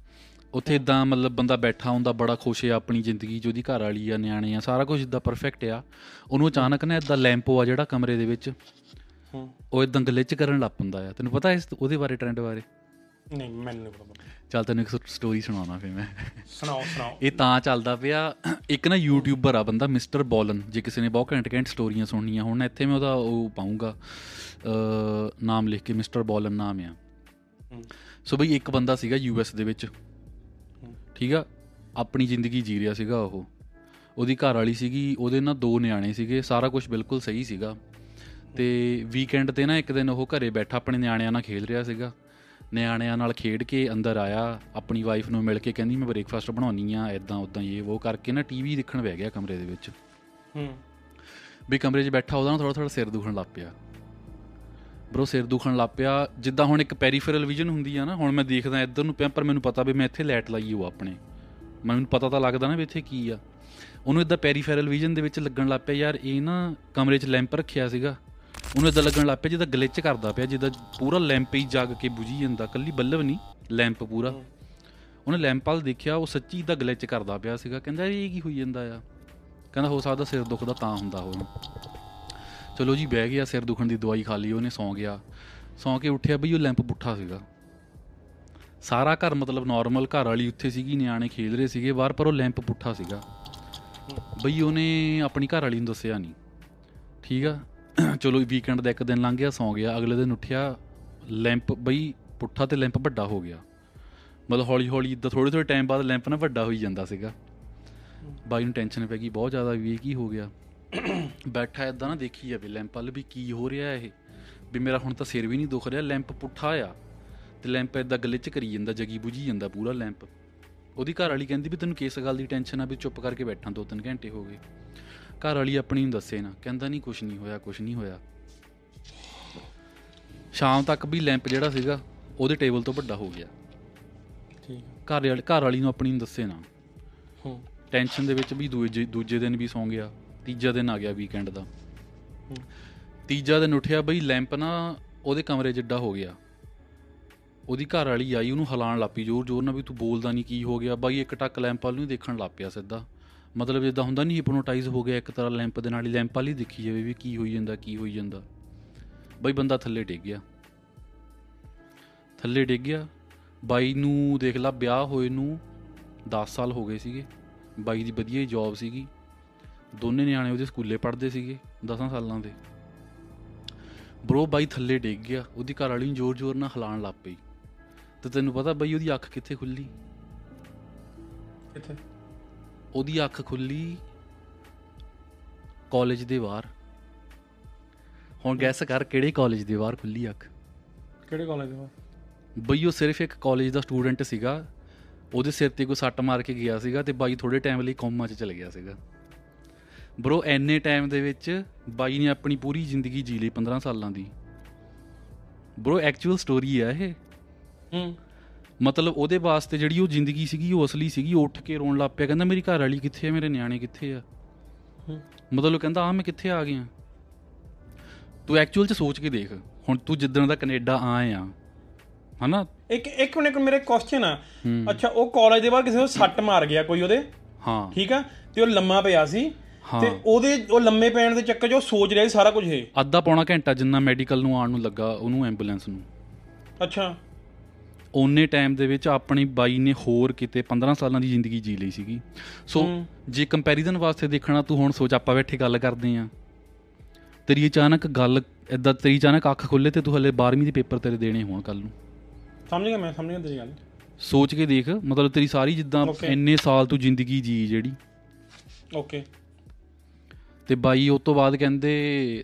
ਉੱਥੇ ਇੱਦਾਂ ਮਤਲਬ ਬੰਦਾ ਬੈਠਾ ਹੁੰਦਾ, ਬੜਾ ਖੁਸ਼ ਆ ਆਪਣੀ ਜ਼ਿੰਦਗੀ 'ਚ, ਉਹਦੀ ਘਰ ਵਾਲੀ ਆ, ਨਿਆਣੇ ਆ, ਸਾਰਾ ਕੁਝ ਇੱਦਾਂ ਪਰਫੈਕਟ ਆ। ਉਹਨੂੰ ਅਚਾਨਕ ਨਾ ਇੱਦਾਂ ਲੈਂਪੋ ਆ ਜਿਹੜਾ ਕਮਰੇ ਦੇ ਵਿੱਚ, ਉਹ ਇੱਦਾਂ ਗੱਲੇ 'ਚ ਕਰਨ ਲੱਗ ਪੈਂਦਾ ਆ। ਤੈਨੂੰ ਪਤਾ ਇਸ ਉਹਦੇ ਬਾਰੇ, ਟਰੈਂਡ ਬਾਰੇ? ਨਹੀਂ, ਮੈਨੂੰ ਨਹੀਂ ਪਤਾ। ਚੱਲ ਤੈਨੂੰ ਇੱਕ ਸਟੋਰੀ ਸੁਣਾਉਣਾ ਫਿਰ ਮੈਂ। ਸੁਣਾਓ। ਇਹ ਤਾਂ ਚੱਲਦਾ ਪਿਆ, ਇੱਕ ਨਾ ਯੂਟਿਊਬਰ ਆ ਬੰਦਾ, ਮਿਸਟਰ ਬੋਲਨ, ਜੇ ਕਿਸੇ ਨੇ ਬਹੁਤ ਘੈਂਟ ਸਟੋਰੀਆਂ ਸੁਣਨੀਆਂ ਹੁਣ ਇੱਥੇ ਮੈਂ ਉਹਦਾ ਉਹ ਪਾਊਂਗਾ ਨਾਮ ਲਿਖ ਕੇ, ਮਿਸਟਰ ਬੋਲਨ ਨਾਮ ਆ। ਸੋ ਬਈ ਇੱਕ ਬੰਦਾ ਸੀਗਾ US ਦੇ ਵਿੱਚ, ਠੀਕ ਆ, ਆਪਣੀ ਜ਼ਿੰਦਗੀ ਜੀ ਰਿਹਾ ਸੀਗਾ ਉਹ, ਉਹਦੀ ਘਰ ਵਾਲੀ ਸੀਗੀ, ਉਹਦੇ ਨਾਲ 2 ਨਿਆਣੇ ਸੀਗੇ, ਸਾਰਾ ਕੁਛ ਬਿਲਕੁਲ ਸਹੀ ਸੀਗਾ। ਅਤੇ ਵੀਕਐਂਡ 'ਤੇ ਨਾ ਇੱਕ ਦਿਨ ਉਹ ਘਰੇ ਬੈਠਾ ਆਪਣੇ ਨਿਆਣਿਆਂ ਨਾਲ ਖੇਡ ਰਿਹਾ ਸੀਗਾ। ਨਿਆਣਿਆਂ ਨਾਲ ਖੇਡ ਕੇ ਅੰਦਰ ਆਇਆ, ਆਪਣੀ ਵਾਈਫ ਨੂੰ ਮਿਲ ਕੇ ਕਹਿੰਦੀ ਮੈਂ ਬ੍ਰੇਕਫਾਸਟ ਬਣਾਉਣੀ ਆ, ਇੱਦਾਂ ਉੱਦਾਂ ਇਹ ਉਹ ਕਰਕੇ ਨਾ TV ਦੇਖਣ ਬਹਿ ਗਿਆ ਕਮਰੇ ਦੇ ਵਿੱਚ। ਵੀ ਕਮਰੇ 'ਚ ਬੈਠਾ ਉਹਦਾ ਨਾ ਥੋੜ੍ਹਾ ਸਿਰ ਦੁਖਣ ਲੱਗ ਪਿਆ ਬਰੋ, ਸਿਰ ਦੁਖਣ ਲੱਗ ਪਿਆ। ਜਿੱਦਾਂ ਹੁਣ ਇੱਕ ਪੈਰੀਫਰਲ ਵਿਜ਼ਨ ਹੁੰਦੀ ਆ ਨਾ, ਹੁਣ ਮੈਂ ਦੇਖਦਾ ਇੱਧਰ ਨੂੰ ਪਿਆ, ਪਰ ਮੈਨੂੰ ਪਤਾ ਵੀ ਮੈਂ ਇੱਥੇ ਲਾਈਟ ਲਾਈ ਉਹ ਆਪਣੇ, ਮੈਨੂੰ ਪਤਾ ਤਾਂ ਲੱਗਦਾ ਨਾ ਵੀ ਇੱਥੇ ਕੀ ਆ। ਉਹਨੂੰ ਇੱਦਾਂ ਪੈਰੀਫਰਲ ਵਿਜ਼ਨ ਦੇ ਵਿੱਚ ਲੱਗਣ ਲੱਗ ਪਿਆ, ਯਾਰ ਇਹ ਨਾ ਕਮਰੇ 'ਚ ਲੈਂਪ ਰੱਖਿਆ ਸੀਗਾ, ਉਹਨੂੰ ਇੱਦਾਂ ਲੱਗਣ ਲੱਗ ਪਿਆ ਜਿੱਦਾਂ ਗਲਿਚ ਕਰਦਾ ਪਿਆ, ਜਿੱਦਾਂ ਪੂਰਾ ਲੈਂਪ ਹੀ ਜਗ ਕੇ ਬੁਝੀ ਜਾਂਦਾ, ਇਕੱਲੀ ਬੱਲਬ ਨਹੀਂ, ਲੈਂਪ ਪੂਰਾ। ਉਹਨੇ ਲੈਂਪ ਵੱਲ ਦੇਖਿਆ, ਉਹ ਸੱਚੀ ਇੱਦਾਂ ਗਲਿਚ ਕਰਦਾ ਪਿਆ ਸੀਗਾ। ਕਹਿੰਦਾ ਇਹ ਕੀ ਹੋਈ ਜਾਂਦਾ ਆ, ਕਹਿੰਦਾ ਹੋ ਸਕਦਾ ਸਿਰ ਦੁਖਦਾ ਤਾਂ ਹੁੰਦਾ ਉਹ। ਚਲੋ ਜੀ ਬਹਿ ਗਿਆ, ਸਿਰ ਦੁਖਣ ਦੀ ਦਵਾਈ ਖਾ ਲਈ, ਉਹਨੇ ਸੌਂ ਗਿਆ। ਸੌਂ ਕੇ ਉੱਠਿਆ ਬਈ ਉਹ ਲੈਂਪ ਪੁੱਠਾ ਸੀਗਾ। ਸਾਰਾ ਘਰ ਮਤਲਬ ਨੋਰਮਲ, ਘਰ ਵਾਲੀ ਉੱਥੇ ਸੀਗੀ, ਨਿਆਣੇ ਖੇਡ ਰਹੇ ਸੀਗੇ ਬਾਹਰ, ਪਰ ਉਹ ਲੈਂਪ ਪੁੱਠਾ ਸੀਗਾ ਬਈ। ਉਹਨੇ ਆਪਣੀ ਘਰ ਵਾਲੀ ਨੂੰ ਦੱਸਿਆ ਨਹੀਂ, ਠੀਕ ਆ। ਚਲੋ ਵੀਕਐਂਡ ਦਾ ਇੱਕ ਦਿਨ ਲੰਘ ਗਿਆ, ਸੌਂ ਗਿਆ। ਅਗਲੇ ਦਿਨ ਉੱਠਿਆ, ਲੈਂਪ ਬਈ ਪੁੱਠਾ ਤੇ ਲੈਂਪ ਵੱਡਾ ਹੋ ਗਿਆ। ਮਤਲਬ ਹੌਲੀ ਹੌਲੀ ਇੱਦਾਂ ਥੋੜ੍ਹੇ ਥੋੜ੍ਹੇ ਟਾਈਮ ਬਾਅਦ ਲੈਂਪ ਨਾ ਵੱਡਾ ਹੋਈ ਜਾਂਦਾ ਸੀਗਾ। ਬਾਈ ਨੂੰ ਟੈਨਸ਼ਨ ਪੈ ਗਈ ਬਹੁਤ ਜ਼ਿਆਦਾ ਵੀ ਇਹ ਕੀ ਹੋ ਗਿਆ। ਬੈਠਾ ਇੱਦਾਂ ਨਾ ਦੇਖੀ ਜਾਵੇ ਲੈਂਪ ਵੱਲ ਵੀ ਕੀ ਹੋ ਰਿਹਾ ਇਹ, ਵੀ ਮੇਰਾ ਹੁਣ ਤਾਂ ਸਿਰ ਵੀ ਨਹੀਂ ਦੁਖ ਰਿਹਾ, ਲੈਂਪ ਪੁੱਠਾ ਆ ਅਤੇ ਲੈਂਪ ਇੱਦਾਂ ਗਲੇ 'ਚ ਕਰੀ ਜਾਂਦਾ, ਜਗੀ ਬੁਝੀ ਜਾਂਦਾ ਪੂਰਾ ਲੈਂਪ। ਉਹਦੀ ਘਰ ਵਾਲੀ ਕਹਿੰਦੀ ਵੀ ਤੈਨੂੰ ਕਿਸ ਗੱਲ ਦੀ ਟੈਨਸ਼ਨ ਆ, ਵੀ ਚੁੱਪ ਕਰਕੇ ਬੈਠਾ 2-3 ਘੰਟੇ ਹੋ ਗਏ। ਘਰ ਵਾਲੀ ਆਪਣੀ ਨੂੰ ਦੱਸੇ ਨਾ, ਕਹਿੰਦਾ ਨਹੀਂ ਕੁਛ ਨਹੀਂ ਹੋਇਆ, ਕੁਛ ਨਹੀਂ ਹੋਇਆ। ਸ਼ਾਮ ਤੱਕ ਵੀ ਲੈਂਪ ਜਿਹੜਾ ਸੀਗਾ ਉਹਦੇ ਟੇਬਲ ਤੋਂ ਵੱਡਾ ਹੋ ਗਿਆ। ਠੀਕ, ਘਰ ਵਾਲੀ ਨੂੰ ਆਪਣੀ ਨੂੰ ਦੱਸੇ ਨਾ। ਟੈਨਸ਼ਨ ਦੇ ਵਿੱਚ ਵੀ ਦੂਜੇ ਦਿਨ ਵੀ ਸੌਂ ਗਿਆ। ਤੀਜਾ ਦਿਨ ਆ ਗਿਆ ਵੀਕਐਂਡ ਦਾ। ਤੀਜਾ ਦਿਨ ਉੱਠਿਆ ਬਈ ਲੈਂਪ ਨਾ ਉਹਦੇ ਕਮਰੇ 'ਚ ਏਡਾ ਹੋ ਗਿਆ। ਉਹਦੀ ਘਰ ਵਾਲੀ ਆਈ, ਉਹਨੂੰ ਹਿਲਾਉਣ ਲੱਗ ਪਈ ਜ਼ੋਰ ਜ਼ੋਰ ਨਾਲ ਵੀ ਤੂੰ ਬੋਲਦਾ ਨਹੀਂ ਕੀ ਹੋ ਗਿਆ। ਬਾਈ ਇੱਕ ਟੱਕ ਲੈਂਪ ਵਾਲ ਨੂੰ ਦੇਖਣ ਲੱਗ ਪਿਆ ਸਿੱਧਾ, ਮਤਲਬ ਜਿੱਦਾਂ ਹੁੰਦਾ ਨਹੀਂ ਹਿਪਨੋਟਾਈਜ਼ ਹੋ ਗਿਆ ਇੱਕ ਤਰ੍ਹਾਂ ਲੈਂਪ ਦੇ ਨਾਲ ਹੀ। ਲੈਂਪ ਵਾਲੀ ਦੇਖੀ ਜਾਵੇ ਵੀ ਕੀ ਹੋਈ ਜਾਂਦਾ ਕੀ ਹੋਈ ਜਾਂਦਾ। ਬਾਈ ਬੰਦਾ ਥੱਲੇ ਡਿੱਗ ਗਿਆ, ਥੱਲੇ ਡਿੱਗ ਗਿਆ। ਬਾਈ ਨੂੰ ਦੇਖ ਲਾ ਵਿਆਹ ਹੋਏ ਨੂੰ 10 ਸਾਲ ਹੋ ਗਏ ਸੀਗੇ। ਬਾਈ ਦੀ ਵਧੀਆ ਜੋਬ ਸੀਗੀ, ਦੋਨੇ ਨਿਆਣੇ ਉਹਦੇ ਸਕੂਲੇ ਪੜ੍ਹਦੇ ਸੀਗੇ 10 ਸਾਲਾਂ ਦੇ। ਬਰੋ ਬਾਈ ਥੱਲੇ ਡਿੱਗ ਗਿਆ, ਉਹਦੀ ਘਰ ਵਾਲੀ ਨੂੰ ਜ਼ੋਰ ਜ਼ੋਰ ਨਾਲ ਹਿਲਾਉਣ ਲੱਗ ਪਈ। ਅਤੇ ਤੈਨੂੰ ਪਤਾ ਬਈ ਉਹਦੀ ਅੱਖ ਕਿੱਥੇ ਖੁੱਲ੍ਹੀ? ਕਿੱਥੇ ਉਹਦੀ ਅੱਖ ਖੁੱਲ੍ਹੀ? ਕਾਲਜ ਦੇ ਬਾਹਰ। ਹੁਣ ਗੈਸ ਕਰ ਕਿਹੜੇ ਕਾਲਜ ਦੇ ਬਾਹਰ ਖੁੱਲ੍ਹੀ ਅੱਖ? ਕਿਹੜੇ ਕਾਲਜ ਦੇ ਬਾਹਰ? ਬਈ ਉਹ ਸਿਰਫ ਇੱਕ ਕਾਲਜ ਦਾ ਸਟੂਡੈਂਟ ਸੀਗਾ, ਉਹਦੇ ਸਿਰ 'ਤੇ ਕੋਈ ਸੱਟ ਮਾਰ ਕੇ ਗਿਆ ਸੀਗਾ ਅਤੇ ਬਾਈ ਥੋੜ੍ਹੇ ਟਾਈਮ ਲਈ ਕੋਮਾ 'ਚ ਚਲੇ ਗਿਆ ਸੀਗਾ। ਬਰੋ ਇੰਨੇ ਟਾਈਮ ਦੇ ਵਿੱਚ ਬਾਈ ਨੇ ਆਪਣੀ ਪੂਰੀ ਜ਼ਿੰਦਗੀ ਜੀ ਲਈ 15 ਸਾਲਾਂ ਦੀ। ਬਰੋ ਐਕਚੁਅਲ ਸਟੋਰੀ ਆ ਇਹ। ਮਤਲਬ ਉਹਦੇ ਵਾਸਤੇ ਜਿਹੜੀ ਉਹ ਜ਼ਿੰਦਗੀ ਸੀਗੀ ਉਹ ਅਸਲੀ ਸੀਗੀ। ਉਹ ਉੱਠ ਕੇ ਰੋਣ ਲੱਗ ਪਿਆ, ਕਹਿੰਦਾ ਮੇਰੀ ਘਰ ਵਾਲੀ ਕਿੱਥੇ ਆ, ਮੇਰੇ ਨਿਆਣੇ ਕਿੱਥੇ ਆ। ਮਤਲਬ ਕਹਿੰਦਾ ਆਹ ਮੈਂ ਕਿੱਥੇ ਆ ਗਿਆ। ਤੂੰ ਐਕਚੁਅਲ 'ਚ ਸੋਚ ਕੇ ਦੇਖ ਹੁਣ, ਤੂੰ ਜਿੱਦਣ ਦਾ ਕੈਨੇਡਾ ਆਏ ਆ ਹੈ ਨਾ। ਇੱਕ ਮਿੰਟ, ਮੇਰੇ ਕੁਐਸਚਨ ਆ। ਅੱਛਾ ਉਹ ਕਾਲਜ ਦੇ ਬਾਹਰ ਕਿਸੇ ਨੂੰ ਸੱਟ ਮਾਰ ਗਿਆ ਕੋਈ ਉਹਦੇ? ਹਾਂ ਠੀਕ ਆ। ਅਤੇ ਉਹ ਲੰਮਾ ਪਿਆ ਸੀ ਤੇ ਉਹਦੇ ਉਹ ਲੰਮੇ ਪੈਣ ਦੇ ਚੱਕਰ 'ਚ ਉਹ ਸੋਚ ਰਿਹਾ ਸੀ ਸਾਰਾ ਕੁਝ ਇਹ। ਅੱਧਾ ਪੌਣਾ ਘੰਟਾ ਜਿੰਨਾ ਮੈਡੀਕਲ ਨੂੰ ਆਉਣ ਨੂੰ ਲੱਗਾ ਉਹਨੂੰ, ਐਂਬੂਲੈਂਸ ਨੂੰ। ਅੱਛਾ ਓਨੇ ਟਾਈਮ ਦੇ ਵਿੱਚ ਆਪਣੀ ਬਾਈ ਨੇ ਹੋਰ ਕਿਤੇ 15 ਸਾਲਾਂ ਦੀ ਜ਼ਿੰਦਗੀ ਜੀ ਲਈ ਸੀਗੀ। ਸੋ ਜੇ ਕੰਪੈਰੀਜ਼ਨ ਵਾਸਤੇ ਦੇਖਣਾ, ਤੂੰ ਹੁਣ ਸੋਚ ਆਪਾਂ ਬੈਠੇ ਗੱਲ ਕਰਦੇ ਹਾਂ, ਤੇਰੀ ਅਚਾਨਕ ਗੱਲ ਇੱਦਾਂ, ਤੇਰੀ ਅਚਾਨਕ ਅੱਖ ਖੁੱਲ੍ਹੇ ਅਤੇ ਤੂੰ ਹਲੇ 12ਵੀਂ ਦੇ ਪੇਪਰ ਤੇਰੇ ਦੇਣੇ ਹੋਣ ਕੱਲ੍ਹ ਨੂੰ। ਸਮਝ ਗਿਆ ਮੈਂ, ਸਮਝ ਗਿਆ ਤੇਰੀ ਗੱਲ। ਸੋਚ ਕੇ ਦੇਖ, ਮਤਲਬ ਤੇਰੀ ਸਾਰੀ ਜਿੱਦਾਂ ਇੰਨੇ ਸਾਲ ਤੂੰ ਜ਼ਿੰਦਗੀ ਜੀ ਜਿਹੜੀ। ਓਕੇ ਅਤੇ ਬਾਈ ਉਹ ਤੋਂ ਬਾਅਦ ਕਹਿੰਦੇ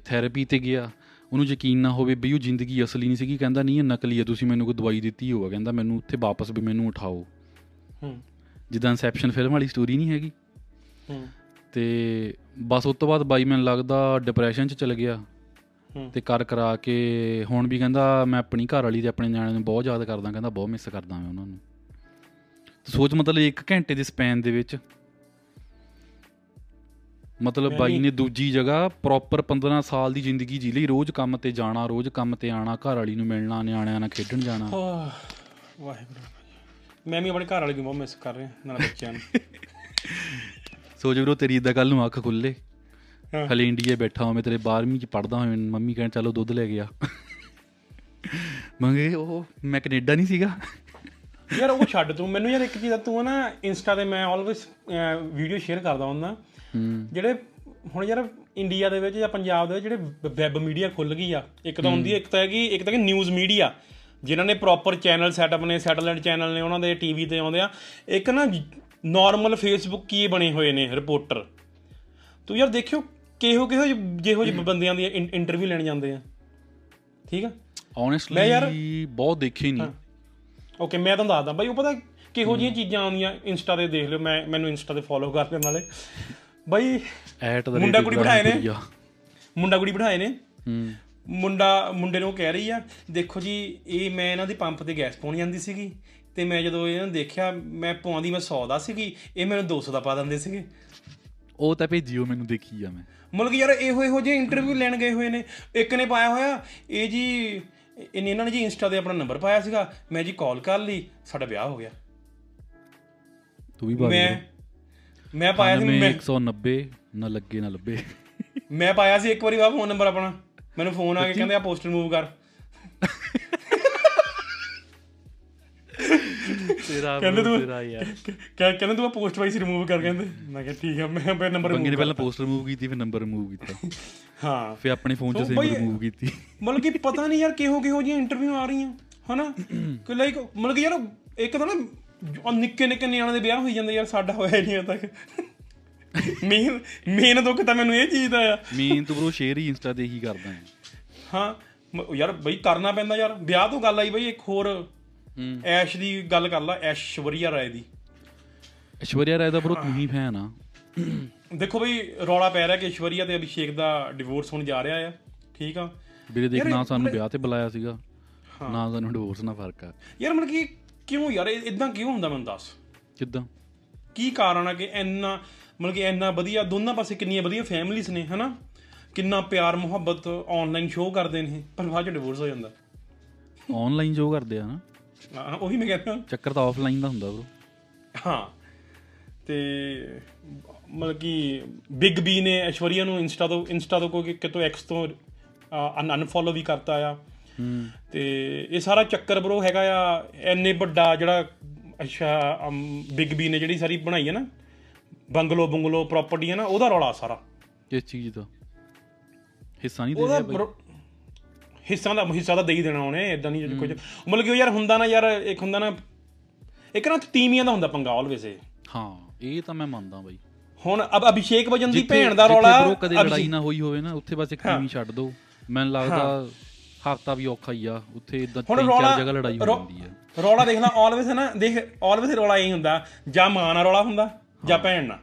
ਥੈਰੇਪੀ 'ਤੇ ਗਿਆ। ਉਹਨੂੰ ਯਕੀਨ ਨਾ ਹੋਵੇ ਵੀ ਉਹ ਜ਼ਿੰਦਗੀ ਅਸਲੀ ਨਹੀਂ ਸੀਗੀ। ਕਹਿੰਦਾ ਨਹੀਂ ਇਹ ਨਕਲੀ ਹੈ, ਤੁਸੀਂ ਮੈਨੂੰ ਕੋਈ ਦਵਾਈ ਦਿੱਤੀ ਹੋਊਗਾ। ਕਹਿੰਦਾ ਮੈਨੂੰ ਉੱਥੇ ਵਾਪਸ ਵੀ ਮੈਨੂੰ ਉਠਾਓ, ਜਿੱਦਾਂ ਇਨਸੈਪਸ਼ਨ ਫਿਲਮ ਵਾਲੀ ਸਟੋਰੀ ਨਹੀਂ ਹੈਗੀ। ਅਤੇ ਬਸ ਉਸ ਤੋਂ ਬਾਅਦ ਬਾਈ ਮੈਨੂੰ ਲੱਗਦਾ ਡਿਪਰੈਸ਼ਨ 'ਚ ਚਲ ਗਿਆ। ਅਤੇ ਕਰਾ ਕੇ ਹੁਣ ਵੀ ਕਹਿੰਦਾ ਮੈਂ ਆਪਣੀ ਘਰ ਵਾਲੀ ਅਤੇ ਆਪਣੇ ਨਿਆਣੇ ਨੂੰ ਬਹੁਤ ਯਾਦ ਕਰਦਾ। ਕਹਿੰਦਾ ਬਹੁਤ ਮਿਸ ਕਰਦਾ ਮੈਂ ਉਹਨਾਂ ਨੂੰ। ਸੋਚ ਮਤਲਬ 1 ਘੰਟੇ ਦੇ ਸਪੈਨ ਦੇ ਵਿੱਚ, ਮਤਲਬ ਬਾਈ ਨੇ ਦੂਜੀ ਜਗ੍ਹਾ ਪ੍ਰੋਪਰ 15 ਸਾਲ ਦੀ ਜ਼ਿੰਦਗੀ ਜੀ ਲਈ। ਰੋਜ਼ ਕੰਮ 'ਤੇ ਜਾਣਾ, ਰੋਜ਼ ਕੰਮ 'ਤੇ ਆਉਣਾ, ਘਰ ਵਾਲੀ ਨੂੰ ਮਿਲਣਾ, ਨਿਆਣਿਆਂ ਨਾਲ ਖੇਡਣ ਜਾਣਾ। ਵਾਹਿਗੁਰੂ, ਮੈਂ ਵੀ ਆਪਣੇ ਘਰ ਵਾਲੀ ਨੂੰ ਬਹੁਤ ਮਿਸ ਕਰ ਰਿਹਾ, ਨਾਲ ਬੱਚਿਆਂ ਨੂੰ। ਸੋਚ ਵੀਰੋ ਤੇਰੀ ਇੱਦਾਂ ਕੱਲ੍ਹ ਨੂੰ ਅੱਖ ਖੁੱਲ੍ਹੇ, ਹਲੇ ਇੰਡੀਆ ਬੈਠਾ ਹੋਵੇਂ, ਤੇਰੇ 12ਵੀਂ 'ਚ ਪੜ੍ਹਦਾ ਹੋਵੇਂ, ਮੰਮੀ ਕਹਿਣ ਚਲੋ ਦੁੱਧ ਲੈ ਗਿਆ ਮੰਗੇ ਉਹ ਮੈਂ ਕੈਨੇਡਾ ਨਹੀਂ ਸੀਗਾ ਯਾਰ। ਉਹ ਛੱਡ ਤੂੰ ਮੈਨੂੰ ਯਾਰ ਇੱਕ ਚੀਜ਼, ਤੂੰ ਨਾ ਇੰਸਟਾ 'ਤੇ ਮੈਂ ਆਲਵੇਜ਼ ਵੀਡੀਓ ਸ਼ੇਅਰ ਕਰਦਾ ਹੁੰਦਾ ਜਿਹੜੇ ਹੁਣ ਯਾਰ ਇੰਡੀਆ ਦੇ ਵਿੱਚ ਜਾਂ ਪੰਜਾਬ ਦੇ ਵਿੱਚ ਜਿਹੜੇ ਵੈੱਬ ਮੀਡੀਆ ਖੁੱਲ੍ਹ ਗਈ ਆ। ਇੱਕ ਤਾਂ ਹੁੰਦੀ ਹੈ, ਇੱਕ ਤਾਂ ਹੈਗੀ ਨਿਊਜ਼ ਮੀਡੀਆ, ਜਿਨ੍ਹਾਂ ਨੇ ਪ੍ਰੋਪਰ ਚੈਨਲ ਸੈਟਅਪ ਨੇ, ਸੈਟੇਲਾਈਟ ਚੈਨਲ ਨੇ, ਉਹਨਾਂ ਦੇ ਟੀ ਵੀ 'ਤੇ ਆਉਂਦੇ ਆ। ਇੱਕ ਨਾ ਨੋਰਮਲ ਫੇਸਬੁੱਕ ਕੀ ਬਣੇ ਹੋਏ ਨੇ ਰਿਪੋਰਟਰ। ਤੂੰ ਯਾਰ ਦੇਖਿਓ ਜਿਹੋ ਜਿਹੇ ਬੰਦਿਆਂ ਦੀ ਇੰਟਰਵਿਊ ਲੈਣ ਜਾਂਦੇ ਆ। ਠੀਕ ਆ, ਓਨੈਸਟਲੀ ਮੈਂ ਯਾਰ ਬਹੁਤ ਦੇਖੇ ਨਹੀਂ। ਓਕੇ ਮੈਂ ਤੁਹਾਨੂੰ ਦੱਸਦਾ ਬਾਈ, ਉਹ ਪਤਾ ਕਿਹੋ ਜਿਹੀਆਂ ਚੀਜ਼ਾਂ ਆਉਂਦੀਆਂ ਇੰਸਟਾ 'ਤੇ ਦੇਖ ਲਿਓ। ਮੈਂ ਮੈਨੂੰ ਇੰਸਟਾ 'ਤੇ ਫੋਲੋ ਕਰਦੇ ਨਾਲੇ ਬਾਈ ਮੁੰਡਾ ਕੁੜੀ ਬਿਠਾਏ ਨੇ ਮੁੰਡੇ ਨੂੰ ਕਹਿ ਰਹੀ ਆ ਦੇਖੋ ਜੀ ਇਹ ਮੈਂ ਇਹਨਾਂ ਦੀ ਪੰਪ 'ਤੇ ਗੈਸ ਪਾਉਣੀ ਜਾਂਦੀ ਸੀਗੀ ਅਤੇ ਮੈਂ ਜਦੋਂ ਇਹਨਾਂ ਨੂੰ ਦੇਖਿਆ ਮੈਂ ਪਾਉਂਦੀ 100 ਦਾ ਸੀਗੀ, ਇਹ ਮੈਨੂੰ 200 ਦਾ ਪਾ ਦਿੰਦੇ ਸੀਗੇ। ਉਹ ਤਾਂ ਭੇਜੀਓ ਮੈਨੂੰ, ਦੇਖੀ ਆ ਮੈਂ। ਮਤਲਬ ਕਿ ਯਾਰ ਇਹੋ ਜਿਹੇ ਇੰਟਰਵਿਊ ਲੈਣ ਗਏ ਹੋਏ ਨੇ। ਇੱਕ ਨੇ ਪਾਇਆ ਹੋਇਆ ਇਹ ਜੀ, ਇਹਨਾਂ ਨੇ ਜੀ ਇੰਸਟਾ 'ਤੇ ਆਪਣਾ ਨੰਬਰ ਪਾਇਆ ਸੀਗਾ, ਮੈਂ ਜੀ ਕਾਲ ਕਰ ਲਈ, ਸਾਡਾ ਵਿਆਹ ਹੋ ਗਿਆ। ਤੂੰ ਵੀ ਮੈਂ ਪਾਇਆ ਸੀ 190 ਨਾ ਲੱਗੇ ਨਾ ਲੱਭੇ। ਮੈਂ ਪਾਇਆ ਸੀ ਇੱਕ ਵਾਰੀ ਬਾਅਦ ਫੋਨ ਨੰਬਰ ਆਪਣਾ, ਮੈਨੂੰ ਫੋਨ ਆ ਕੇ ਕਹਿੰਦੇ ਆ ਪੋਸਟਰ ਮੂਵ ਕਰ। ਕਹਿੰਦੇ ਤੂੰ ਪੋਸਟ ਵਾਈਸ ਰਿਮੂਵ ਕਰ। ਕਹਿੰਦੇ ਮੈਂ ਕਿਹਾ ਠੀਕ ਆ। ਮੈਂ ਪਹਿਲਾਂ ਪੋਸਟ ਰਿਮੂਵ ਕੀਤੀ, ਫਿਰ ਨੰਬਰ ਰਿਮੂਵ ਕੀਤਾ, ਹਾਂ ਫਿਰ ਆਪਣੇ ਫੋਨ 'ਚ ਸਿਮ ਰਿਮੂਵ ਕੀਤੀ। ਮਤਲਬ ਕਿ ਪਤਾ ਨਹੀਂ ਯਾਰ ਕਿਹੋ ਜਿਹੀਆਂ ਇੰਟਰਵਿਊ ਆ ਰਹੀਆਂ ਹੈ ਨਾ। ਲਾਈਕ ਮਤਲਬ ਕਿ ਯਾਰ ਇੱਕ ਤਾਂ ਨਾ ਨਿੱਕੇ ਨਿੱਕੇ ਨਿਆਣੇ ਦੇ ਵਿਆਹ ਹੋਈ ਜਾਂਦੇ ਯਾਰ, ਸਾਡਾ ਹੋਇਆ ਨਹੀਂ ਅਜੇ ਤੱਕ। ਮੇਨ ਦੁੱਖ ਤਾਂ ਮੈਨੂੰ ਇਹ ਚੀਜ਼ ਦਾ ਆ। ਮੇਨ ਤੂੰ ਬਰੋ ਸ਼ੇਅਰ ਹੀ ਇੰਸਟਾ 'ਤੇ ਇਹੀ ਕਰਦਾ ਹੈ। ਹਾਂ ਯਾਰ ਬਈ ਕਰਨਾ ਪੈਂਦਾ ਯਾਰ। ਵਿਆਹ ਤੋਂ ਗੱਲ ਆਈ ਬਈ, ਇੱਕ ਹੋਰ ਐਸ਼ ਦੀ ਗੱਲ ਕਰ ਲਾ, ਐਸ਼ਵਰੀਆ ਰਾਏ ਦੀ। ਐਸ਼ਵਰੀਆ ਰਾਏ ਦਾ ਬਰੋ ਤੂੰ ਹੀ ਫੈਨ ਆ। ਦੇਖੋ ਬਈ ਰੌਲਾ ਪੈ ਰਿਹਾ ਕਿ ਐਸ਼ਵਰੀਆ ਤੇ ਅਭਿਸ਼ੇਕ ਦਾ ਡਿਵੋਰਸ ਹੋਣ ਜਾ ਰਿਹਾ ਆ, ਠੀਕ ਆ ਵੀਰੇ। ਦੇਖ ਨਾ ਸਾਨੂੰ ਵਿਆਹ ਤੇ ਬੁਲਾਇਆ ਸੀਗਾ, ਨਾ ਸਾਨੂੰ ਡਿਵੋਰਸ ਨਾਲ ਫਰਕ ਆ ਯਾਰ। ਮਤਲਬ ਕਿ ਕਿਉਂ ਯਾਰ ਇੱਦਾਂ ਕਿਉਂ ਹੁੰਦਾ, ਮੈਨੂੰ ਦੱਸ ਕਿੱਦਾਂ ਕੀ ਕਾਰਨ ਆ ਕਿ ਇੰਨਾ ਮਤਲਬ ਕਿ ਇੰਨਾ ਵਧੀਆ ਦੋਨਾਂ ਪਾਸੇ ਕਿੰਨੀਆਂ ਵਧੀਆ ਫੈਮਲੀਜ਼ ਨੇ ਹੈ ਨਾ, ਕਿੰਨਾ ਪਿਆਰ ਮੁਹੱਬਤ ਔਨਲਾਈਨ ਸ਼ੋਅ ਕਰਦੇ ਨੇ, ਪਰ ਬਾਅਦ 'ਚ ਡਿਵੋਰਸ ਹੋ ਜਾਂਦਾ। ਔਨਲਾਈਨ ਸ਼ੋਅ ਕਰਦੇ ਆ ਨਾ, ਹਾਂ ਉਹੀ ਮੈਂ ਕਹਿੰਦਾ, ਚੱਕਰ ਤਾਂ ਔਫਲਾਈਨ ਦਾ ਹੁੰਦਾ ਬਰੋ। ਹਾਂ ਅਤੇ ਮਤਲਬ ਕਿ ਬਿਗ ਬੀ ਨੇ ਐਸ਼ਵਰੀਆ ਨੂੰ ਇੰਸਟਾ ਤੋਂ ਕੋਈ ਕਿਤੋਂ ਐਕਸ ਤੋਂ ਅਨਫੋਲੋ ਵੀ ਕਰਤਾ ਆ। ਅਤੇ ਇਹ ਸਾਰਾ ਚੱਕਰ ਬਰੋ ਹੈਗਾ ਆ, ਇੰਨੇ ਵੱਡਾ ਜਿਹੜਾ ਅੱਛਾ ਬਿਗ ਬੀ ਨੇ ਜਿਹੜੀ ਸਾਰੀ ਬਣਾਈ ਹੈ ਨਾ ਬੰਗਲੋ ਪ੍ਰੋਪਰਟੀ ਹੈ ਨਾ, ਉਹਦਾ ਰੌਲਾ ਸਾਰਾ। ਕਿਸ ਚੀਜ਼ ਦਾ ਹਿੱਸਾ ਨਹੀਂ ਦੇ, ਹਿੱਸਾ ਤਾਂ ਦੇ ਹੀ ਦੇਣਾ ਉਹਨੇ, ਇੱਦਾਂ ਨਹੀਂ ਕੁਝ। ਮਤਲਬ ਕਿ ਉਹ ਯਾਰ ਹੁੰਦਾ ਨਾ ਯਾਰ, ਇੱਕ ਹੁੰਦਾ ਨਾ ਤੀਵੀਆਂ ਦਾ ਹੁੰਦਾ ਪੰਗਾ ਆਲਵੇਜ਼। ਹਾਂ ਇਹ ਤਾਂ ਮੈਂ ਮੰਨਦਾ ਬਾਈ। ਹੁਣ ਅਭਿਸ਼ੇਕ ਵਜਨ ਦੀ ਭੈਣ ਦਾ ਰੌਲਾ, ਕਦੇ ਲੜਾਈ ਨਾ ਹੋਈ ਹੋਵੇ ਨਾ, ਉੱਥੇ ਬਸ ਇੱਕ ਤੀਵੀਂ ਛੱਡ ਦੋ। ਮੈਨੂੰ ਲੱਗਦਾ ਹਫ਼ਤਾ ਵੀ ਔਖਾ ਹੀ ਆ ਉੱਥੇ, ਇੱਦਾਂ ਤਿੰਨ ਚਾਰ ਜਗ੍ਹਾ ਲੜਾਈ ਹੋ ਜਾਂਦੀ ਆ। ਰੌਲਾ ਦੇਖ ਲਾ ਆਲਵੇਜ਼ ਹੈ ਨਾ, ਦੇਖ ਆਲਵੇਜ਼ ਰੌਲਾ ਇਹ ਹੁੰਦਾ, ਜਾਂ ਮਾਂ ਨਾਲ ਰੌਲਾ ਹੁੰਦਾ ਜਾਂ ਭੈਣ ਨਾਲ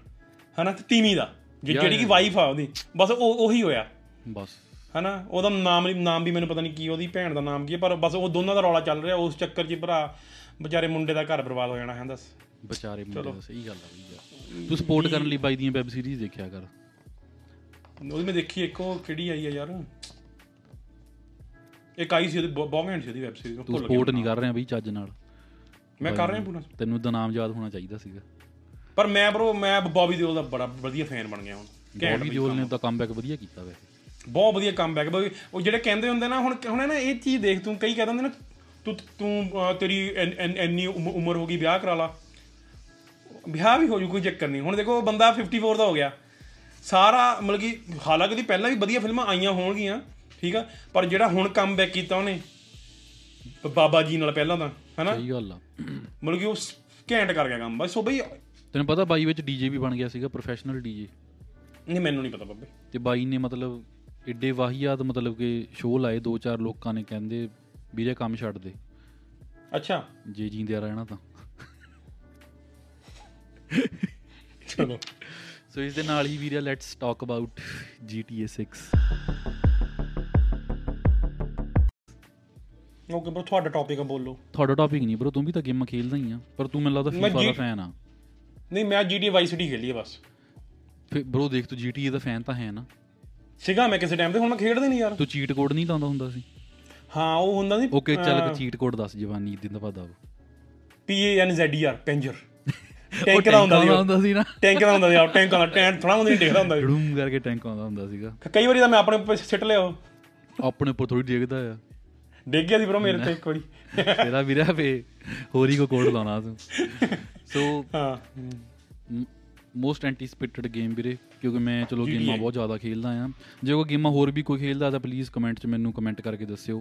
ਹੈ ਨਾ, ਤੀਵੀਂ ਦਾ ਜਿਹੜੀ ਕਿ ਵਾਈਫ ਆ ਉਹਦੀ। ਬਸ ਉਹੀ ਹੋਇਆ ਬਸ ਹੈ ਨਾ। ਉਹਦਾ ਨਾਮ ਵੀ ਮੈਨੂੰ ਪਤਾ ਨਹੀਂ ਕੀ, ਉਹਦੀ ਭੈਣ ਦਾ ਨਾਮ ਕੀ ਹੈ, ਪਰ ਬਸ ਉਹ ਦੋਨਾਂ ਦਾ ਰੌਲਾ ਚੱਲ ਰਿਹਾ। ਉਸ ਚੱਕਰ 'ਚ ਭਰਾ ਵਿਚਾਰੇ ਮੁੰਡੇ ਦਾ ਘਰ ਬਰਬਾਦ ਹੋ ਜਾਣਾ ਹੈ। ਦੱਸ ਵਿਚਾਰੇ ਮੁੰਡੇ ਦਾ, ਸਹੀ ਗੱਲ ਆ। ਤੂੰ ਸਪੋਰਟ ਕਰਨ ਲਈ ਬਾਈ ਦੀਆਂ ਵੈਬ ਸੀਰੀਜ਼ ਦੇਖਿਆ ਕਰ। ਉਹਦੀ ਮੈਂ ਦੇਖੀ ਇੱਕ, ਉਹ ਕਿਹੜੀ ਆਈ ਆ ਯਾਰ, ਇੱਕ ਆਈ ਸੀ ਉਹਦੀ ਬਹੁਤ ਘੈਂਟ ਸੀ ਉਹਦੀ ਵੈਬ ਸੀਰੀਜ਼। ਤੂੰ ਸਪੋਰਟ ਨਹੀਂ ਕਰ ਰਿਹਾ ਬਈ ਚੱਜ ਨਾਲ। ਮੈਂ ਕਰ ਰਿਹਾ ਪੂਰਾ, ਤੈਨੂੰ ਉਹਦਾ ਨਾਮ ਯਾਦ ਹੋਣਾ ਚਾਹੀਦਾ ਸੀਗਾ। ਪਰ ਮੈਂ ਬਰੋ ਮੈਂ ਬੋਬੀ ਦਿਓਲ ਦਾ ਬੜਾ ਵਧੀਆ ਫੈਨ ਬਣ ਗਿਆ ਹੁਣ। ਬੋਬੀ ਦਿਓਲ ਨੇ ਤਾਂ ਕਮਬੈਕ ਵਧੀਆ ਕੀਤਾ ਵੈਸੇ, ਬਹੁਤ ਵਧੀਆ ਕਮਬੈਕ। ਉਹ ਜਿਹੜੇ ਕਹਿੰਦੇ ਹੁੰਦੇ ਨਾ ਹੁਣ ਨਾ ਇਹ ਚੀਜ਼ ਦੇਖ, ਤੂੰ ਕਈ ਕਹਿੰਦੇ ਹੁੰਦੇ ਨਾ ਤੂੰ ਤੇਰੀ ਇੰਨੀ ਉਮਰ ਹੋ ਗਈ ਵਿਆਹ ਕਰਾ ਲਾ, ਵਿਆਹ ਵੀ ਹੋ ਜੂ ਕੋਈ ਚੱਕਰ ਨਹੀਂ। ਹੁਣ ਦੇਖੋ ਉਹ ਬੰਦਾ 54 ਦਾ ਹੋ ਗਿਆ ਸਾਰਾ, ਮਤਲਬ ਕਿ ਹਾਲਾਂਕਿ ਉਹਦੀ ਪਹਿਲਾਂ ਵੀ ਵਧੀਆ ਫਿਲਮਾਂ ਆਈਆਂ ਹੋਣਗੀਆਂ ਠੀਕ ਆ, ਪਰ ਜਿਹੜਾ ਹੁਣ ਕਮਬੈਕ ਕੀਤਾ ਉਹਨੇ ਬਾਬਾ ਜੀ ਨਾਲ ਪਹਿਲਾਂ ਤਾਂ ਹੈ ਨਾ, ਸਹੀ ਗੱਲ ਆ। ਮਤਲਬ ਕਿ ਉਹ ਘੈਂਟ ਕਰ ਗਿਆ ਕੰਮ ਬਸ। ਸੋ ਬਈ ਤੈਨੂੰ ਪਤਾ ਬਾਈ ਵਿੱਚ ਡੀ ਜੇ ਵੀ ਬਣ ਗਿਆ ਸੀਗਾ, ਪ੍ਰੋਫੈਸ਼ਨਲ ਡੀ ਜੇ। ਨਹੀਂ ਮੈਨੂੰ ਨਹੀਂ ਪਤਾ ਬਾਬੇ। ਅਤੇ ਬਾਈ ਨੇ ਮਤਲਬ ਏਡੇ ਵਾਹੀਆਤ ਮਤਲਬ ਕਿ ਸ਼ੋਅ ਲਾਏ, ਦੋ ਚਾਰ ਲੋਕਾਂ ਨੇ ਕਹਿੰਦੇ ਵੀਰੇ ਕੰਮ ਛੱਡ ਦੇ। ਅੱਛਾ ਜੇ ਜੀਂਦਿਆ ਰਹਿਣਾ ਤਾਂ ਚਲੋ। ਸੋ ਇਸ ਦੇ ਨਾਲ ਹੀ ਵੀਰੇ let's talk about GTA 6। Okay bro ਤੁਹਾਡਾ ਟੌਪਿਕ ਆ, ਬੋਲੋ। ਤੁਹਾਡਾ ਟੌਪਿਕ ਨਹੀਂ ਬਰੋ, ਤੂੰ ਵੀ ਤਾਂ ਗੇਮਾਂ ਖੇਲਦਾ ਹੀ ਆ, ਪਰ ਤੂੰ ਮੈਨੂੰ ਲੱਗਦਾ FIFA ਦਾ ਫੈਨ ਆ। ਨਹੀਂ ਮੈਂ GTA Vice City ਖੇਲੀ ਆ ਬਸ। ਫਿਰ ਬਰੋ ਦੇਖ ਤੂੰ GTA ਦਾ ਫੈਨ ਤਾਂ ਹੈ ਨਾ ਸੀਗਾ ਮੈਂ ਕਿਸੇ ਟਾਈਮ 'ਤੇ, ਹੁਣ ਮੈਂ ਖੇਡਦਾ ਨਹੀਂ ਯਾਰ। ਤੂੰ ਚੀਟ ਕੋਡ ਨਹੀਂ ਲਾਉਂਦਾ ਹੁੰਦਾ ਸੀ? ਹਾਂ ਉਹ ਹੁੰਦਾ ਸੀ। ਓਕੇ ਚੱਲ ਚੀਟ ਕੋਡ ਦੱਸ, ਜਵਾਨੀ ਦਿੰਦਾ ਪਤਾ। PANZER ਪੈਂਜਰ ਟੈਂਕ ਦਾ ਹੁੰਦਾ ਸੀ ਨਾ, ਟੈਂਕ ਦਾ ਹੁੰਦਾ ਸੀ। ਟੈਂਕ ਦਾ ਟੈਂਟ ਥੋੜਾ ਹੁੰਦਾ, ਡਿੱਗਦਾ ਹੁੰਦਾ ਸੀ ਡੂਮ ਕਰਕੇ, ਟੈਂਕ ਆਉਂਦਾ ਹੁੰਦਾ ਸੀਗਾ। ਕਈ ਵਾਰੀ ਤਾਂ ਮੈਂ ਆਪਣੇ ਉੱਪਰ ਸਿੱਟ ਲਿਆ, ਉਹ ਆਪਣੇ ਉੱਪਰ ਥੋੜ੍ਹੀ ਡਿੱਗਦਾ ਆ, ਡਿੱਗ ਗਿਆ ਸੀ ਬਰੋ ਮੇਰੇ ਤੋਂ ਇੱਕ ਵਾਰੀ। ਤੇਰਾ ਵੀਰਾ ਫੇ ਹੋਰ ਹੀ ਕੋਈ ਕੋਡ ਲਾਉਣਾ ਤੂੰ। ਸੋ ਹਾਂ ਮੋਸਟ ਐਂਟੀਸਪੇਟਡ ਗੇਮ ਵੀਰੇ, ਕਿਉਂਕਿ ਮੈਂ ਚਲੋ ਗੇਮਾਂ ਬਹੁਤ ਜ਼ਿਆਦਾ ਖੇਡਦਾ ਹਾਂ। ਜੇ ਕੋਈ ਗੇਮਾਂ ਹੋਰ ਵੀ ਕੋਈ ਖੇਡਦਾ ਤਾਂ ਪਲੀਜ਼ ਕਮੈਂਟ 'ਚ ਮੈਨੂੰ ਕਮੈਂਟ ਕਰਕੇ ਦੱਸਿਓ।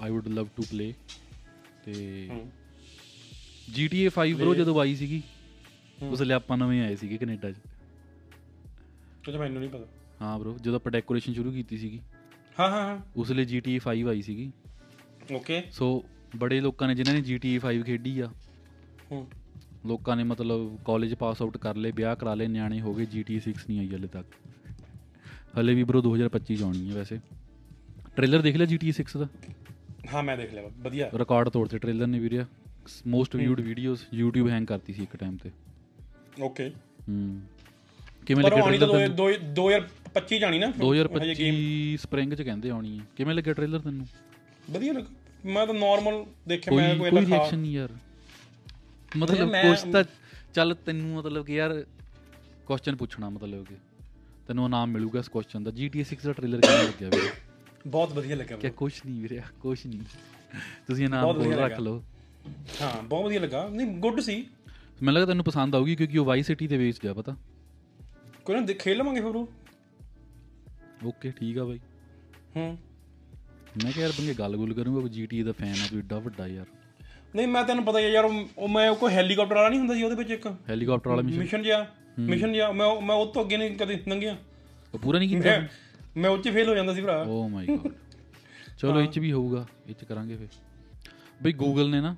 I would love to play. ਅਤੇ GTA 5 ਬਰੋ ਜਦੋਂ ਆਈ ਸੀਗੀ ਉਸ ਲਈ ਆਪਾਂ ਨਵੇਂ ਆਏ ਸੀਗੇ ਕੈਨੇਡਾ 'ਚ, ਮੈਨੂੰ ਨਹੀਂ ਪਤਾ। ਹਾਂ ਬਰੋ ਜਦੋਂ ਆਪਾਂ ਡੈਕੋਰੇਸ਼ਨ ਸ਼ੁਰੂ ਕੀਤੀ ਸੀਗੀ, ਹਾਂ ਉਸ ਲਈ GTA 5 ਆਈ ਸੀਗੀ। ਓਕੇ ਸੋ ਬੜੇ ਲੋਕਾਂ ਨੇ ਜਿਨ੍ਹਾਂ ਨੇ GTA 5 ਖੇਡੀ ਆ, ਲੋਕਾਂ ਨੇ ਮਤਲਬ ਕਾਲਜ ਪਾਸ ਆਊਟ ਕਰ ਲਏ, ਵਿਆਹ ਕਰਾ ਲਏ, ਨਿਆਣੇ ਹੋ ਗਏ। GTA 6 ਨਹੀਂ ਆਈ ਹਲੇ ਤੱਕ, ਹਲੇ ਵੀ ਬਰੋ 2025 ਆਉਣੀ ਹੈ। ਵੈਸੇ ਟ੍ਰੇਲਰ ਦੇਖ ਲਿਆ GTA 6 ਦਾ? ਹਾਂ ਮੈਂ ਦੇਖ ਲਿਆ, ਵਧੀਆ ਰਿਕਾਰਡ ਤੋੜਤੇ ਟ੍ਰੇਲਰ ਨੇ ਵੀਰੇ। Most viewed videos YouTube hang ਕਰਤੀ ਸੀ ਇੱਕ ਟਾਈਮ 'ਤੇ। ਓਕੇ ਕਿਵੇਂ ਲੱਗੇ ਟ੍ਰੇਲਰ? 2025 ਜਾਣੀ ਨਾ, 2025 ਸਪ੍ਰਿੰਗ ਚ ਕਹਿੰਦੇ ਆਉਣੀ ਹੈ। ਕਿਵੇਂ ਲੱਗਿਆ ਟ੍ਰੇਲਰ ਤੈਨੂੰ? ਵਧੀਆ ਲੱਗਾ, ਮੈਂ ਤਾਂ ਨਾਰਮਲ ਦੇਖਿਆ, ਮੈਂ ਕੋਈ ਰਿਐਕਸ਼ਨ ਨਹੀਂ ਯਾਰ। ਮਤਲਬ ਕੁਛ ਤਾਂ ਚੱਲ ਤੈਨੂੰ ਮਤਲਬ ਕਿ ਯਾਰ ਕੁਐਸਚਨ ਪੁੱਛਣਾ, ਮਤਲਬ ਕਿ ਤੈਨੂੰ ਇਨਾਮ ਮਿਲੂਗਾ ਇਸ ਕੁਐਸਚਨ ਦਾ। GTA 6 ਦਾ ਟ੍ਰੇਲਰ ਕਿਵੇਂ ਲੱਗਿਆ ਵੀਰੇ? ਬਹੁਤ ਵਧੀਆ ਲੱਗਿਆ ਵੀਰੇ। ਕੁਛ ਨਹੀਂ ਵੀਰੇ, ਕੁਛ ਨਹੀਂ, ਤੁਸੀਂ ਇਨਾਮ ਕੋਲ ਰੱਖ ਲਓ। ਹਾਂ ਬਹੁਤ ਵਧੀਆ ਲੱਗਾ, ਨਹੀਂ ਗੁੱਡ ਸੀ। ਮੈਨੂੰ ਲੱਗਦਾ ਤੈਨੂੰ ਪਸੰਦ ਆਊਗੀ ਕਿਉਂਕਿ ਉਹ ਵਾਈ ਸਿਟੀ ਦੇ ਵੇਚ ਗਿਆ ਪਤਾ। ਕੋਈ ਨਾ ਖੇਲ ਲਵਾਂਗੇ ਫਿਰ ਉਹ। ਓਕੇ ਠੀਕ ਆ ਬਾਈ। ਮੈਂ ਕਿਹਾ ਯਾਰ ਬੰਗੇ ਗੱਲ ਗੁੱਲ ਕਰੂੰਗਾ ਕੋਈ GTA ਦਾ ਫੈਨ ਆ ਤੂੰ ਏਡਾ ਵੱਡਾ ਯਾਰ। ਨਹੀਂ ਮੈਂ ਤੈਨੂੰ ਪਤਾ ਯਾਰ ਉਹ ਮੈਂ ਕੋਈ ਹੈਲੀਕਾਪਟਰ ਵਾਲਾ ਨਹੀਂ ਹੁੰਦਾ ਸੀ ਉਹਦੇ ਵਿੱਚ ਇੱਕ ਹੈਲੀਕਾਪਟਰ ਵਾਲਾ ਮਿਸ਼ਨ ਜਿਹਾ ਮੈਂ ਉਹ ਤੋਂ ਅੱਗੇ ਨਹੀਂ ਕਦੇ ਲੰਘਿਆ, ਉਹ ਪੂਰਾ ਨਹੀਂ ਕੀਤਾ, ਮੈਂ ਉਹ 'ਚ ਫੇਲ ਹੋ ਜਾਂਦਾ ਸੀ ਭਰਾ। ਓ ਮਾਈ ਗੋਡ, ਚਲੋ ਇਹ 'ਚ ਵੀ ਹੋਊਗਾ, ਇਹ 'ਚ ਕਰਾਂਗੇ ਫਿਰ ਬਈ। ਗੂਗਲ ਨੇ ਨਾ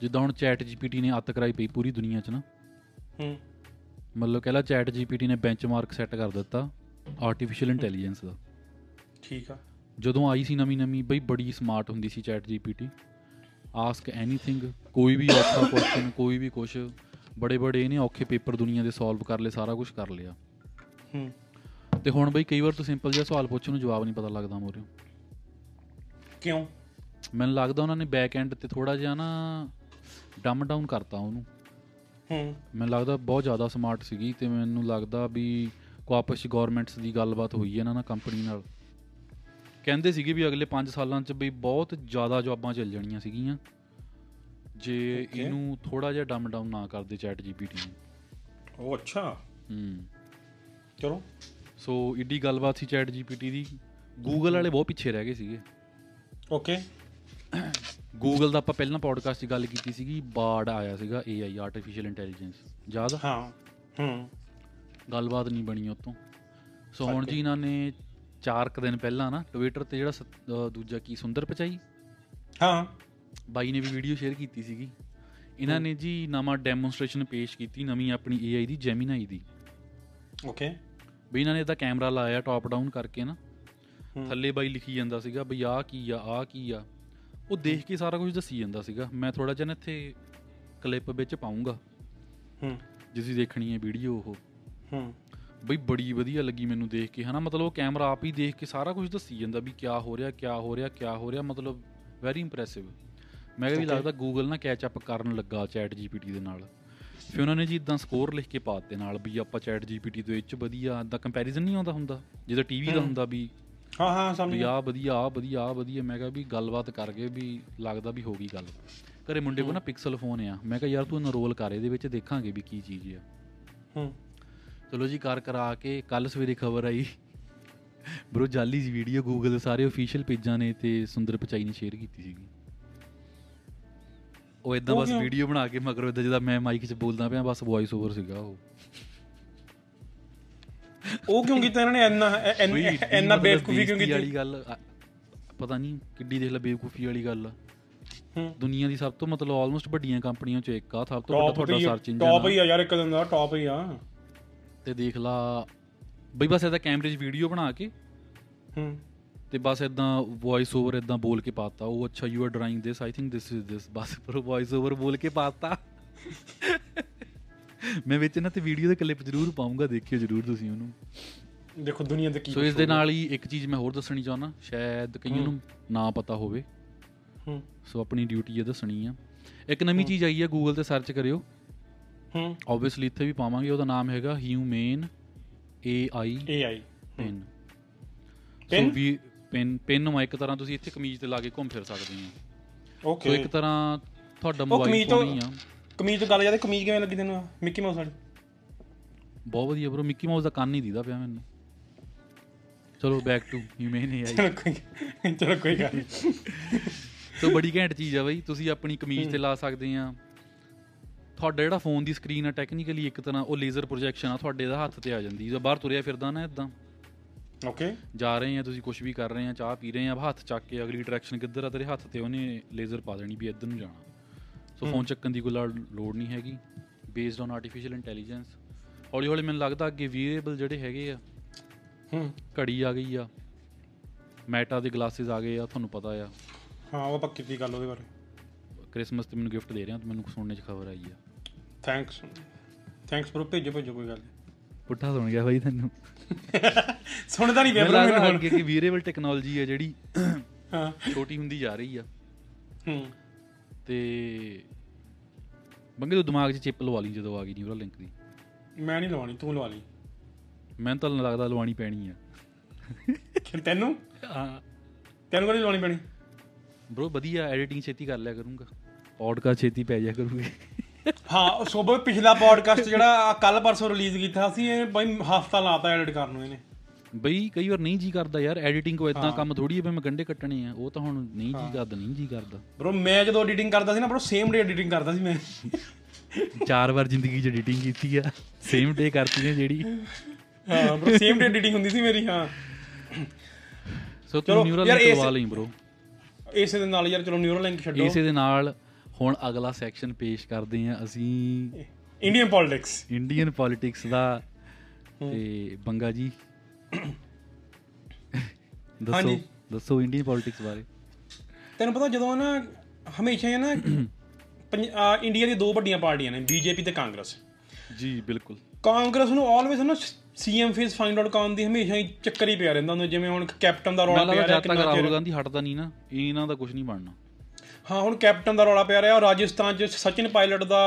ਜਿੱਦਾਂ ਹੁਣ ChatGPT ਨੇ ਅੱਤ ਕਰਾਈ ਪਈ ਪੂਰੀ ਦੁਨੀਆ 'ਚ ਨਾ, ਮਤਲਬ ਕਹਿ ਲਾ ChatGPT ਨੇ ਬੈਂਚਮਾਰਕ ਸੈੱਟ ਕਰ ਦਿੱਤਾ ਆਰਟੀਫਿਸ਼ੀਅਲ ਇੰਟੈਲੀਜੈਂਸ ਦਾ। ਠੀਕ ਆ, ਜਦੋਂ ਆਈ ਸੀ ਨਵੀਂ ਬਈ ਬੜੀ ਸਮਾਰਟ ਹੁੰਦੀ ਸੀ ChatGPT, ਆਸਕ ਐਨੀਥਿੰਗ, ਕੋਈ ਵੀ ਔਖਾ ਕੁਐਸਚਨ, ਕੋਈ ਵੀ ਕੁਛ, ਬੜੇ ਬੜੇ ਇਹਨੇ ਔਖੇ ਪੇਪਰ ਦੁਨੀਆ ਦੇ ਸੋਲਵ ਕਰ ਲਏ, ਸਾਰਾ ਕੁਛ ਕਰ ਲਿਆ। ਅਤੇ ਹੁਣ ਬਈ ਕਈ ਵਾਰ ਤੂੰ ਸਿੰਪਲ ਜਿਹਾ ਸਵਾਲ ਪੁੱਛ ਉਹਨੂੰ ਜਵਾਬ ਨਹੀਂ ਪਤਾ ਲੱਗਦਾ ਮੋਰੇ ਕਿਉਂ। ਮੈਨੂੰ ਲੱਗਦਾ ਉਹਨਾਂ ਨੇ ਬੈਕ ਐਂਡ 'ਤੇ ਥੋੜ੍ਹਾ ਜਿਹਾ ਨਾ ਡੰਮ ਡਾਊਨ ਕਰਤਾ ਉਹਨੂੰ। ਮੈਨੂੰ ਲੱਗਦਾ ਬਹੁਤ ਜ਼ਿਆਦਾ ਸਮਾਰਟ ਸੀਗੀ ਅਤੇ ਮੈਨੂੰ ਲੱਗਦਾ ਵੀ ਕੋਈ ਆਪਸ 'ਚ ਗੌਰਮੈਂਟਸ ਦੀ ਗੱਲਬਾਤ ਹੋਈ ਹੈ ਇਹਨਾਂ ਨਾਲ, ਕੰਪਨੀ ਨਾਲ। ਕਹਿੰਦੇ ਸੀਗੇ ਵੀ ਅਗਲੇ 5 ਸਾਲਾਂ 'ਚ ਬਈ ਬਹੁਤ ਜ਼ਿਆਦਾ ਜੌਬਾਂ ਚੱਲ ਜਾਣੀਆਂ ਸੀਗੀਆਂ ਜੇ ਇਹਨੂੰ ਥੋੜ੍ਹਾ ਜਿਹਾ ਡੰਮ ਡਾਊਨ ਨਾ ਕਰਦੇ ChatGPT ਨੂੰ। ਉਹ ਅੱਛਾ, ਚਲੋ ਸੋ ਇੱਡੀ ਗੱਲਬਾਤ ਸੀ ChatGPT ਦੀ। ਗੂਗਲ ਵਾਲੇ ਬਹੁਤ ਪਿੱਛੇ ਰਹਿ ਗਏ ਸੀਗੇ। ਓਕੇ ਗੂਗਲ ਦਾ ਆਪਾਂ ਪਹਿਲਾਂ ਪੋਡਕਾਸਟ 'ਚ ਗੱਲ ਕੀਤੀ ਸੀਗੀ, ਬਾੜ ਆਇਆ ਸੀਗਾ AI ਆਰਟੀਫਿਸ਼ੀਅਲ ਇੰਟੈਲੀਜੈਂਸ ਜ਼ਿਆਦਾ। ਗੱਲਬਾਤ ਨਹੀਂ ਬਣੀ ਉੱਤੋਂ। ਸੋ ਹੁਣ ਜੀ ਇਹਨਾਂ ਨੇ 4 ਦਿਨ ਪਹਿਲਾਂ ਨਾ ਟਵਿੱਟਰ 'ਤੇ ਜਿਹੜਾ ਦੂਜਾ ਕੀ ਸੁੰਦਰ ਪਚਾਈ ਬਾਈ ਨੇ ਵੀ ਵੀਡੀਓ ਸ਼ੇਅਰ ਕੀਤੀ ਸੀਗੀ। ਇਹਨਾਂ ਨੇ ਜੀ ਨਵਾਂ ਡੈਮੋਨਸਟ੍ਰੇਸ਼ਨ ਪੇਸ਼ ਕੀਤੀ ਨਵੀਂ ਆਪਣੀ AI ਦੀ, ਜੈਮੀਨਾਈ ਦੀ। ਓਕੇ ਬਈ ਇਹਨਾਂ ਨੇ ਤਾਂ ਕੈਮਰਾ ਲਾਇਆ ਟੋਪ ਡਾਊਨ ਕਰਕੇ ਨਾ, ਥੱਲੇ ਬਾਈ ਲਿਖੀ ਜਾਂਦਾ ਸੀਗਾ ਬਈ ਆਹ ਕੀ ਆ, ਆਹ ਕੀ ਆ, ਉਹ ਦੇਖ ਕੇ ਸਾਰਾ ਕੁਝ ਦੱਸੀ ਜਾਂਦਾ ਸੀਗਾ। ਮੈਂ ਥੋੜ੍ਹਾ ਜਿਹਾ ਨਾ ਇੱਥੇ ਕਲਿੱਪ ਵਿੱਚ ਪਾਊਂਗਾ ਜੇ ਤੁਸੀਂ ਦੇਖਣੀ ਹੈ ਵੀਡੀਓ। ਉਹ ਬਈ ਬੜੀ ਵਧੀਆ ਲੱਗੀ ਮੈਨੂੰ ਦੇਖ ਕੇ, ਹੈ ਨਾ। ਮਤਲਬ ਉਹ ਕੈਮਰਾ ਆਪ ਹੀ ਦੇਖ ਕੇ ਸਾਰਾ ਕੁਝ ਦੱਸੀ ਜਾਂਦਾ ਵੀ ਕਿਆ ਹੋ ਰਿਹਾ, ਕਿਆ ਹੋ ਰਿਹਾ, ਕਿਆ ਹੋ ਰਿਹਾ, ਮਤਲਬ ਵੈਰੀ ਇੰਪਰੈਸਿਵ। ਮੈਂ ਕਿਹਾ ਵੀ ਲੱਗਦਾ ਗੂਗਲ ਨਾ ਕੈਚ ਅਪ ਕਰਨ ਲੱਗਾ ChatGPT ਦੇ ਨਾਲ। ਫਿਰ ਉਹਨਾਂ ਨੇ ਜੀ ਇੱਦਾਂ ਸਕੋਰ ਲਿਖ ਕੇ ਪਾ ਦਿੱਤੇ ਨਾਲ ਵੀ ਆਪਾਂ ChatGPT ਤੋਂ ਇਹ 'ਚ ਵਧੀਆ ਦਾ ਕੰਪੈਰੀਜ਼ਨ ਨਹੀਂ ਆਉਂਦਾ ਹੁੰਦਾ ਜਿੱਦਾਂ ਟੀ ਵੀ ਦਾ ਹੁੰਦਾ ਵੀ ਵੀ ਆਹ ਵਧੀਆ, ਆਹ ਵਧੀਆ, ਆਹ ਵਧੀਆ। ਮੈਂ ਕਿਹਾ ਵੀ ਗੱਲਬਾਤ ਕਰਕੇ ਵੀ ਲੱਗਦਾ ਵੀ ਹੋ ਗਈ ਗੱਲ। ਘਰੇ ਮੁੰਡੇ ਕੋਲ ਨਾ ਪਿਕਸਲ ਫੋਨ ਆ, ਮੈਂ ਕਿਹਾ ਯਾਰ ਤੂੰ ਇਨਰੋਲ ਕਰ ਇਹਦੇ ਵਿੱਚ, ਦੇਖਾਂਗੇ ਵੀ ਕੀ ਚੀਜ਼ ਆ। ਚਲੋ ਜੀ ਕਰ ਕਰਾ ਕੇ ਕੱਲ੍ਹ ਸਵੇਰੇ ਖਬਰ ਆਈ ਬਰੋ ਜਾਲੀ ਸੀ ਵੀਡੀਓ, ਗੂਗਲ ਦੇ ਸਾਰੇ ਅਫੀਸ਼ੀਅਲ ਪੇਜਾਂ ਨੇ ਅਤੇ ਸੁੰਦਰ ਪਚਾਈ ਨੇ ਸ਼ੇਅਰ ਕੀਤੀ ਸੀਗੀ। ਉਹ ਇੱਦਾਂ ਬਸ ਵੀਡੀਓ ਬਣਾ ਕੇ ਮਗਰੋਂ ਇੱਦਾਂ ਜਿੱਦਾਂ ਮੈਂ ਮਾਈਕ 'ਚ ਬੋਲਦਾ ਪਿਆ ਬਸ ਵੋਇਸ ਓਵਰ ਸੀਗਾ ਉਹ ਕਿਉਂ ਕੀਤਾ ਇਹਨਾਂ ਨੇ? ਇੰਨਾ ਬੇਵਕੂਫੀ ਕਿਉਂ ਕੀਤੀ ਵਾਲੀ ਗੱਲ ਪਤਾ ਨਹੀਂ ਕਿੱਡੀ, ਦੇਖ ਲੈ ਬੇਵਕੂਫੀ ਵਾਲੀ ਗੱਲ ਆ। ਦੁਨੀਆ ਦੀ ਸਭ ਤੋਂ ਮਤਲਬ ਆਲਮੋਸਟ ਵੱਡੀਆਂ ਕੰਪਨੀਆਂ 'ਚੋਂ ਇੱਕ ਆ, ਸਭ ਤੋਂ ਵੱਡਾ ਤੁਹਾਡਾ ਸਰਚ ਇੰਜਨ ਟੌਪ ਹੀ ਆ ਯਾਰ, ਇੱਕ ਦਿਨ ਦਾ ਟੌਪ ਹੀ ਆ। ਅਤੇ ਦੇਖ ਲਾ ਬਈ ਬਸ ਇੱਦਾਂ ਕੈਮਰੇ 'ਚ ਵੀਡੀਓ ਬਣਾ ਕੇ ਅਤੇ ਬਸ ਇੱਦਾਂ ਵੋਇਸ ਓਵਰ ਇੱਦਾਂ ਬੋਲ ਕੇ ਪਾ ਦਿੱਤਾ ਉਹ ਅੱਛਾ you are drawing this, I think this is this, ਬਸ ਪਰ ਵੋਇਸ ਓਵਰ ਬੋਲ ਕੇ ਪਾ ਦਿੱਤਾ। ਮੈਂ ਵਿੱਚ ਇਹਨਾਂ 'ਤੇ ਵੀਡੀਓ ਦੇ ਕਲਿੱਪ ਜ਼ਰੂਰ ਪਾਊਂਗਾ, ਦੇਖਿਓ ਜ਼ਰੂਰ ਤੁਸੀਂ ਉਹਨੂੰ, ਦੇਖੋ ਦੁਨੀਆ ਦੇ ਕੀ। ਸੋ ਇਸ ਦੇ ਨਾਲ ਹੀ ਇੱਕ ਚੀਜ਼ ਮੈਂ ਹੋਰ ਦੱਸਣੀ ਚਾਹੁੰਦਾ, ਸ਼ਾਇਦ ਕਈਆਂ ਨੂੰ ਨਾ ਪਤਾ ਹੋਵੇ, ਸੋ ਆਪਣੀ ਡਿਊਟੀ ਇਹ ਦੱਸਣੀ ਆ। ਇੱਕ ਨਵੀਂ ਚੀਜ਼ ਆਈ ਹੈ, ਗੂਗਲ 'ਤੇ ਸਰਚ ਕਰਿਓ, ਓਬਵੀਅਸਲੀ ਇੱਥੇ ਵੀ ਪਾਵਾਂਗੇ। ਉਹਦਾ ਨਾਮ ਹੈਗਾ ਹਿਊਮੇਨ AI ਪੈਨ। ਪੈਨ ਨੂੰ ਇੱਕ ਤਰ੍ਹਾਂ ਤੁਸੀਂ ਇੱਥੇ ਕਮੀਜ਼ 'ਤੇ ਲਾ ਕੇ ਘੁੰਮ ਫਿਰ ਸਕਦੇ ਹੋ। ਓਕੇ ਇੱਕ ਤਰ੍ਹਾਂ ਤੁਹਾਡਾ ਮੋਬਾਈਲ ਫੋਨ ਹੀ ਆ। ਕਮੀਜ਼ ਗੱਲ ਯਾਰ ਕਮੀਜ਼ ਕਿਵੇਂ ਲੱਗੀ ਤੈਨੂੰ? ਮਿੱਕੀ ਮਾਊਸ ਵਾਲੀ ਬਹੁਤ ਵਧੀਆ ਬਰੋ, ਮਿੱਕੀ ਮਾਊਸ ਦਾ ਕੰਨ ਹੀ ਦੀਦਾ ਪਿਆ ਮੈਨੂੰ। ਚਲੋ ਬੈਕ ਟੂ ਹਿਊਮਨ AI। ਚਲੋ ਕੋਈ ਗੱਲ ਨਹੀਂ, ਸੋ ਬੜੀ ਘੈਂਟ ਚੀਜ਼ ਆ ਬਈ, ਤੁਸੀਂ ਆਪਣੀ ਕਮੀਜ਼ 'ਤੇ ਲਾ ਸਕਦੇ ਹਾਂ। ਤੁਹਾਡਾ ਜਿਹੜਾ ਫੋਨ ਦੀ ਸਕਰੀਨ ਆ ਟੈਕਨੀਕਲੀ ਇੱਕ ਤਰ੍ਹਾਂ ਉਹ ਲੇਜ਼ਰ ਪ੍ਰੋਜੈਕਸ਼ਨ ਆ, ਤੁਹਾਡੇ ਦਾ ਹੱਥ 'ਤੇ ਆ ਜਾਂਦੀ ਜਦੋਂ ਬਾਹਰ ਤੁਰਿਆ ਫਿਰਦਾ ਨਾ ਇੱਦਾਂ। ਓਕੇ ਜਾ ਰਹੇ ਆ ਤੁਸੀਂ, ਕੁਛ ਵੀ ਕਰ ਰਹੇ ਆ, ਚਾਹ ਪੀ ਰਹੇ ਆ, ਹੱਥ ਚੱਕ ਕੇ ਅਗਲੀ ਡਾਇਰੈਕਸ਼ਨ ਕਿੱਧਰ ਆ ਤੇਰੇ ਹੱਥ 'ਤੇ ਉਹਨੇ ਲੇਜ਼ਰ ਪਾ ਦੇਣੀ ਵੀ ਇੱਧਰ ਨੂੰ ਜਾਣਾ। ਸੋ ਫੋਨ ਚੱਕਣ ਦੀ ਕੋਈ ਲੋੜ ਨਹੀਂ ਹੈਗੀ, ਬੇਸਡ ਔਨ ਆਰਟੀਫਿਸ਼ੀਅਲ ਇੰਟੈਲੀਜੈਂਸ। ਹੌਲੀ ਹੌਲੀ ਮੈਨੂੰ ਲੱਗਦਾ ਅੱਗੇ ਵੀਅਰੇਬਲ ਜਿਹੜੇ ਹੈਗੇ ਆ, ਘੜੀ ਆ ਗਈ ਆ, ਮੈਟਾ ਦੇ ਗਲਾਸਿਸ ਆ ਗਏ ਆ, ਤੁਹਾਨੂੰ ਪਤਾ ਆ। ਹਾਂ ਉਹ ਪੱਕੀ ਗੱਲ, ਉਹਦੇ ਬਾਰੇ ਕ੍ਰਿਸਮਸ 'ਤੇ ਮੈਨੂੰ ਗਿਫਟ ਦੇ ਰਿਹਾ, ਮੈਨੂੰ ਸੁਣਨ 'ਚ ਖਬਰ ਆਈ ਆ ਥੈਂਕਸ ਥੈਂਕਸ ਬਰੋ, ਭੇਜੋ ਭੇਜੋ ਕੋਈ ਗੱਲ ਨਹੀਂ। ਪੁੱਠਾ ਸੁਣ ਗਿਆ ਬਾਈ ਤੈਨੂੰ, ਸੁਣਦਾ ਨਹੀਂ ਪਿਆ। ਵੀਅਰੇਬਲ ਟੈਕਨੋਲੋਜੀ ਆ ਜਿਹੜੀ ਛੋਟੀ ਹੁੰਦੀ ਜਾ ਰਹੀ ਆ, ਤੇ ਬੰਗੇ ਤੂੰ ਦਿਮਾਗ 'ਚ ਚਿੱਪ ਲਵਾ ਲਈ ਜਦੋਂ ਆ ਗਈ ਨਿਊਰਲ ਲਿੰਕ ਦੀ। ਮੈਂ ਨਹੀਂ ਲਵਾਉਣੀ, ਤੂੰ ਲਵਾ ਲਈ। ਮੈਨੂੰ ਤਾਂ ਲੱਗਦਾ ਲਵਾਉਣੀ ਪੈਣੀ ਆ ਤੈਨੂੰ। ਹਾਂ ਤੈਨੂੰ ਕਿਹੜੀ ਲਵਾਉਣੀ ਪੈਣੀ ਬਰੋ? ਵਧੀਆ ਐਡੀਟਿੰਗ ਛੇਤੀ ਕਰ ਲਿਆ ਕਰੂੰਗਾ, ਪੌਡਕਾਸਟ ਛੇਤੀ ਪੈ ਜਾ ਕਰੂੰਗੇ। ਹਾਂ ਸੋਭਾ, ਪਿਛਲਾ ਪੌਡਕਾਸਟ ਜਿਹੜਾ ਕੱਲ੍ਹ ਪਰਸੋਂ ਰਿਲੀਜ਼ ਕੀਤਾ ਸੀ, ਇਹ ਬਈ ਹਫ਼ਤਾ ਲਾਤਾ ਐਡਿਟ ਕਰਨ ਨੂੰ ਇਹਨੇ। ਬਈ ਕਈ ਵਾਰ ਨਹੀਂ ਜੀ ਕਰਦਾ ਯਾਰ ਐਡੀਟਿੰਗ ਕੋ, ਇੱਦਾਂ ਕੰਮ ਥੋੜ੍ਹੀ ਹੈ ਮੈਂ ਗੰਢੇ ਕੱਟਣੇ ਆ। ਉਹ ਤਾਂ ਹੁਣ ਨਹੀਂ ਜੀ ਕਰਦਾ, ਨਹੀਂ ਜੀ ਕਰਦਾ ਬਰੋ। ਮੈਂ ਜਦੋਂ ਐਡੀਟਿੰਗ ਕਰਦਾ ਸੀ ਨਾ ਬਰੋ, ਸੇਮ ਡੇ ਐਡੀਟਿੰਗ ਕਰਦਾ ਸੀ ਮੈਂ। 4 ਵਾਰ ਜ਼ਿੰਦਗੀ 'ਚ ਐਡੀਟਿੰਗ ਕੀਤੀ ਆ, ਸੇਮ ਡੇ ਕਰਤੀ ਹੈ ਜਿਹੜੀ। ਹਾਂ ਬਰੋ ਸੇਮ ਡੇ ਐਡੀਟਿੰਗ ਹੁੰਦੀ ਸੀ ਮੇਰੀ। ਹਾਂ ਸੋ ਤੂੰ ਨਿਊਰਲਿੰਕ ਕਰਵਾ ਲਈ ਬਰੋ ਇਸੇ ਦੇ ਨਾਲ। ਯਾਰ ਚਲੋ ਨਿਊਰਲਿੰਕ ਛੱਡੋ, ਇਸੇ ਦੇ ਨਾਲ ਹੁਣ ਅਗਲਾ ਸੈਕਸ਼ਨ ਪੇਸ਼ ਕਰਦੇ ਹਾਂ ਅਸੀਂ, ਇੰਡੀਅਨ ਪੋਲੀਟਿਕਸ ਦਾ। ਤੇ ਬੰਗਾ ਜੀ ਦੱਸੋ ਇੰਡੀਅਨ ਪੋਲੀਟਿਕਸ ਬਾਰੇ। ਤੈਨੂੰ ਪਤਾ ਜਦੋਂ ਨਾ ਹਮੇਸ਼ਾ ਨਾ ਇੰਡੀਆ ਦੀਆਂ ਦੋ ਵੱਡੀਆਂ ਪਾਰਟੀਆਂ ਨੇ, ਬੀਜੇਪੀ ਤੇ ਕਾਂਗਰਸ। ਜੀ ਬਿਲਕੁਲ। ਕਾਂਗਰਸ ਨੂੰ ਆਲਵੇਜ਼ ਨਾ ਸੀਐਮ ਫੇਸ ਫਾਈਂਡ ਆਊਟ ਕਰਨ ਦੀ ਹਮੇਸ਼ਾ ਹੀ ਚੱਕਰ ਹੀ ਪਿਆ ਰਹਿੰਦਾ ਹੁੰਦਾ। ਜਿਵੇਂ ਹੁਣ ਕੈਪਟਨ ਦਾ ਰੌਲਾ ਪਿਆ ਰਿਹਾ, ਕਿੰਨਾ ਰਾਹੁਲ ਗਾਂਧੀ ਹਟਦਾ ਨਹੀਂ ਨਾ, ਇਹਨਾਂ ਦਾ ਕੁਝ ਨਹੀਂ ਬਣਨਾ। ਹਾਂ ਹੁਣ ਕੈਪਟਨ ਦਾ ਰੌਲਾ ਪਿਆ ਰਿਹਾ, ਰਾਜਸਥਾਨ 'ਚ ਸਚਿਨ ਪਾਇਲਟ ਦਾ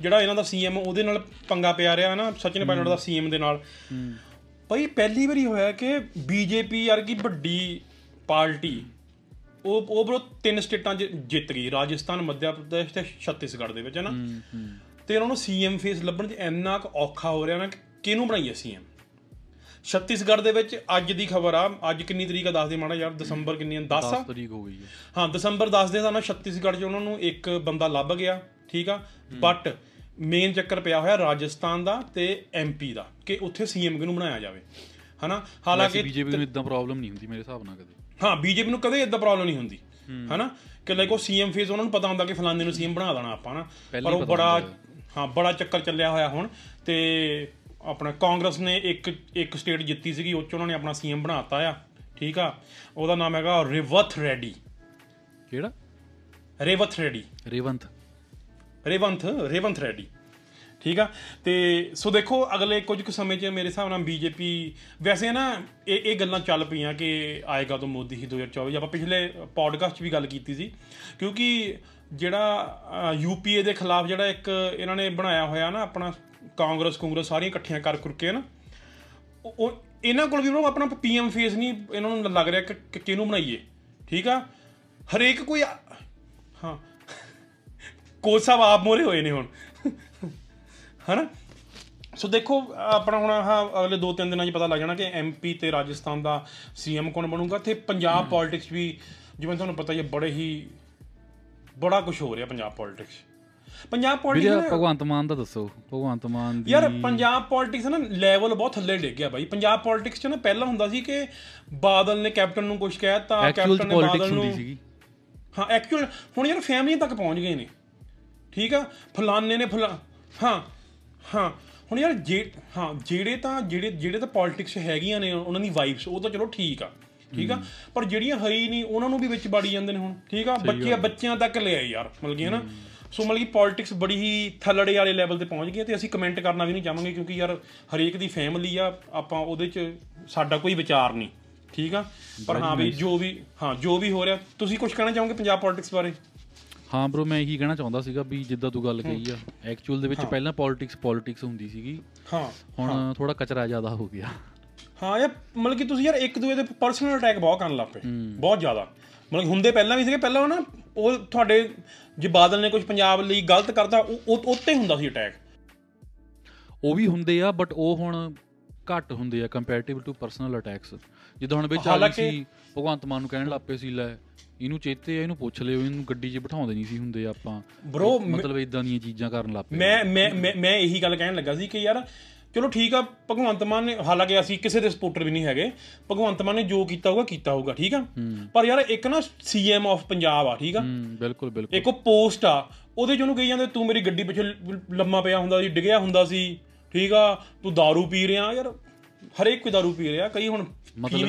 ਜਿਹੜਾ ਇਹਨਾਂ ਦਾ ਸੀਐਮ, ਉਹਦੇ ਨਾਲ ਪੰਗਾ ਪਿਆ ਰਿਹਾ ਨਾ, ਸਚਿਨ ਪਾਇਲਟ ਦਾ ਸੀਐਮ ਦੇ ਨਾਲ। ਭਾਈ ਪਹਿਲੀ ਵਾਰੀ ਹੋਇਆ ਕਿ ਬੀਜੇਪੀ ਵਰਗੀ ਵੱਡੀ ਪਾਰਟੀ ਉਹ ਬਰੋ 3 ਸਟੇਟਾਂ 'ਚ ਜਿੱਤ ਗਈ, ਰਾਜਸਥਾਨ, ਮੱਧ ਪ੍ਰਦੇਸ਼ ਅਤੇ ਛੱਤੀਸਗੜ੍ਹ ਦੇ ਵਿੱਚ ਨਾ। ਅਤੇ ਉਹਨਾਂ ਨੂੰ ਸੀਐਮ ਫੇਸ ਲੱਭਣ 'ਚ ਇੰਨਾ ਕੁ ਔਖਾ ਹੋ ਰਿਹਾ ਨਾ, ਕਿਹਨੂੰ ਬਣਾਈਏ ਸੀਐਮ। ਛੱਤੀਸਗੜ੍ਹ ਦੇ ਵਿੱਚ ਅੱਜ ਦੀ ਖਬਰ ਆ, ਅੱਜ ਕਿੰਨੀ ਤਰੀਕ ਆ ਦੱਸ ਦੇ ਮਾੜਾ ਯਾਰ, ਦਸੰਬਰ ਕਿੰਨੀ ਆ, 10 ਆ ਤਰੀਕ ਹੋ ਗਈ। ਹਾਂ ਦਸੰਬਰ 10 ਦੇ ਸਾਨੂੰ ਛੱਤੀਸਗੜ੍ਹ 'ਚ ਉਹਨਾਂ ਨੂੰ ਇੱਕ ਬੰਦਾ ਲੱਭ ਗਿਆ, ਠੀਕ ਆ। ਬਟ ਮੇਨ ਚੱਕਰ ਪਿਆ ਹੋਇਆ ਰਾਜਸਥਾਨ ਦਾ ਅਤੇ MP ਦਾ ਕਿ ਉੱਥੇ ਸੀਐਮ ਕਿਹਨੂੰ ਬਣਾਇਆ ਜਾਵੇ, ਹੈ ਨਾ। ਹਾਲਾਂਕਿ ਬੀਜੇਪੀ ਨੂੰ ਇੱਦਾਂ ਪ੍ਰੋਬਲਮ ਨਹੀਂ ਹੁੰਦੀ ਮੇਰੇ ਹਿਸਾਬ ਨਾਲ ਕਦੇ। ਹਾਂ ਬੀਜੇਪੀ ਨੂੰ ਕਦੇ ਇੱਦਾਂ ਪ੍ਰੋਬਲਮ ਨਹੀਂ ਹੁੰਦੀ, ਹੈ ਨਾ, ਕਿ ਲਾਈਕ ਉਹ ਸੀਐਮ ਫੇਸ ਉਹਨਾਂ ਨੂੰ ਪਤਾ ਹੁੰਦਾ ਕਿ ਫਲਾਣੇ ਨੂੰ ਸੀਐਮ ਬਣਾ ਦੇਣਾ ਆਪਾਂ ਨਾ। ਪਰ ਉਹ ਬੜਾ ਚੱਕਰ ਚੱਲਿਆ ਹੋਇਆ ਹੁਣ। ਅਤੇ ਆਪਣਾ ਕਾਂਗਰਸ ਨੇ ਇੱਕ ਸਟੇਟ ਜਿੱਤੀ ਸੀਗੀ, ਉਹ 'ਚ ਉਹਨਾਂ ਨੇ ਆਪਣਾ ਸੀਐਮ ਬਣਾ ਤਾ ਆ, ਠੀਕ ਆ। ਉਹਦਾ ਨਾਮ ਹੈਗਾ ਰੇਵੰਤ ਰੈਡੀ, ਠੀਕ ਆ। ਅਤੇ ਸੋ ਦੇਖੋ ਅਗਲੇ ਕੁਝ ਕੁ ਸਮੇਂ 'ਚ ਮੇਰੇ ਹਿਸਾਬ ਨਾਲ ਬੀਜੇਪੀ ਵੈਸੇ ਨਾ ਇਹ ਗੱਲਾਂ ਚੱਲ ਪਈਆਂ ਕਿ ਆਏਗਾ ਤਾਂ ਮੋਦੀ ਹੀ 2024। ਆਪਾਂ ਪਿਛਲੇ ਪੌਡਕਾਸਟ 'ਚ ਵੀ ਗੱਲ ਕੀਤੀ ਸੀ, ਕਿਉਂਕਿ ਜਿਹੜਾ UPA ਦੇ ਖਿਲਾਫ ਜਿਹੜਾ ਇੱਕ ਇਹਨਾਂ ਨੇ ਬਣਾਇਆ ਹੋਇਆ ਨਾ ਆਪਣਾ, ਕਾਂਗਰਸ ਸਾਰੀਆਂ ਇਕੱਠੀਆਂ ਕਰਕੇ ਨਾ, ਉਹ ਇਹਨਾਂ ਕੋਲ ਵੀ ਆਪਣਾ PM ਫੇਸ ਨਹੀਂ ਇਹਨਾਂ ਨੂੰ ਲੱਗ ਰਿਹਾ ਕਿ ਕਿਹਨੂੰ ਬਣਾਈਏ, ਠੀਕ ਆ। ਹਰੇਕ ਕੋਈ ਹਾਂ ਕੋਚ ਸਾਹਿਬ ਆਪ ਮੂਹਰੇ ਹੋਏ ਨੇ ਹੁਣ, ਹੈ ਨਾ। ਸੋ ਦੇਖੋ ਆਪਣਾ ਹੁਣ ਅਗਲੇ 2-3 ਦਿਨਾਂ 'ਚ ਪਤਾ ਲੱਗ ਜਾਣਾ ਕਿ MP ਅਤੇ ਰਾਜਸਥਾਨ ਦਾ CM ਕੌਣ ਬਣੂਗਾ। ਅਤੇ ਪੰਜਾਬ ਪੋਲੀਟਿਕਸ ਵੀ ਜਿਵੇਂ ਤੁਹਾਨੂੰ ਪਤਾ ਹੀ ਹੈ, ਬੜਾ ਕੁਛ ਹੋ ਰਿਹਾ ਪੰਜਾਬ ਪੋਲੀਟਿਕਸ। ਭਗਵੰਤ ਮਾਨ ਦਾ ਦੱਸੋ, ਭਗਵੰਤ ਮਾਨ ਯਾਰ ਪੰਜਾਬ ਪੋਲੀਟਿਕਸ ਨਾ ਲੈਵਲ ਬਹੁਤ ਥੱਲੇ ਡਿੱਗ ਗਿਆ ਬਾਈ। ਪੰਜਾਬ ਪੋਲੀਟਿਕਸ 'ਚ ਨਾ ਪਹਿਲਾਂ ਹੁੰਦਾ ਸੀ ਕਿ ਬਾਦਲ ਨੇ ਕੈਪਟਨ ਨੂੰ ਕੁਛ ਕਹਿ ਦਿੱਤਾ, ਕੈਪਟਨ ਨੇ ਬਾਦਲ ਨੂੰ ਹਾਂ ਐਕਚੁਅਲ। ਹੁਣ ਯਾਰ ਫੈਮਲੀ ਤੱਕ ਪਹੁੰਚ ਗਏ ਨੇ, ਠੀਕ ਆ। ਫਲਾਨੇ ਨੇ ਹਾਂ ਹੁਣ ਯਾਰ ਜਿਹੜੇ ਤਾਂ ਪੋਲੀਟਿਕਸ ਹੈਗੀਆਂ ਨੇ ਉਹਨਾਂ ਦੀ ਵਾਈਫਸ, ਉਹ ਤਾਂ ਚਲੋ ਠੀਕ ਆ ਪਰ ਜਿਹੜੀਆਂ ਹਈ ਨਹੀਂ ਉਹਨਾਂ ਨੂੰ ਵੀ ਵਿੱਚ ਵੜੀ ਜਾਂਦੇ ਨੇ ਹੁਣ, ਠੀਕ ਆ। ਬੱਚਿਆਂ ਤੱਕ ਲੈ ਆਏ ਯਾਰ, ਮਤਲਬ ਕਿ ਹੈ ਨਾ। ਸੋ ਮਤਲਬ ਕਿ ਪੋਲੀਟਿਕਸ ਬੜੀ ਹੀ ਥੱਲੜੇ ਵਾਲੇ ਲੈਵਲ 'ਤੇ ਪਹੁੰਚ ਗਈ। ਅਤੇ ਅਸੀਂ ਕਮੈਂਟ ਕਰਨਾ ਵੀ ਨਹੀਂ ਚਾਹਾਂਗੇ, ਕਿਉਂਕਿ ਯਾਰ ਹਰੇਕ ਦੀ ਫੈਮਿਲੀ ਆ, ਆਪਾਂ ਉਹਦੇ 'ਚ ਸਾਡਾ ਕੋਈ ਵਿਚਾਰ ਨਹੀਂ, ਠੀਕ ਆ। ਪਰ ਹਾਂ ਵੀ ਜੋ ਵੀ ਹੋ ਰਿਹਾ, ਤੁਸੀਂ ਕੁਛ ਕਹਿਣਾ ਚਾਹੋਗੇ ਪੰਜਾਬ ਪੋਲੀਟਿਕਸ ਬਾਰੇ? ਹਾਂ ਬਰੋ ਮੈਂ ਇਹੀ ਕਹਿਣਾ ਚਾਹੁੰਦਾ ਸੀਗਾ ਵੀ ਜਿੱਦਾਂ ਤੂੰ ਗੱਲ ਕਹੀ ਆ, ਐਕਚੁਅਲ ਦੇ ਵਿੱਚ ਪਹਿਲਾਂ ਪੋਲੀਟਿਕਸ ਹੁੰਦੀ ਸੀਗੀ, ਹੁਣ ਥੋੜ੍ਹਾ ਕਚਰਾ ਜ਼ਿਆਦਾ ਹੋ ਗਿਆ। ਹਾਂ ਯਾਰ ਮਤਲਬ ਕਿ ਤੁਸੀਂ ਯਾਰ ਇੱਕ ਦੂਜੇ ਦੇ ਪਰਸਨਲ ਅਟੈਕ ਬਹੁਤ ਕਰਨ ਲੱਗ ਪਏ, ਬਹੁਤ ਜ਼ਿਆਦਾ। ਮਤਲਬ ਹੁੰਦੇ ਪਹਿਲਾਂ ਵੀ ਸੀਗੇ, ਪਹਿਲਾਂ ਉਹ ਨਾ ਉਹ ਤੁਹਾਡੇ ਜੇ ਬਾਦਲ ਨੇ ਕੁਛ ਪੰਜਾਬ ਲਈ ਗਲਤ ਕਰਤਾ, ਉਹ 'ਤੇ ਹੁੰਦਾ ਸੀ ਅਟੈਕ। ਉਹ ਵੀ ਹੁੰਦੇ ਆ ਬਟ ਉਹ ਹੁਣ ਘੱਟ ਹੁੰਦੇ ਆ ਕੰਪੈਰੀਟਿਵ ਟੂ ਪਰਸਨਲ ਅਟੈਕਸ। ਜਿੱਦਾਂ ਹੁਣ ਵਿੱਚ ਹਾਲਾਂਕਿ ਭਗਵੰਤ ਮਾਨ ਨੂੰ ਕਹਿਣ ਲੱਗ ਪਏ ਸੀ, ਲੈ ਇਹਨੂੰ ਚੇਤੇ ਆ, ਇਹਨੂੰ ਪੁੱਛ ਲਿਓ, ਇਹਨੂੰ ਗੱਡੀ 'ਚ ਬਿਠਾਉਂਦੇ ਨਹੀਂ ਸੀ ਹੁੰਦੇ ਆਪਾਂ ਬਰੋ, ਮਤਲਬ ਇੱਦਾਂ ਦੀਆਂ ਚੀਜ਼ਾਂ ਕਰਨ ਲੱਗ ਪਏ। ਮੈਂ ਇਹੀ ਗੱਲ ਕਹਿਣ ਲੱਗਾ ਸੀ ਕਿ ਯਾਰ ਚਲੋ ਠੀਕ ਆ, ਭਗਵੰਤ ਮਾਨ ਨੇ ਹਾਲਾਂਕਿ ਅਸੀਂ ਕਿਸੇ ਦੇ ਸਪੋਰਟਰ ਵੀ ਨਹੀਂ ਹੈਗੇ, ਭਗਵੰਤ ਮਾਨ ਨੇ ਜੋ ਕੀਤਾ ਹੋਊਗਾ ਠੀਕ ਆ। ਪਰ ਯਾਰ ਇੱਕ ਨਾ CM ਆਫ ਪੰਜਾਬ ਆ, ਠੀਕ ਆ, ਬਿਲਕੁਲ ਬਿਲਕੁਲ। ਇੱਕ ਉਹ ਪੋਸਟ ਆ, ਉਹਦੇ 'ਚ ਉਹਨੂੰ ਕਹੀ ਜਾਂਦੇ ਤੂੰ ਮੇਰੀ ਗੱਡੀ ਪਿੱਛੇ ਲੰਮਾ ਪਿਆ ਹੁੰਦਾ ਸੀ, ਡਿੱਗਿਆ ਹੁੰਦਾ ਸੀ, ਠੀਕ ਆ, ਤੂੰ ਦਾਰੂ ਪੀ ਰਿਹਾ। ਯਾਰ ਹਰੇਕ ਕੋਈ ਦਾਰੂ ਪੀ ਰਿਹਾ, ਕਈ ਹੁਣ ਮਤਲਬ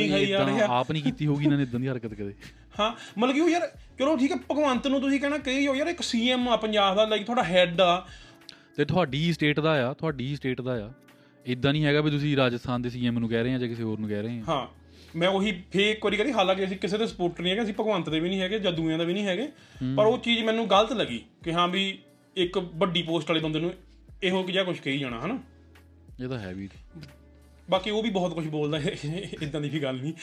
ਆਪ ਨਹੀਂ ਕੀਤੀ ਹੋਊਗੀ ਇਹਨਾਂ ਨੇ ਇੱਦਾਂ ਦੀ ਹਰਕਤ ਕਦੇ। ਹਾਂ ਮਤਲਬ ਕਿ ਉਹ ਯਾਰ ਚਲੋ ਠੀਕ ਆ, ਭਗਵੰਤ ਨੂੰ ਤੁਸੀਂ ਕਹਿਣਾ ਕਹੀ ਹੋ ਯਾਰ ਇੱਕ CM ਆ ਪੰਜਾਬ ਦਾ, ਲਾਈਕ ਤੁਹਾਡਾ ਹੈਡ ਆ। ਤੇ ਤੁਹਾਡੀ ਸਟੇਟ ਦਾ ਆ, ਤੁਹਾਡੀ ਸਟੇਟ ਦਾ ਆ, ਇੱਦਾਂ ਨਹੀਂ ਹੈਗਾ ਵੀ ਤੁਸੀਂ ਰਾਜਸਥਾਨ ਦੇ CM ਨੂੰ ਕਹਿ ਰਹੇ ਆ ਜਾਂ ਕਿਸੇ ਹੋਰ ਨੂੰ ਕਹਿ ਰਹੇ ਆ। ਹਾਂ, ਮੈਂ ਉਹੀ ਫੇਰ ਇੱਕ ਵਾਰੀ ਕਹਿੰਦੀ, ਹਾਲਾਂਕਿ ਅਸੀਂ ਕਿਸੇ ਦੇ ਸਪੋਰਟਰ ਨਹੀਂ ਹੈਗੇ, ਅਸੀਂ ਭਗਵੰਤ ਦੇ ਵੀ ਨਹੀਂ ਹੈਗੇ, ਜਦੂਆਂ ਦੇ ਵੀ ਨਹੀਂ ਹੈਗੇ, ਪਰ ਉਹ ਚੀਜ਼ ਮੈਨੂੰ ਗਲਤ ਲੱਗੀ ਕਿ ਹਾਂ ਵੀ ਇੱਕ ਵੱਡੀ ਪੋਸਟ ਵਾਲੇ ਬੰਦੇ ਨੂੰ ਇਹੋ ਜਿਹਾ ਕੁਛ ਕਹੀ ਜਾਣਾ, ਹੈ ਨਾ। ਇਹ ਤਾਂ ਹੈ ਵੀ, ਬਾਕੀ ਉਹ ਵੀ ਬਹੁਤ ਕੁਛ ਬੋਲਦਾ, ਇੱਦਾਂ ਦੀ ਵੀ ਗੱਲ ਨਹੀਂ।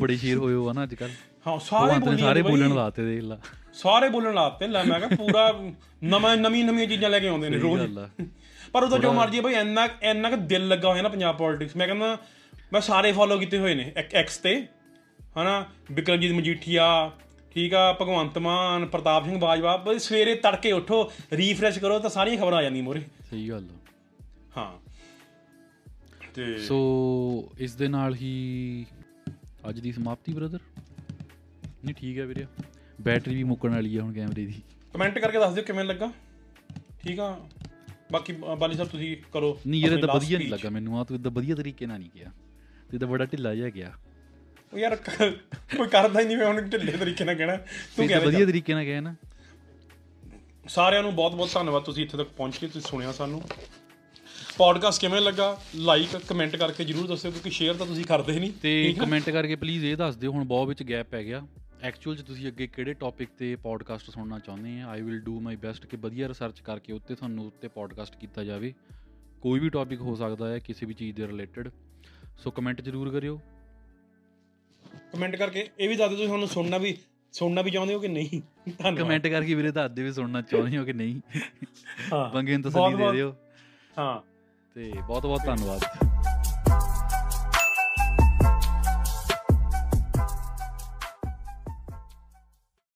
ਬੜੇ ਸ਼ੇਰ ਹੋਏ ਹੋ ਨਾ ਅੱਜ ਕੱਲ੍ਹ। ਹਾਂ, ਸਾਰੇ ਬੋਲਣ ਲਾ ਤੇ, ਦੇਖ ਲਾ ਸਾਰੇ ਬੋਲਣ ਲਾ ਤੇ। ਲੈ ਮੈਂ ਕਿਹਾ ਪੂਰਾ ਨਵੀਆਂ ਚੀਜ਼ਾਂ ਲੈ ਕੇ ਆਉਂਦੇ ਨੇ ਰੋਜ਼। ਪਰ ਉਹ ਤਾਂ ਜੋ ਮਰਜ਼ੀ ਭਾਈ, ਇੰਨਾ ਕੁ ਦਿਲ ਲੱਗਾ ਹੋਇਆ ਨਾ ਪੰਜਾਬ ਪੋਲੀਟਿਕਸ। ਮੈਂ ਕਹਿੰਦਾ ਮੈਂ ਸਾਰੇ ਫੋਲੋ ਕੀਤੇ ਹੋਏ ਨੇ ਐਕਸ 'ਤੇ, ਹੈ ਨਾ। ਬਿਕਰਮਜੀਤ ਮਜੀਠੀਆ, ਠੀਕ ਆ, ਭਗਵੰਤ ਮਾਨ, ਪ੍ਰਤਾਪ ਸਿੰਘ ਬਾਜਵਾ। ਬਈ ਸਵੇਰੇ ਤੜਕੇ ਉੱਠੋ, ਰੀਫਰੈਸ਼ ਕਰੋ ਤਾਂ ਸਾਰੀਆਂ ਖਬਰਾਂ ਆ ਜਾਂਦੀਆਂ ਮੂਹਰੇ। ਸਹੀ ਗੱਲ ਆ। ਹਾਂ, ਤੇ ਸੋ ਇਸ ਦੇ ਨਾਲ ਹੀ ਅੱਜ ਦੀ ਸਮਾਪਤੀ ਬ੍ਰਦਰ। ਨਹੀਂ ਠੀਕ ਹੈ ਵੀਰੇ, ਬੈਟਰੀ ਵੀ ਮੁੱਕਣ ਵਾਲੀ ਆ ਹੁਣ ਕੈਮਰੇ ਦੀ। ਕਮੈਂਟ ਕਰਕੇ ਦੱਸ ਦਿਓ ਕਿਵੇਂ ਲੱਗਾ, ਠੀਕ ਆ। ਬਾਕੀ ਬਾਲੀ ਸਾਹਿਬ ਤੁਸੀਂ ਕਰੋ। ਨਹੀਂ ਯਾਰ, ਇੱਦਾਂ ਵਧੀਆ ਨਹੀਂ ਲੱਗਾ ਮੈਨੂੰ। ਆ ਤੂੰ ਇੱਦਾਂ ਵਧੀਆ ਤਰੀਕੇ ਨਾਲ ਨਹੀਂ ਗਿਆ, ਤੂੰ ਤਾਂ ਬੜਾ ਢਿੱਲਾ ਜਿਹਾ ਗਿਆ। ਉਹ ਯਾਰ ਕੋਈ ਕਰਦਾ ਹੀ ਨਹੀਂ, ਮੈਂ ਹੁਣ ਢਿੱਲੇ ਤਰੀਕੇ ਨਾਲ ਕਹਿਣਾ, ਤੂੰ ਕਹਿ ਵਧੀਆ ਤਰੀਕੇ ਨਾਲ ਕਹਿ ਨਾ। ਸਾਰਿਆਂ ਨੂੰ ਬਹੁਤ ਬਹੁਤ ਧੰਨਵਾਦ, ਤੁਸੀਂ ਇੱਥੇ ਤੱਕ ਪਹੁੰਚੇ, ਤੁਸੀਂ ਸੁਣਿਆ ਸਾਨੂੰ। ਪੋਡਕਾਸਟ ਕਿਵੇਂ ਲੱਗਾ, ਲਾਈਕ ਕਮੈਂਟ ਕਰਕੇ ਜ਼ਰੂਰ ਦੱਸਿਓ, ਕਿਉਂਕਿ ਸ਼ੇਅਰ ਤਾਂ ਤੁਸੀਂ ਕਰਦੇ ਹੀ ਨਹੀਂ। ਤੇ ਕਮੈਂਟ ਕਰਕੇ ਪਲੀਜ਼ ਇਹ ਦੱਸ ਦਿਓ, ਹੁਣ ਬਹੁਤ ਵਿੱਚ ਗੈਪ ਪੈ ਗਿਆ ਐਕਚੁਅਲ 'ਚ, ਤੁਸੀਂ ਅੱਗੇ ਕਿਹੜੇ ਟੌਪਿਕ 'ਤੇ ਪੋਡਕਾਸਟ ਸੁਣਨਾ ਚਾਹੁੰਦੇ ਆ। I will do my best ਕਿ ਵਧੀਆ ਰਿਸਰਚ ਕਰਕੇ ਉੱਤੇ ਤੁਹਾਨੂੰ ਉੱਤੇ ਪੋਡਕਾਸਟ ਕੀਤਾ ਜਾਵੇ। ਕੋਈ ਵੀ ਟੌਪਿਕ ਹੋ ਸਕਦਾ ਹੈ ਕਿਸੇ ਵੀ ਚੀਜ਼ ਦੇ ਰਿਲੇਟਡ। ਸੋ ਕਮੈਂਟ ਜ਼ਰੂਰ ਕਰਿਓ। ਕਮੈਂਟ ਕਰਕੇ ਇਹ ਵੀ ਦੱਸ ਦਿਓ ਤੁਹਾਨੂੰ ਸੁਣਨਾ ਵੀ ਚਾਹੁੰਦੇ ਹੋ ਕਿ ਨਹੀਂ। ਕਮੈਂਟ ਕਰਕੇ ਵੀਰੇ ਦੱਸ ਦਿਓ ਵੀ ਸੁਣਨਾ ਚਾਹੁੰਦੇ ਹੋ ਕਿ ਨਹੀਂ। ਹਾਂ, ਬੰਗੇ ਨੂੰ ਤਸੱਲੀ ਦੇ ਦਿਓ। ਹਾਂ, ਤੇ ਬਹੁਤ ਬਹੁਤ ਧੰਨਵਾਦ।